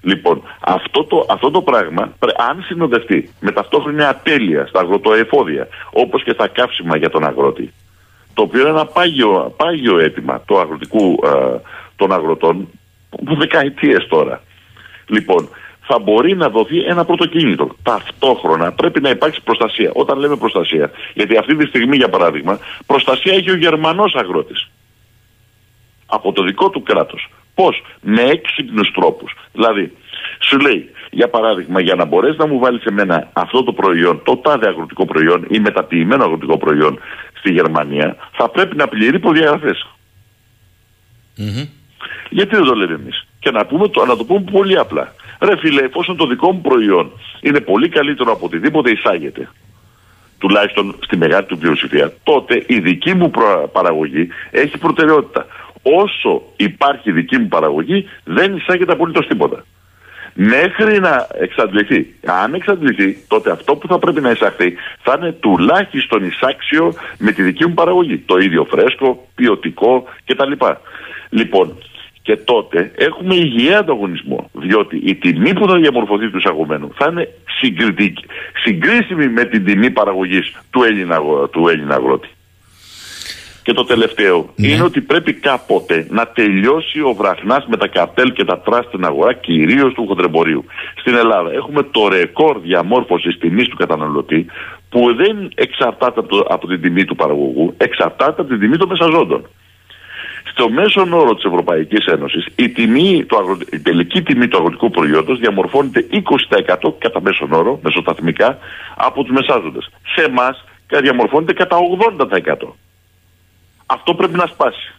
Λοιπόν, αυτό το, αυτό το πράγμα, αν συνοδευτεί με ταυτόχρονη ατέλεια στα αγροτοεφόδια, όπως και στα καύσιμα για τον αγρότη, το οποίο είναι ένα πάγιο, πάγιο αίτημα του αγροτικού, α, των αγροτών, που δεκαετίες τώρα. Λοιπόν, θα μπορεί να δοθεί ένα πρώτο κίνητρο. Ταυτόχρονα πρέπει να υπάρξει προστασία. Όταν λέμε προστασία, γιατί αυτή τη στιγμή, για παράδειγμα, προστασία έχει ο Γερμανός αγρότης από το δικό του κράτος. Πώς? Με έξυπνους τρόπους. Δηλαδή, σου λέει, για παράδειγμα, για να μπορέσει να μου βάλει σε μένα αυτό το προϊόν, το τάδε αγροτικό προϊόν ή μεταποιημένο αγροτικό προϊόν στη Γερμανία, θα πρέπει να πληρεί προδιαγραφές. Mm-hmm. Γιατί δεν το λέμε εμείς? Και να, πούμε, να το πούμε πολύ απλά. Ρε φίλε, εφόσον το δικό μου προϊόν είναι πολύ καλύτερο από οτιδήποτε εισάγεται, τουλάχιστον στη μεγάλη του πλειοψηφία, τότε η δική μου παραγωγή έχει προτεραιότητα. Όσο υπάρχει δική μου παραγωγή, δεν εισάγεται απολύτως τίποτα. Μέχρι να εξαντληθεί. Αν εξαντληθεί, τότε αυτό που θα πρέπει να εισαχθεί θα είναι τουλάχιστον εισάξιο με τη δική μου παραγωγή. Το ίδιο φρέσκο, ποιοτικό κτλ. Λοιπόν, και τότε έχουμε υγιή ανταγωνισμό. Διότι η τιμή που θα διαμορφωθεί του εισαγωμένου θα είναι συγκριτική, συγκρίσιμη με την τιμή παραγωγής του Έλληνα, του Έλληνα αγρότη. Και το τελευταίο ναι. είναι ότι πρέπει κάποτε να τελειώσει ο βραχνάς με τα καρτέλ και τα τρας στην αγορά, κυρίως του χοντρεμπορίου. Στην Ελλάδα έχουμε το ρεκόρ διαμόρφωσης τιμής του καταναλωτή, που δεν εξαρτάται από, το, από την τιμή του παραγωγού, εξαρτάται από την τιμή των μεσαζόντων. Στο μέσον όρο της Ευρωπαϊκής Ένωσης, η, τιμή, το αγρο... η τελική τιμή του αγροτικού προϊόντος διαμορφώνεται είκοσι τοις εκατό κατά μέσον όρο, μεσοσταθμικά, από τους μεσάζοντες. Σε εμάς διαμορφώνεται κατά ογδόντα τοις εκατό. Αυτό πρέπει να σπάσει.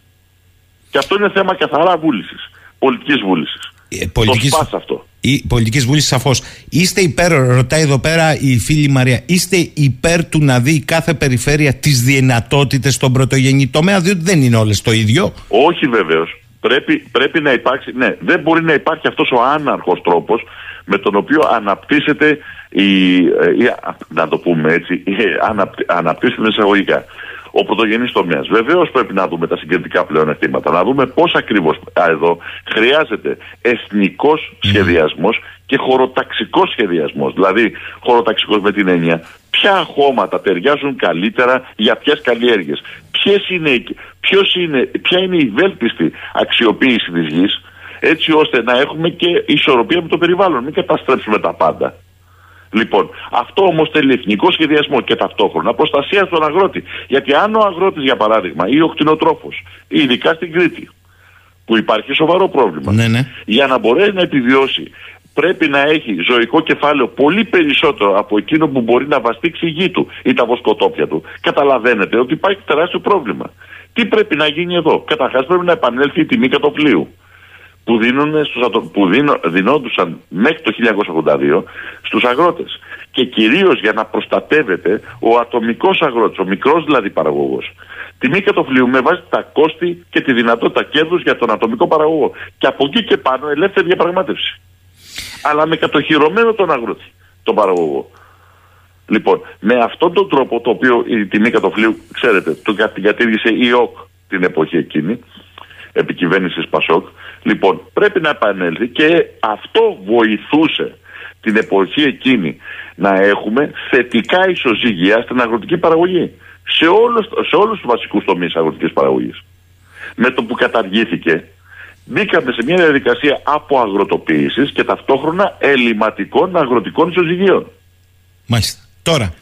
Και αυτό είναι θέμα καθαρά βούλησης, πολιτικής βούλησης. Ε, πολιτικής... Το σπάσει αυτό. Η πολιτική βούληση, σαφώς. Είστε υπέρ, ρωτάει εδώ πέρα η φίλη Μαρία, είστε υπέρ του να δει κάθε περιφέρεια τις δυνατότητες στον πρωτογενή τομέα, διότι δεν είναι όλες το ίδιο? Όχι, βεβαίως. Πρέπει, πρέπει να υπάρξει. Ναι, δεν μπορεί να υπάρχει αυτός ο άναρχος τρόπος με τον οποίο αναπτύσσεται η. η να το πούμε έτσι, η, αναπτύ, αναπτύσσεται εισαγωγικά ο πρωτογενής τομέας. Βεβαίως πρέπει να δούμε τα συγκριτικά πλεονεκτήματα, να δούμε πώς ακριβώς εδώ χρειάζεται εθνικός σχεδιασμός και χωροταξικός σχεδιασμός. Δηλαδή, χωροταξικός με την έννοια, ποια χώματα ταιριάζουν καλύτερα για ποιες καλλιέργειες, ποιες είναι, ποιος είναι, ποια είναι η βέλτιστη αξιοποίηση της γης, έτσι ώστε να έχουμε και ισορροπία με το περιβάλλον, μην καταστρέψουμε τα πάντα. Λοιπόν, αυτό όμως θέλει εθνικό σχεδιασμό και ταυτόχρονα προστασία στον αγρότη. Γιατί αν ο αγρότης, για παράδειγμα, ή ο κτηνοτρόφος, ειδικά στην Κρήτη, που υπάρχει σοβαρό πρόβλημα, ναι, ναι. για να μπορέσει να επιβιώσει, πρέπει να έχει ζωικό κεφάλαιο πολύ περισσότερο από εκείνο που μπορεί να βαστίξει η γη του ή τα βοσκοτόπια του. Καταλαβαίνετε ότι υπάρχει τεράστιο πρόβλημα. Τι πρέπει να γίνει εδώ? Καταρχάς πρέπει να επανέλθει η τιμή κατοπλίου, που, στους, που δίνω, δινόντουσαν μέχρι το χίλια εννιακόσια ογδόντα δύο στους αγρότες. Και κυρίως για να προστατεύεται ο ατομικός αγρότης, ο μικρός δηλαδή παραγωγός. Τιμή κατοφλίου με βάζει τα κόστη και τη δυνατότητα κέρδους για τον ατομικό παραγωγό. Και από εκεί και πάνω ελεύθερη διαπραγμάτευση. Αλλά με κατοχυρωμένο τον αγρότη, τον παραγωγό. Λοιπόν, με αυτόν τον τρόπο, το οποίο η τιμή κατοφλίου, ξέρετε, την κατήργησε η ΟΚ την εποχή εκείνη, επί κυβέρνησης ΠΑΣΟΚ. Λοιπόν, πρέπει να επανέλθει και αυτό βοηθούσε την εποχή εκείνη να έχουμε θετικά ισοζύγια στην αγροτική παραγωγή. Σε όλους, σε όλους τους βασικούς τομείς αγροτικής παραγωγής. Με το που καταργήθηκε, μπήκαμε σε μια διαδικασία από αγροτοποίησης και ταυτόχρονα ελληματικών αγροτικών ισοζυγίων. Μάλιστα. Τώρα,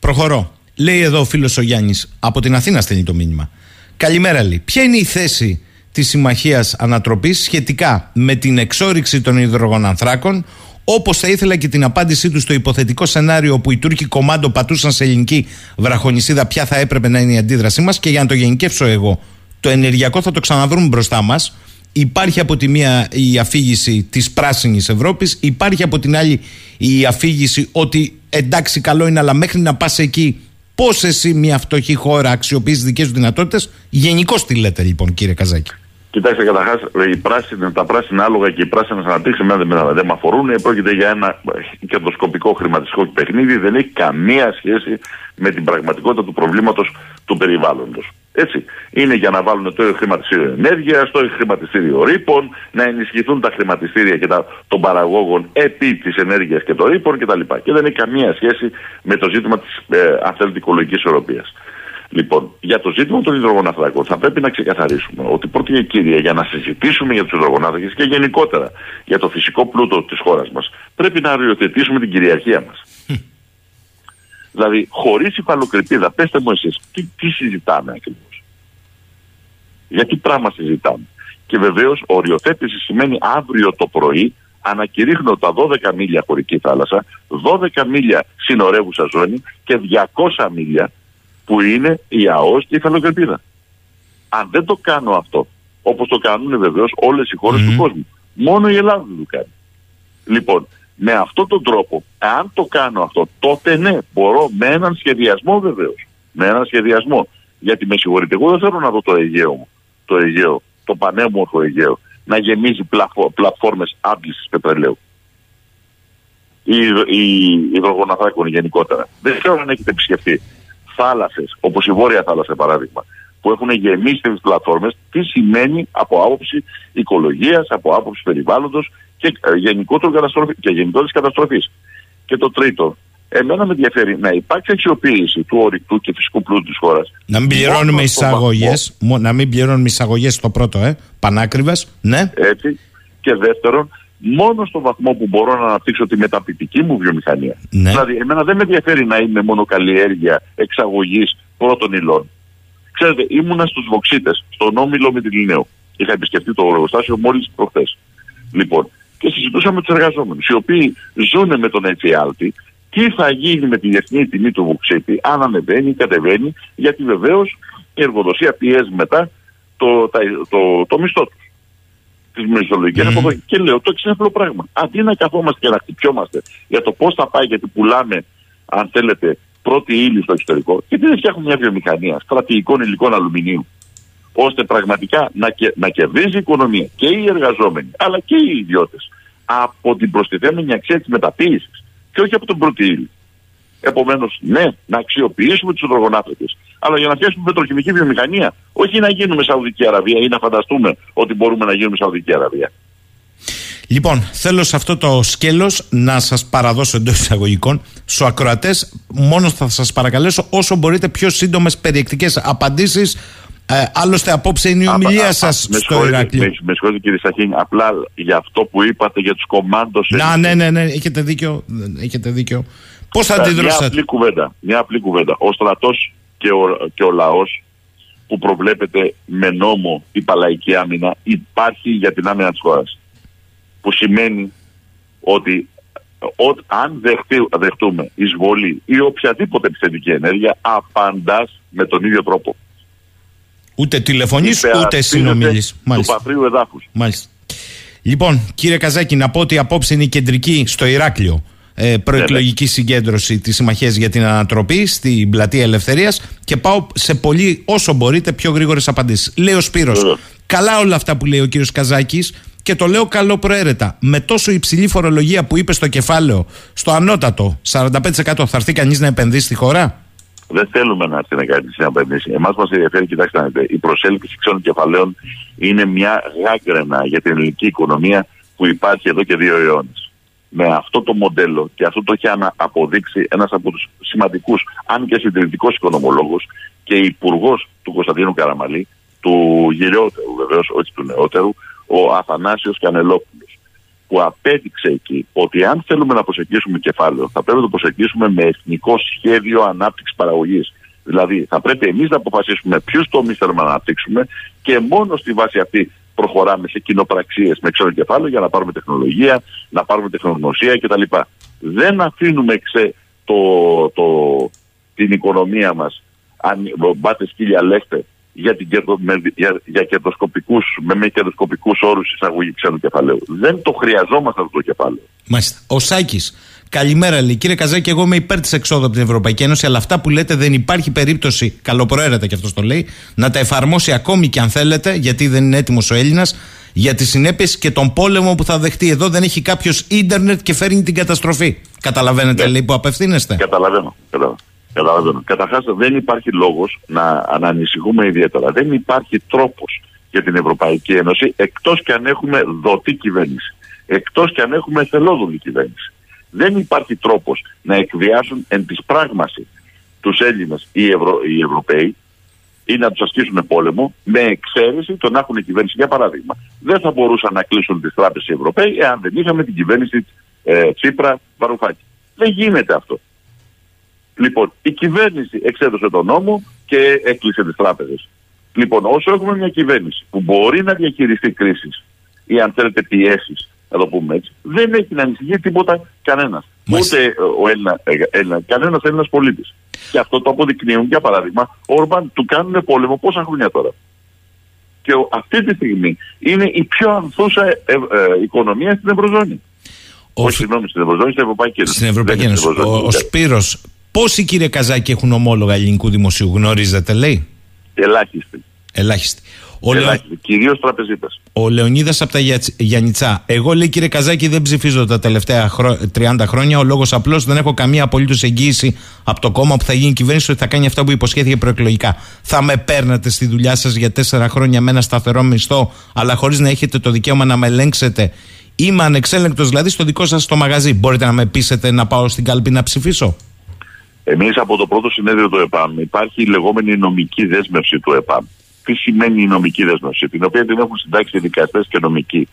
προχωρώ. Λέει εδώ ο φίλος ο Γιάννης, από την Αθήνα στέλνει το μήνυμα. Καλημέρα, λέει. Ποια είναι η θέση της Συμμαχίας Ανατροπής σχετικά με την εξόρυξη των υδρογονανθράκων, όπως θα ήθελα και την απάντησή του στο υποθετικό σενάριο όπου οι Τούρκοι κομμάντο πατούσαν σε ελληνική βραχονησίδα, ποια θα έπρεπε να είναι η αντίδρασή μας? Και για να το γενικεύσω εγώ, το ενεργειακό θα το ξαναβρούμε μπροστά μας. Υπάρχει από τη μία η αφήγηση της πράσινης Ευρώπης, υπάρχει από την άλλη η αφήγηση ότι εντάξει, καλό είναι, αλλά μέχρι να πας εκεί, πώς εσύ, μια φτωχή χώρα, αξιοποιείς δικές σου δυνατότητες? Γενικώς τι λέτε, λοιπόν, κύριε Καζάκη? Κοιτάξτε, καταρχάς, τα πράσινα άλογα και οι πράσινες αναπτύξεις δεν με αφορούν. Πρόκειται για ένα κερδοσκοπικό χρηματιστικό παιχνίδι, δεν έχει καμία σχέση με την πραγματικότητα του προβλήματος του περιβάλλοντος. Έτσι. Είναι για να βάλουν το χρηματιστήριο ενέργειας, το χρηματιστήριο ρήπων, να ενισχυθούν τα χρηματιστήρια και τα, των παραγόγων επί της ενέργειας και των ρήπων κτλ. Και, και δεν έχει καμία σχέση με το ζήτημα της ε, αν θέλετε, οικολογικής ισορροπίας. Λοιπόν, για το ζήτημα των υδρογοναθράκων θα πρέπει να ξεκαθαρίσουμε ότι πρώτη κύριε για να συζητήσουμε για τους υδρογονάθρακες και γενικότερα για το φυσικό πλούτο της χώρας μας πρέπει να οριοθετήσουμε την κυριαρχία μας. Δηλαδή, χωρίς υφαλοκρηπίδα, πέστε μου εσείς, τι, τι συζητάμε ακριβώς. Για τι πράγμα συζητάμε. Και βεβαίως, οριοθέτηση σημαίνει αύριο το πρωί ανακηρύχνω τα δώδεκα μίλια χωρική θάλασσα, δώδεκα μίλια συνορεύουσα ζώνη και διακόσια μίλια που είναι η ΑΟΣ και η υφαλοκρηπίδα. Αν δεν το κάνω αυτό, όπως το κάνουν βεβαίως όλες οι χώρες mm-hmm. του κόσμου, μόνο η Ελλάδα δεν το κάνει. Λοιπόν, με αυτόν τον τρόπο, αν το κάνω αυτό, τότε ναι, μπορώ με έναν σχεδιασμό βεβαίως. Με έναν σχεδιασμό. Γιατί με συγχωρείτε, εγώ δεν θέλω να δω το Αιγαίο μου, το Αιγαίο, το πανέμορφο Αιγαίο, να γεμίζει πλαφο, πλατφόρμες άντλησης πετρελαίου. Ή υδρογοναθράκων γενικότερα. Δεν ξέρω αν έχετε επισκεφτεί θάλασσες, όπως η Βόρεια Θάλασσα παράδειγμα, που έχουν γεμίσει τις πλατφόρμες, τι σημαίνει από άποψη οικολογίας, από άποψη περιβάλλοντος και γενικότερης καταστροφής. Και το τρίτο, εμένα με ενδιαφέρει να υπάρξει αξιοποίηση του ορυκτού και φυσικού πλούτου της χώρας. Να μην πληρώνουμε εισαγωγές, βαθμό, να μην πληρώνουμε εισαγωγές το πρώτο, ε, πανάκριβες, ναι. Έτσι. Και δεύτερον, μόνο στον βαθμό που μπορώ να αναπτύξω τη μεταπητική μου βιομηχανία. Ναι. Δηλαδή, εμένα δεν με ενδιαφέρει να είμαι μόνο καλλιέργεια εξαγωγής πρώτων υλών. Ξέρετε, ήμουνα στους Βοξίτες, στον Όμιλο Μυτιληναίου. Είχα επισκεφτεί το εργοστάσιο μόλις προχθές. Λοιπόν, και συζητούσα με τους εργαζόμενους, οι οποίοι ζουν με τον εφιάλτη, τι θα γίνει με τη διεθνή τιμή του Βουξίτη, αν ανεβαίνει ή κατεβαίνει, γιατί βεβαίως η εργοδοσία πιέζει μετά το, τα, το, το μισθό τους. Τις μισθολογικές mm. αποδοχές. Και λέω το εξής απλό πράγμα. Αντί να καθόμαστε και να χτυπιόμαστε για το πώς θα πάει, γιατί πουλάμε, αν θέλετε, πρώτη ύλη στο εξωτερικό, γιατί δεν φτιάχνουμε μια βιομηχανία στρατηγικών υλικών αλουμινίου, ώστε πραγματικά να, και, να κερδίζει η οικονομία και οι εργαζόμενοι, αλλά και οι ιδιώτες από την προστιθέμενη αξία της μεταποίησης και όχι από τον πρώτη ύλη. Επομένως, ναι, να αξιοποιήσουμε τους υδρογονάθρακες, αλλά για να φτιάξουμε πετροχημική βιομηχανία, όχι να γίνουμε Σαουδική Αραβία ή να φανταστούμε ότι μπορούμε να γίνουμε Σαουδική Αραβία. Λοιπόν, θέλω σε αυτό το σκέλος να σας παραδώσω εντός εισαγωγικών στους ακροατές. Μόνο θα σας παρακαλέσω όσο μπορείτε πιο σύντομες περιεκτικές απαντήσεις. Ε, άλλωστε, απόψε είναι η ομιλία α, σας α, α, στο Ηράκλειο. Με, με συγχωρείτε κύριε Σαχίνη, απλά για αυτό που είπατε για τους κομμάντος. Να, ναι, ναι, ναι, έχετε δίκιο. Έχετε δίκιο. Πώς θα αντιδρούσατε. Μια απλή κουβέντα. Μια απλή κουβέντα. Ο στρατός και ο, και ο λαός που προβλέπεται με νόμο η παλαϊκή άμυνα υπάρχει για την άμυνα της χώρας. Που σημαίνει ότι ο, αν δεχτεί, δεχτούμε εισβολή ή οποιαδήποτε επιθετική ενέργεια, απαντάς με τον ίδιο τρόπο. Ούτε τηλεφωνείς, ούτε συνομιλείς. Του πατρίου εδάφους. Μάλιστα. Λοιπόν, κύριε Καζάκη, να πω ότι απόψε είναι η κεντρική στο Ηράκλειο ε, προεκλογική ναι, συγκέντρωση της Συμμαχίας για την Ανατροπή στην Πλατεία Ελευθερίας και πάω σε πολύ, όσο μπορείτε, πιο γρήγορες απαντήσεις. Λέει ο Σπύρος, ναι, καλά όλα αυτά που λέει ο κύριος Καζάκης και το λέω καλό προαίρετα. Με τόσο υψηλή φορολογία που είπε στο κεφάλαιο, στο ανώτατο σαράντα πέντε τοις εκατό, θα έρθει κανείς να επενδύσει στη χώρα. Δεν θέλουμε να έρθει να κάνει να επενδύσει. Εμάς μας ενδιαφέρει, κοιτάξτε να δείτε, η προσέλκυση ξένων κεφαλαίων είναι μια γάγκρενα για την ελληνική οικονομία που υπάρχει εδώ και δύο αιώνες. Με αυτό το μοντέλο, και αυτό το έχει αποδείξει ένας από τους σημαντικούς, αν και συντηρητικός οικονομολόγος και υπουργός του Κωνσταντίνου Καραμαλή, του γυριότερου βεβαίως, όχι του νεότερου, ο Αθανάσιος Κανελόπουλος, που απέδειξε εκεί ότι αν θέλουμε να προσεγγίσουμε κεφάλαιο, θα πρέπει να το προσεγγίσουμε με εθνικό σχέδιο ανάπτυξης παραγωγής. Δηλαδή, θα πρέπει εμείς να αποφασίσουμε ποιους τομείς θέλουμε να αναπτύξουμε και μόνο στη βάση αυτή προχωράμε σε κοινοπραξίες με ξένο κεφάλαιο για να πάρουμε τεχνολογία, να πάρουμε τεχνογνωσία κτλ. Δεν αφήνουμε ξέ, το, το, την οικονομία μας, αν μπάτε σκύλια λέστε, για, την κερδο, με, για, για κερδοσκοπικούς, με, με κερδοσκοπικούς όρους εισαγωγή ξένου κεφαλαίου. Δεν το χρειαζόμαστε αυτό το κεφάλαιο. Μάλιστα. Ο Σάκης, καλημέρα λέει. Κύριε Καζάκη, εγώ είμαι υπέρ της εξόδου από την Ευρωπαϊκή Ένωση, αλλά αυτά που λέτε δεν υπάρχει περίπτωση, καλοπροαίρετα κι αυτός το λέει, να τα εφαρμόσει ακόμη κι αν θέλετε, γιατί δεν είναι έτοιμος ο Έλληνας, για τις συνέπειες και τον πόλεμο που θα δεχτεί. Εδώ δεν έχει κάποιος ίντερνετ και φέρνει την καταστροφή. Καταλαβαίνετε, ναι, λέει, που απευθύνεστε. Καταλαβαίνω. Καταλαβαίνω. Καταρχάς δεν υπάρχει λόγος να ανησυχούμε ιδιαίτερα. Δεν υπάρχει τρόπος για την Ευρωπαϊκή Ένωση εκτός και αν έχουμε δοτή κυβέρνηση. Εκτός και αν έχουμε θελόδουλη κυβέρνηση. Δεν υπάρχει τρόπος να εκβιάσουν εν της πράγμαση τους Έλληνες ή Ευρω... οι Ευρωπαίοι ή να τους ασκήσουν πόλεμο, με εξαίρεση το να έχουν κυβέρνηση. Για παράδειγμα, δεν θα μπορούσαν να κλείσουν τις τράπεζες οι Ευρωπαίοι εάν δεν είχαμε την κυβέρνηση ε, Τσίπρα Βαρουφάκη. Δεν γίνεται αυτό. Λοιπόν, η κυβέρνηση εξέδωσε τον νόμο και έκλεισε τις τράπεζες. Λοιπόν, όσο έχουμε μια κυβέρνηση που μπορεί να διαχειριστεί κρίσεις ή αν θέλετε πιέσεις, να το πούμε έτσι, δεν έχει να ανησυχεί τίποτα κανένας. Ούτε ο Έλληνα, Έλληνα, κανένας Έλληνας πολίτης. Και αυτό το αποδεικνύουν, για παράδειγμα, ο Ορμπάν, του κάνουν πόλεμο πόσα χρόνια τώρα. Και ο, αυτή τη στιγμή είναι η πιο ανθούσα ε, ε, ε, οικονομία στην Ευρωζώνη. Ο... Όχι, συγγνώμη, στην Ευρωζώνη, στην Ευρωπαϊκή Ένωση. Στην Ευρωπαϊκή Ένωση. Στην Ευρωζώνη, ο, ο Σπύρος, πόσοι κύριε Καζάκη έχουν ομόλογα ελληνικού δημοσίου, γνωρίζετε, λέει? Ελάχιστοι. Ελάχιστοι. Ο, Λε... ο Λεωνίδας από τα Γιαννιτσά. Εγώ, λέει, κύριε Καζάκη, δεν ψηφίζω τα τελευταία χρο... τριάντα χρόνια. Ο λόγος απλώς, δεν έχω καμία απολύτως εγγύηση από το κόμμα που θα γίνει κυβέρνηση ότι θα κάνει αυτά που υποσχέθηκε προεκλογικά. Θα με παίρνατε στη δουλειά σας για τέσσερα χρόνια με ένα σταθερό μισθό, αλλά χωρίς να έχετε το δικαίωμα να με ελέγξετε? Είμαι ανεξέλεγκτος, δηλαδή, στο δικό σας το μαγαζί. Μπορείτε να με πείσετε να πάω στην κάλπη να ψηφίσω? Εμείς από το πρώτο συνέδριο του ΕΠΑΜ υπάρχει η λεγόμενη νομική δέσμευση του ΕΠΑΜ. Τι σημαίνει η νομική δέσμευση, την οποία την έχουν συντάξει οι δικαστές και νομικοί.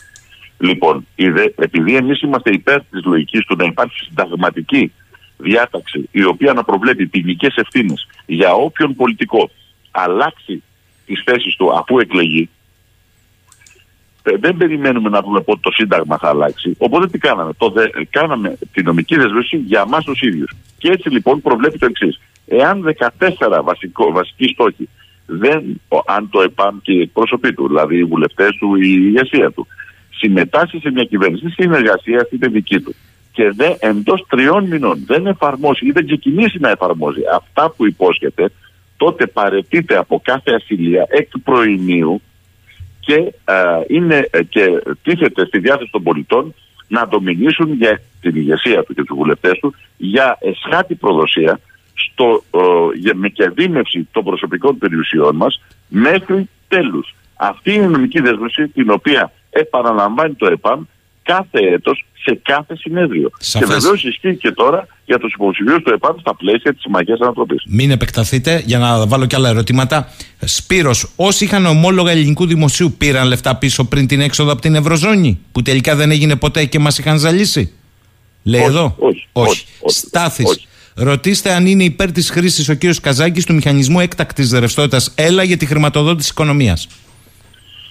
Λοιπόν, επειδή εμείς είμαστε υπέρ της λογικής του να υπάρχει συνταγματική διάταξη, η οποία να προβλέπει ποινικές ευθύνες για όποιον πολιτικό αλλάξει τις θέσεις του αφού εκλεγεί, δεν περιμένουμε να δούμε πότε το Σύνταγμα θα αλλάξει. Οπότε τι κάναμε? Το δε, κάναμε τη νομική δεσμεύση για μας τους ίδιους. Και έτσι λοιπόν προβλέπει το εξής. Εάν δεκατέσσερα βασικό, βασικοί στόχοι, δεν, αν το ΕΠΑΜ και οι εκπρόσωποι του, δηλαδή οι βουλευτές του, η ηγεσία του, συμμετάσχει σε μια κυβέρνηση συνεργασία, αυτή είναι δική του, και δε, εντός τριών μηνών δεν εφαρμόσει ή δεν ξεκινήσει να εφαρμόζει αυτά που υπόσχεται, τότε παραιτείται από κάθε ασυλία εκ προημίου και, α, είναι, και τίθεται στη διάθεση των πολιτών να το μηνύσουν για την ηγεσία του και τους βουλευτές του για εσχάτη προδοσία στο, ε, με καδίμευση των προσωπικών περιουσιών μας μέχρι τέλους. Αυτή είναι η νομική δέσμευση την οποία επαναλαμβάνει το ΕΠΑΜ κάθε έτος σε κάθε συνέδριο. Σαφές. Και βεβαίως ισχύει και τώρα για τους υποψηφίους του ΕΠΑΜ στα πλαίσια της Συμμαχίας Ανατροπής. Μην επεκταθείτε για να βάλω και άλλα ερωτήματα. Σπύρος, όσοι είχαν ομόλογα ελληνικού δημοσίου πήραν λεφτά πίσω πριν την έξοδο από την Ευρωζώνη, που τελικά δεν έγινε ποτέ και μας είχαν ζαλίσει? Λέει όχι, εδώ. Όχι. όχι, όχι, όχι Στάθης. Όχι. Ρωτήστε αν είναι υπέρ της χρήσης ο κύριος Καζάκης του μηχανισμού έκτακτης ρευστότητας ΕΛΑ για τη χρηματοδότηση οικονομίας.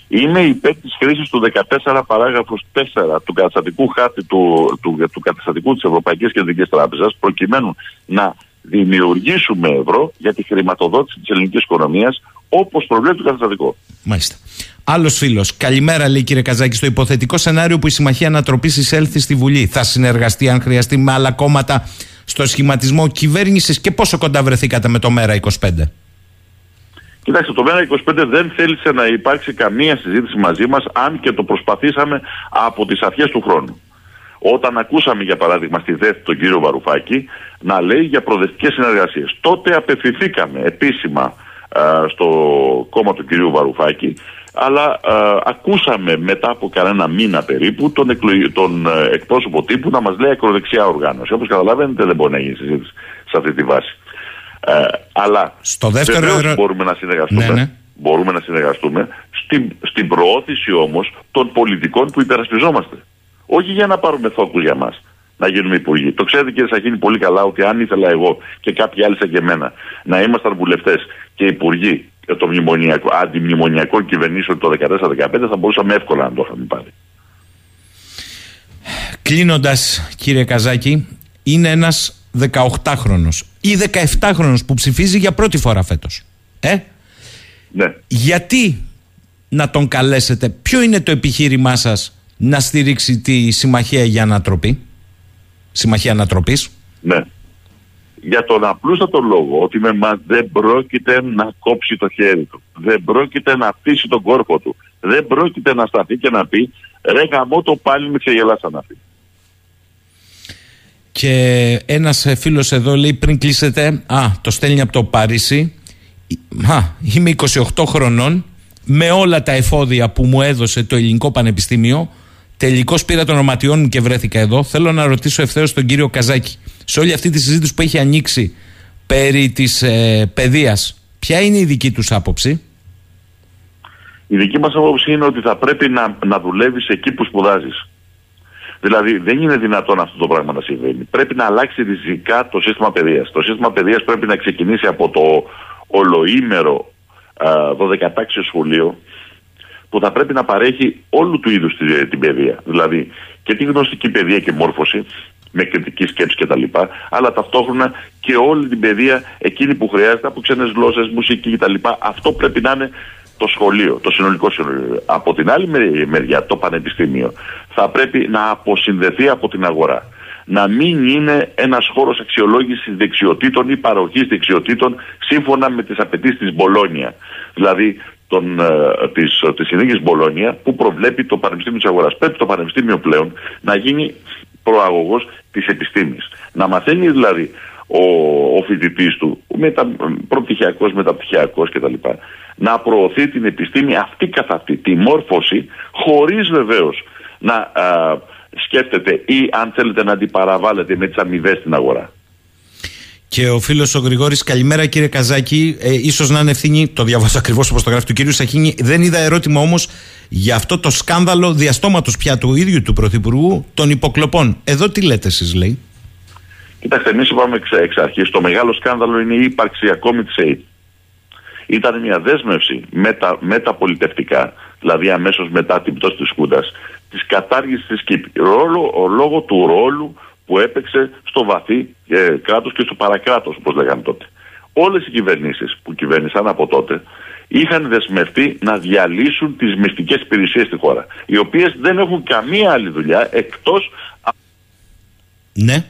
Είμαι υπέρ της χρήσης του δεκατέσσερα παράγραφος τέσσερα του καταστατικού χάρτη του, του, του καταστατικού της Ευρωπαϊκής Κεντρικής Τράπεζας, προκειμένου να δημιουργήσουμε ευρώ για τη χρηματοδότηση της ελληνικής οικονομίας όπως προβλέπει το καταστατικό. Μάλιστα. Άλλος φίλος. Καλημέρα, λέει, κύριε Καζάκη. Στο υποθετικό σενάριο που η Συμμαχία Ανατροπής εισέλθει στη Βουλή, θα συνεργαστεί αν χρειαστεί με άλλα κόμματα στο σχηματισμό κυβέρνησης και πόσο κοντά βρεθήκατε με το Μέρα είκοσι πέντε? Κοιτάξτε, το Μέρα είκοσι πέντε δεν θέλησε να υπάρξει καμία συζήτηση μαζί μας, αν και το προσπαθήσαμε από τις αρχές του χρόνου. Όταν ακούσαμε, για παράδειγμα, στη ΔΕΘ τον κύριο Βαρουφάκη να λέει για προοδευτικές συνεργασίες, τότε απευθυνθήκαμε επίσημα α, στο κόμμα του κυρίου Βαρουφάκη, αλλά α, ακούσαμε μετά από κανένα μήνα περίπου τον, εκλογή, τον ε, εκπρόσωπο τύπου να μας λέει ακροδεξιά οργάνωση. Όπως καταλαβαίνετε, δεν μπορεί να γίνει συζήτηση σε αυτή τη βάση. Ε, αλλά στο δεύτερο ερω... μπορούμε να συνεργαστούμε. Ναι, ναι. Μπορούμε να συνεργαστούμε στην, στην προώθηση όμως των πολιτικών που υπερασπιζόμαστε. Όχι για να πάρουμε θόκους για μας, να γίνουμε υπουργοί. Το ξέρετε, κύριε Σαχίνη, πολύ καλά ότι αν ήθελα εγώ και κάποιοι άλλοι σαν και εμένα να ήμασταν βουλευτές και υπουργοί το μνημονιακό, αντιμνημονιακό κυβερνήσεων το δεκατέσσερα δεκαπέντε, θα μπορούσαμε εύκολα να το είχαμε πάρει. Κλείνοντας, κύριε Καζάκη, είναι ένας δεκαοκτάχρονος ή δεκαεπτάχρονος που ψηφίζει για πρώτη φορά φέτος. Ε? Ναι. Γιατί να τον καλέσετε? Ποιο είναι το επιχείρημά σας να στηρίξει τη Συμμαχία για Ανατροπή? Συμμαχία Ανατροπής. Ναι. Για τον απλούστατο λόγο ότι με μας δεν πρόκειται να κόψει το χέρι του. Δεν πρόκειται να πτήσει τον κόρπο του. Δεν πρόκειται να σταθεί και να πει «Ρε γαμώ το πάλι με ξεγελάσαν αυτοί». Και ένας φίλος εδώ λέει πριν κλείσετε, α, το στέλνει από το Παρίσι, α, είμαι είκοσι οκτώ χρονών, με όλα τα εφόδια που μου έδωσε το ελληνικό πανεπιστήμιο, τελικώς πήρα των οματιών μου και βρέθηκα εδώ. Θέλω να ρωτήσω ευθέως τον κύριο Καζάκη, σε όλη αυτή τη συζήτηση που έχει ανοίξει, περί της ε, παιδείας. Ποια είναι η δική τους άποψη? Η δική μας άποψη είναι ότι θα πρέπει να, να δουλεύεις εκεί που σπουδάζεις. Δηλαδή δεν είναι δυνατόν αυτό το πράγμα να συμβαίνει. Πρέπει να αλλάξει ριζικά το σύστημα παιδείας. Το σύστημα παιδείας πρέπει να ξεκινήσει από το ολοήμερο δωδεκατάξιο σχολείο, που θα πρέπει να παρέχει όλου του είδους την παιδεία. Δηλαδή και τη γνωστική παιδεία και μόρφωση, με κριτική σκέψη κτλ. Τα αλλά ταυτόχρονα και όλη την παιδεία εκείνη που χρειάζεται από ξένες γλώσσες, μουσική κτλ. Αυτό πρέπει να είναι το σχολείο, το συνολικό σχολείο. Από την άλλη μεριά, το πανεπιστήμιο θα πρέπει να αποσυνδεθεί από την αγορά. Να μην είναι ένας χώρος αξιολόγησης δεξιοτήτων ή παροχής δεξιοτήτων σύμφωνα με τις απαιτήσεις της Μπολόνια. Δηλαδή των, ε, της, της συνθήκης Μπολόνια που προβλέπει το Πανεπιστήμιο της Αγοράς. Πρέπει το Πανεπιστήμιο πλέον να γίνει προαγωγός της επιστήμης. Να μαθαίνει δηλαδή ο, ο φοιτητής του, μετα, προπτυχιακός, μεταπτυχιακός κτλ. Να προωθεί την επιστήμη αυτή καθ' αυτή, τη μόρφωση, χωρίς βεβαίως να α, σκέφτεται ή αν θέλετε να αντιπαραβάλλετε με τις αμοιβές στην αγορά. Και ο φίλος ο Γρηγόρης, καλημέρα κύριε Καζάκη, ε, ίσως να είναι ευθύνη, το διαβάζω ακριβώς όπως το γράφει του κύριου Σαχίνη, δεν είδα ερώτημα όμως για αυτό το σκάνδαλο διαστόματος πια του ίδιου του Πρωθυπουργού των υποκλοπών. Εδώ τι λέτε εσείς, λέει? Κοιτάξτε, εμείς είπαμε εξ αρχής, το μεγάλο σκάνδαλο είναι η ύπαρξη ακόμη της ΕΕΠ. Ήταν μια δέσμευση μετα, μεταπολιτευτικά, δηλαδή αμέσως μετά την πτώση της Χούντας, της κατάργησης της Κύπρου, ρόλο, λόγω του ρόλου που έπαιξε στο βαθύ ε, κράτος και στο παρακράτος, όπως λέγανε τότε. Όλες οι κυβερνήσεις που κυβέρνησαν από τότε είχαν δεσμευτεί να διαλύσουν τις μυστικές υπηρεσίες στη χώρα, οι οποίες δεν έχουν καμία άλλη δουλειά εκτός... Ναι.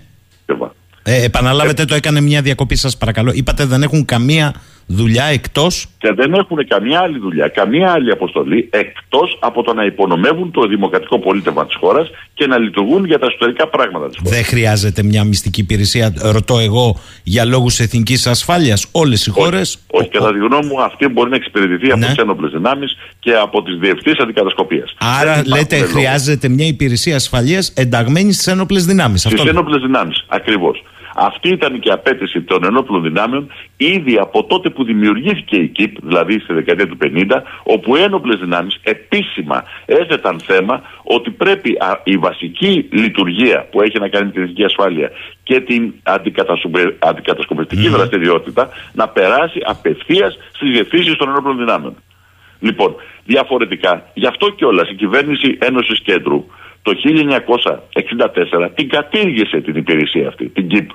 Ε, επαναλάβετε, το έκανε μια διακοπή σας παρακαλώ. Είπατε δεν έχουν καμία δουλειά εκτός... Και δεν έχουν καμία άλλη δουλειά, καμία άλλη αποστολή εκτός από το να υπονομεύουν το δημοκρατικό πολίτευμα της χώρας και να λειτουργούν για τα εσωτερικά πράγματα της χώρας. Δεν χρειάζεται μια μυστική υπηρεσία, ρωτώ εγώ, για λόγους εθνικής ασφάλειας, όλες οι χώρες... Όχι, όχι ο, κατά τη γνώμη μου αυτή μπορεί να εξυπηρετηθεί, ναι, από τις ένοπλες δυνάμεις και από τις διευθύνσεις αντικατασκοπίας. Άρα λέτε χρειάζεται λόγους, μια υπηρεσία ασφαλείας ενταγμένη στις ένοπλες δυνάμεις. Στις ένοπλες δυνάμεις, ακριβώς. Αυτή ήταν και η απέτηση των ενόπλων δυνάμεων ήδη από τότε που δημιουργήθηκε η ΚΙΠ, δηλαδή στη δεκαετία του πενήντα, όπου οι ένοπλες δυνάμεις επίσημα έθεταν θέμα ότι πρέπει η βασική λειτουργία που έχει να κάνει με την εθνική ασφάλεια και την αντικατασκοπευτική mm. δραστηριότητα να περάσει απευθείας στις διευθύνσεις των ενόπλων δυνάμεων. Λοιπόν, διαφορετικά, γι' αυτό κιόλας η κυβέρνηση Ένωσης Κέντρου το χίλια εννιακόσια εξήντα τέσσερα την κατήργησε την υπηρεσία αυτή, την ΚΙΠ.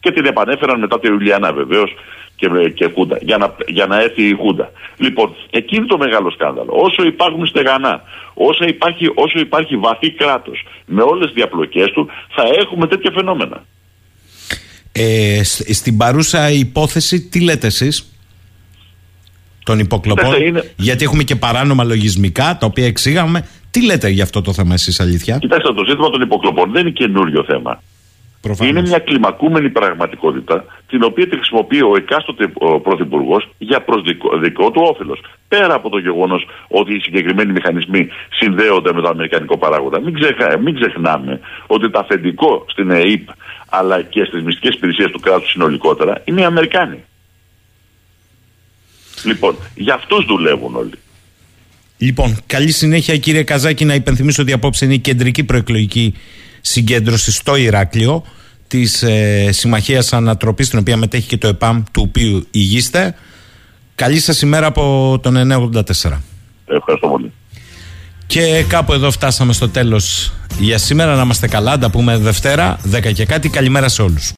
Και την επανέφεραν μετά τη Ιουλιανά βεβαίως και, και Χούντα, για να, για να έρθει η Χούντα. Λοιπόν, εκείνη το μεγάλο σκάνδαλο. Όσο υπάρχουν στεγανά, όσο υπάρχει, όσο υπάρχει βαθύ κράτος, με όλες τις διαπλοκές του, θα έχουμε τέτοια φαινόμενα. Ε, στην παρούσα υπόθεση, τι λέτε εσείς? Των υποκλοπών, είναι... γιατί έχουμε και παράνομα λογισμικά τα οποία εξήγαμε. Τι λέτε για αυτό το θέμα εσείς αλήθεια? Κοιτάξτε, το ζήτημα των υποκλοπών δεν είναι καινούριο θέμα. Προφανώς. Είναι μια κλιμακούμενη πραγματικότητα την οποία τη χρησιμοποιεί ο εκάστοτε πρωθυπουργός για προς δικό, δικό του όφελος. Πέρα από το γεγονός ότι οι συγκεκριμένοι μηχανισμοί συνδέονται με τον αμερικανικό παράγοντα. Μην, ξεχά, μην ξεχνάμε ότι το αφεντικό στην ΕΕΠ αλλά και στις μυστικές υπηρεσίες του κράτους συνολικότερα είναι οι Αμερικάνοι. Λοιπόν, για αυτούς δουλεύουν όλοι. Λοιπόν, καλή συνέχεια κύριε Καζάκη. Να υπενθυμίσω ότι απόψε είναι η κεντρική προεκλογική συγκέντρωση στο Ηράκλειο της ε, Συμμαχίας Ανατροπής, στην οποία μετέχει και το ΕΠΑΜ, του οποίου ηγείστε. Καλή σας ημέρα από τον εννιακόσια ογδόντα τέσσερα. Ευχαριστώ πολύ. Και κάπου εδώ φτάσαμε στο τέλος για σήμερα. Να είμαστε καλά, τα πούμε Δευτέρα δέκα και κάτι. Καλημέρα σε όλους.